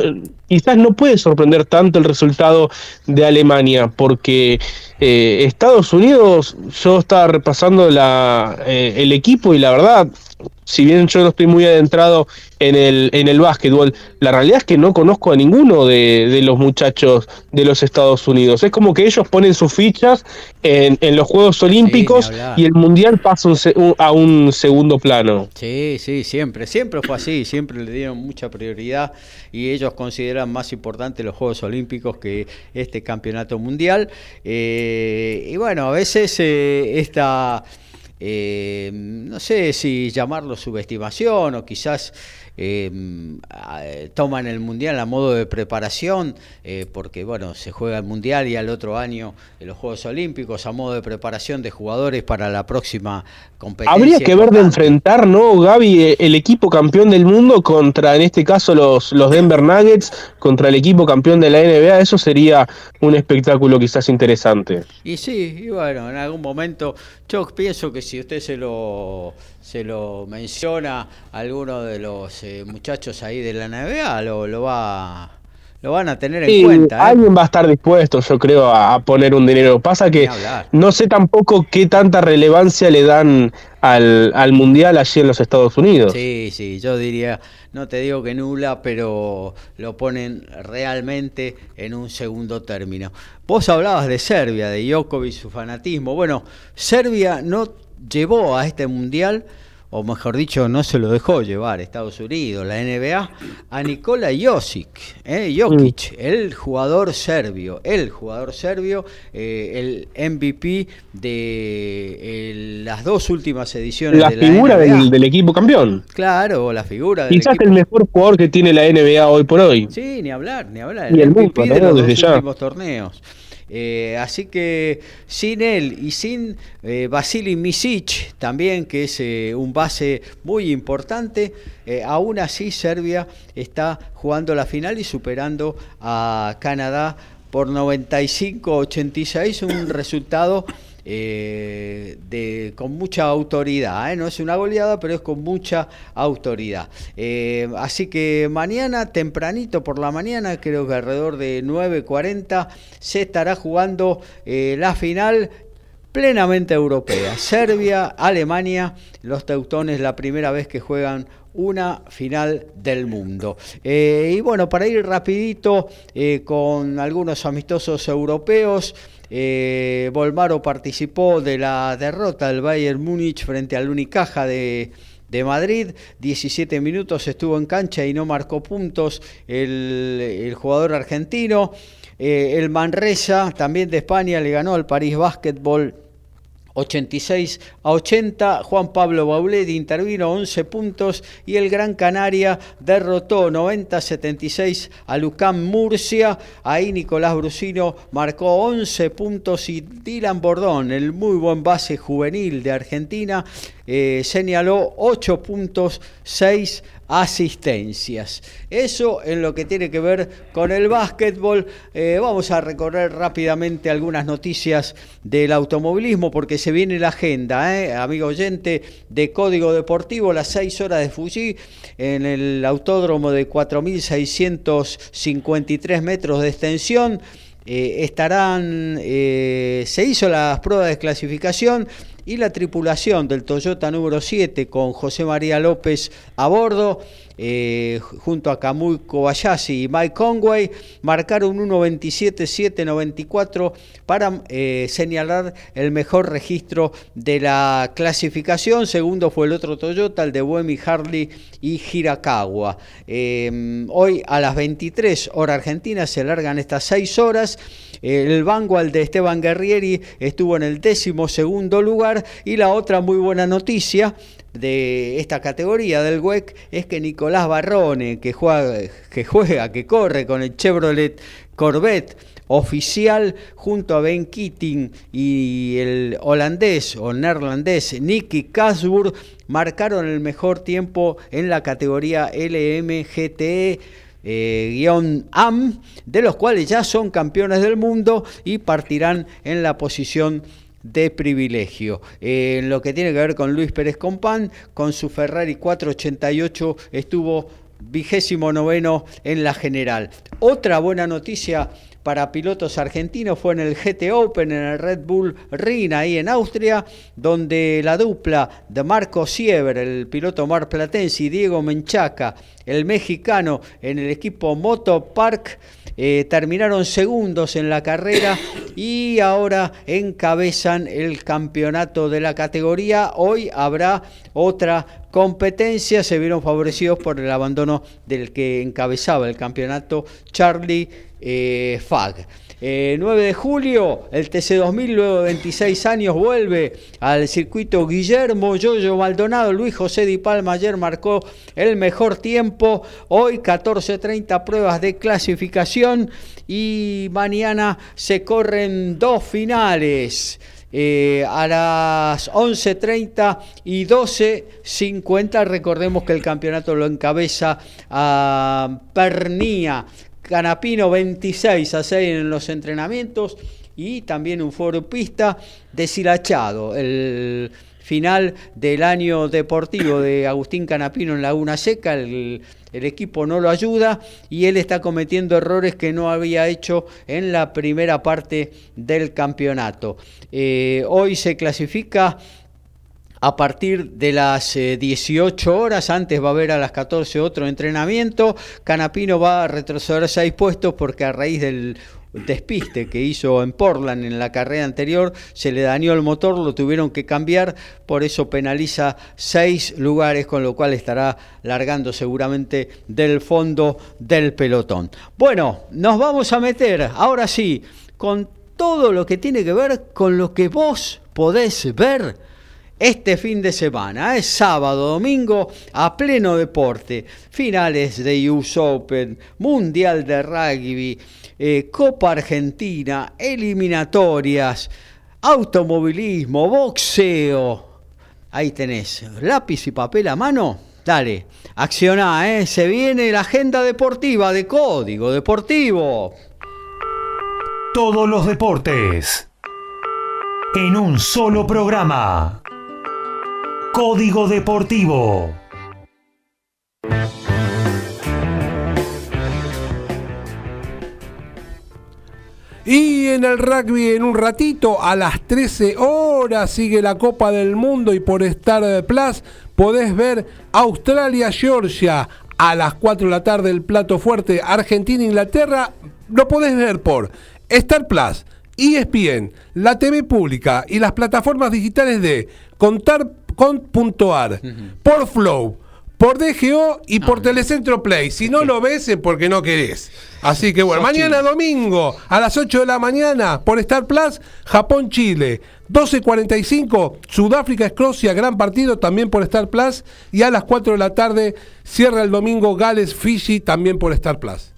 Quizás no puede sorprender tanto el resultado de Alemania, porque eh, Estados Unidos, yo estaba repasando la, eh, el equipo, y la verdad, si bien yo no estoy muy adentrado en el, en el básquetbol, la realidad es que no conozco a ninguno de, de los muchachos de los Estados Unidos. Es como que ellos ponen sus fichas en, en los Juegos Olímpicos, sí, y el Mundial pasa un, un, a un segundo plano. Sí, sí, siempre, siempre fue así, siempre le dieron mucha prioridad, y ellos consideran más importante los Juegos Olímpicos que este campeonato mundial. Eh, y bueno, a veces eh, esta, eh, no sé si llamarlo subestimación, o quizás eh, toman el mundial a modo de preparación, eh, porque bueno, se juega el mundial y al otro año los Juegos Olímpicos, a modo de preparación de jugadores para la próxima competencia. Habría que ver de enfrentar, ¿no, Gaby? El equipo campeón del mundo contra, en este caso, los, los Denver Nuggets, contra el equipo campeón de la N B A. Eso sería un espectáculo quizás interesante. Y sí, y bueno, en algún momento, yo pienso que si usted se lo, se lo menciona a alguno de los eh, muchachos ahí de la N B A, lo, lo va... Lo van a tener en sí, cuenta, ¿eh? Alguien va a estar dispuesto, yo creo, a poner un dinero. Pasa que no sé tampoco qué tanta relevancia le dan al, al Mundial allí en los Estados Unidos. Sí, sí, yo diría, no te digo que nula, pero lo ponen realmente en un segundo término. Vos hablabas de Serbia, de Djokovic, su fanatismo. Bueno, Serbia no llevó a este Mundial, o mejor dicho, no se lo dejó llevar Estados Unidos, la N B A, a Nikola Jokic, eh, Jokic, el jugador serbio, el jugador serbio, eh, el M V P de eh, las dos últimas ediciones la de la figura del, del equipo campeón. Claro, la figura del Quizás equipo. El mejor jugador que tiene la N B A hoy por hoy. Sí, ni hablar, ni hablar. El y el M V P mundo, de los desde dos ya. últimos torneos. Eh, así que sin él y sin eh, Vasili Misic también, que es eh, un base muy importante, eh, aún así Serbia está jugando la final y superando a Canadá por noventa y cinco a ochenta y seis, un resultado eh, de, con mucha autoridad, ¿eh? No es una goleada, pero es con mucha autoridad. Eh, así que mañana, tempranito por la mañana, creo que alrededor de nueve cuarenta, se estará jugando eh, la final plenamente europea. Serbia, Alemania, los teutones, la primera vez que juegan una final del mundo. Eh, y bueno, para ir rapidito eh, con algunos amistosos europeos, Eh, Bolmaro participó de la derrota del Bayern Múnich frente al Unicaja de, de Madrid. diecisiete minutos estuvo en cancha y no marcó puntos el, el jugador argentino. Eh, el Manresa, también de España, le ganó al París Basketball ochenta y seis a ochenta. Juan Pablo Baulet intervino once puntos y el Gran Canaria derrotó noventa a setenta y seis a Lucán Murcia. Ahí Nicolás Brusino marcó once puntos y Dylan Bordón, el muy buen base juvenil de Argentina, eh, señaló ocho puntos, seis asistencias. Eso en lo que tiene que ver con el básquetbol. Eh, vamos a recorrer rápidamente algunas noticias del automovilismo porque se viene la agenda, ¿eh? Amigo oyente de Código Deportivo, las seis horas de Fuji en el autódromo de cuatro mil seiscientos cincuenta y tres metros de extensión. Eh, estarán, eh, se hizo las pruebas de clasificación y la tripulación del Toyota número siete con José María López a bordo, eh, junto a Kamui Kobayashi y Mike Conway, marcaron uno veintisiete setecientos noventa y cuatro para eh, señalar el mejor registro de la clasificación. Segundo fue el otro Toyota, el de Buemi, Harley y Hirakawa. Eh, hoy a las veintitrés hora argentina se largan estas seis horas. El Vanguard de Esteban Guerrieri estuvo en el décimo segundo lugar. Y la otra muy buena noticia de esta categoría del W E C es que Nicolás Barrone, que juega, que juega, que corre con el Chevrolet Corvette oficial, junto a Ben Keating y el holandés o neerlandés Nicky Kasburg, marcaron el mejor tiempo en la categoría L M G T E. Eh, guión A M, de los cuales ya son campeones del mundo y partirán en la posición de privilegio. Eh, en lo que tiene que ver con Luis Pérez Compán, con su Ferrari cuatrocientos ochenta y ocho estuvo vigésimo noveno en la general. Otra buena noticia para pilotos argentinos fue en el G T Open, en el Red Bull Ring, ahí en Austria, donde la dupla de Marco Sieber, el piloto marplatense, y Diego Menchaca, el mexicano, en el equipo Motopark, eh, terminaron segundos en la carrera y ahora encabezan el campeonato de la categoría. Hoy habrá otra competencia, se vieron favorecidos por el abandono del que encabezaba el campeonato, Charlie eh, Fag. Eh, nueve de julio, el T C dos mil, luego de veintiséis años, vuelve al circuito Guillermo Yoyo Maldonado. Luis José Di Palma ayer marcó el mejor tiempo. Hoy catorce treinta pruebas de clasificación y mañana se corren dos finales. Eh, a las once treinta y doce cincuenta, recordemos que el campeonato lo encabeza a Pernía Canapino, veintiséis a seis en los entrenamientos, y también un forupista deshilachado. El final del año deportivo de Agustín Canapino en Laguna Seca, el, el equipo no lo ayuda y él está cometiendo errores que no había hecho en la primera parte del campeonato. Eh, hoy se clasifica a partir de las eh, dieciocho horas, antes va a haber a las catorce otro entrenamiento. Canapino va a retroceder seis puestos porque a raíz del despiste que hizo en Portland en la carrera anterior, se le dañó el motor, lo tuvieron que cambiar, por eso penaliza seis lugares, con lo cual estará largando seguramente del fondo del pelotón. Bueno, nos vamos a meter ahora sí con todo lo que tiene que ver con lo que vos podés ver este fin de semana. Es sábado, domingo, a pleno deporte. Finales de U S Open, Mundial de Rugby, eh, Copa Argentina, eliminatorias, automovilismo, boxeo. Ahí tenés, lápiz y papel a mano. Dale, accioná, ¿eh? Se viene la agenda deportiva de Código Deportivo. Todos los deportes en un solo programa. Código Deportivo. Y en el rugby, en un ratito, a las trece horas, sigue la Copa del Mundo y por Star Plus podés ver Australia-Georgia. A las cuatro de la tarde el plato fuerte, Argentina-Inglaterra, lo podés ver por Star Plus, E S P N, la T V pública y las plataformas digitales de Contar punto ar, por Flow, por D G O y por ah, Telecentro Play. Si no lo ves es porque no querés. Así que bueno, mañana chino. domingo a las ocho de la mañana por Star Plus, Japón-Chile. doce cuarenta y cinco, Sudáfrica-Escocia, gran partido también por Star Plus. Y a las cuatro de la tarde cierra el domingo Gales-Fiji, también por Star Plus.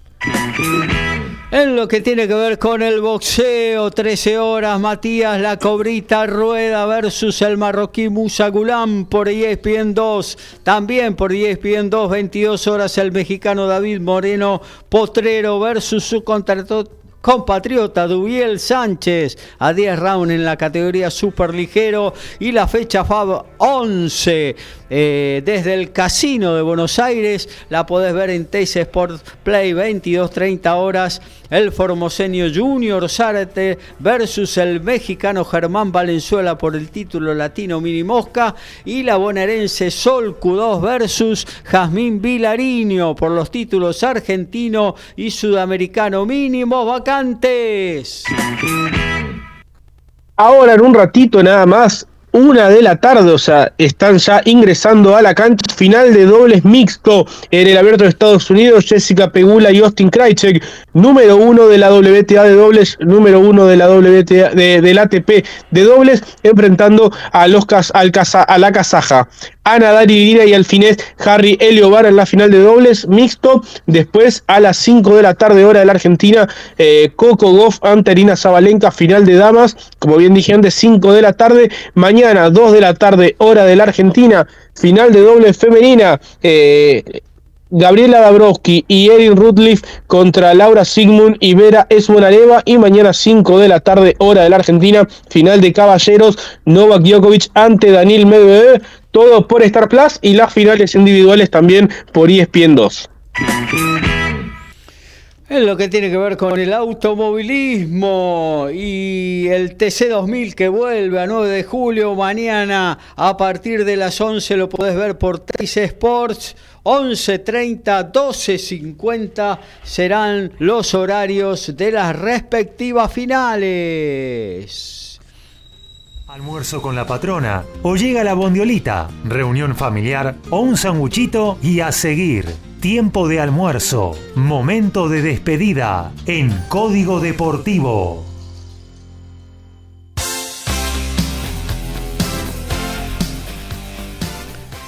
En lo que tiene que ver con el boxeo, trece horas, Matías La Cobrita Rueda versus el marroquí Musa Gulam por E S P N dos. También por E S P N dos, veintidós horas, el mexicano David Moreno Potrero versus su contrato. Compatriota Dubiel Sánchez a diez rounds en la categoría superligero. Y la fecha F A B once eh, desde el Casino de Buenos Aires la podés ver en T S Sport Play. Veintidós treinta horas el formoseño Junior Zárate versus el mexicano Germán Valenzuela por el título latino mini mosca, y la bonaerense Sol Q dos versus Jazmín Vilariño por los títulos argentino y sudamericano mínimo vacantes. Ahora en un ratito nada más, una de la tarde, o sea, están ya ingresando a la cancha final de dobles mixto en el Abierto de Estados Unidos, Jessica Pegula y Austin Krajicek, número uno de la W T A de dobles, número uno de la W T A de, del A T P de dobles, enfrentando a los al casa, a la kazaja Ana Dariguira y al finés Harry Eliobar en la final de dobles mixto. Después a las cinco de la tarde hora de la Argentina, eh, Coco Goff ante Arina Sabalenka, final de damas, como bien dije antes, cinco de la tarde. Mañana Mañana, dos de la tarde, hora de la Argentina, final de doble femenina, eh, Gabriela Dabrowski y Erin Rutliff contra Laura Sigmund y Vera Esbonareva. Y mañana, cinco de la tarde, hora de la Argentina, final de caballeros, Novak Djokovic ante Daniil Medvedev, todo por Star Plus, y las finales individuales también por E S P N dos. En lo que tiene que ver con el automovilismo y el T C dos mil que vuelve a nueve de julio, mañana a partir de las once lo podés ver por Trace Sports. once treinta, doce cincuenta serán los horarios de las respectivas finales. Almuerzo con la patrona, o llega la bondiolita, reunión familiar o un sanguchito y a seguir. Tiempo de almuerzo, momento de despedida en Código Deportivo.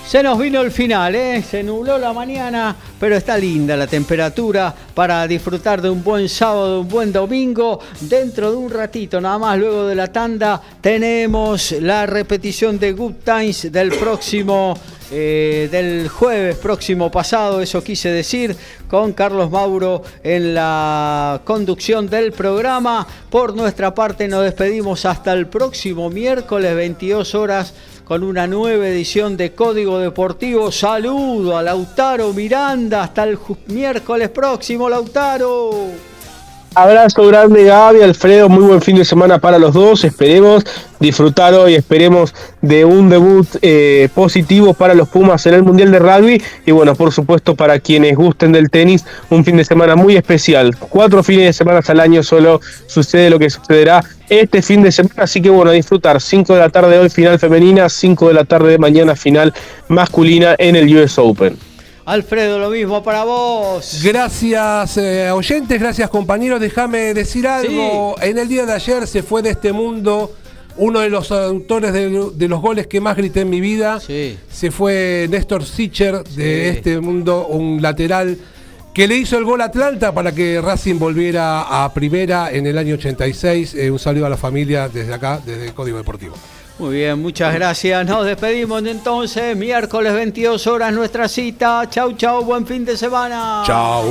Se nos vino el final, ¿eh? Se nubló la mañana, pero está linda la temperatura para disfrutar de un buen sábado, un buen domingo. Dentro de un ratito, nada más, luego de la tanda, tenemos la repetición de Good Times del próximo, eh, del jueves próximo pasado, eso quise decir, con Carlos Mauro en la conducción del programa. Por nuestra parte, nos despedimos hasta el próximo miércoles, veintidós horas, con una nueva edición de Código Deportivo. Saludo a Lautaro Miranda. Hasta el miércoles próximo, Lautaro. Abrazo grande, Gaby, Alfredo. Muy buen fin de semana para los dos. Esperemos disfrutar hoy. Esperemos de un debut eh, positivo para los Pumas en el Mundial de Rugby. Y bueno, por supuesto, para quienes gusten del tenis, un fin de semana muy especial. Cuatro fines de semana al año solo sucede lo que sucederá este fin de semana, así que bueno, a disfrutar. Cinco de la tarde hoy final femenina, cinco de la tarde mañana final masculina en el U S Open. Alfredo, lo mismo para vos. Gracias eh, oyentes, gracias compañeros. Déjame decir algo, sí. En el día de ayer se fue de este mundo uno de los autores de, de los goles que más grité en mi vida, sí. Se fue Néstor Sicher, de sí. este mundo, un lateral que le hizo el gol a Atlanta para que Racing volviera a primera en el año ochenta y seis. Eh, un saludo a la familia desde acá, desde Código Deportivo. Muy bien, muchas gracias. Nos despedimos entonces. Miércoles veintidós horas nuestra cita. Chau, chau. Buen fin de semana. Chau.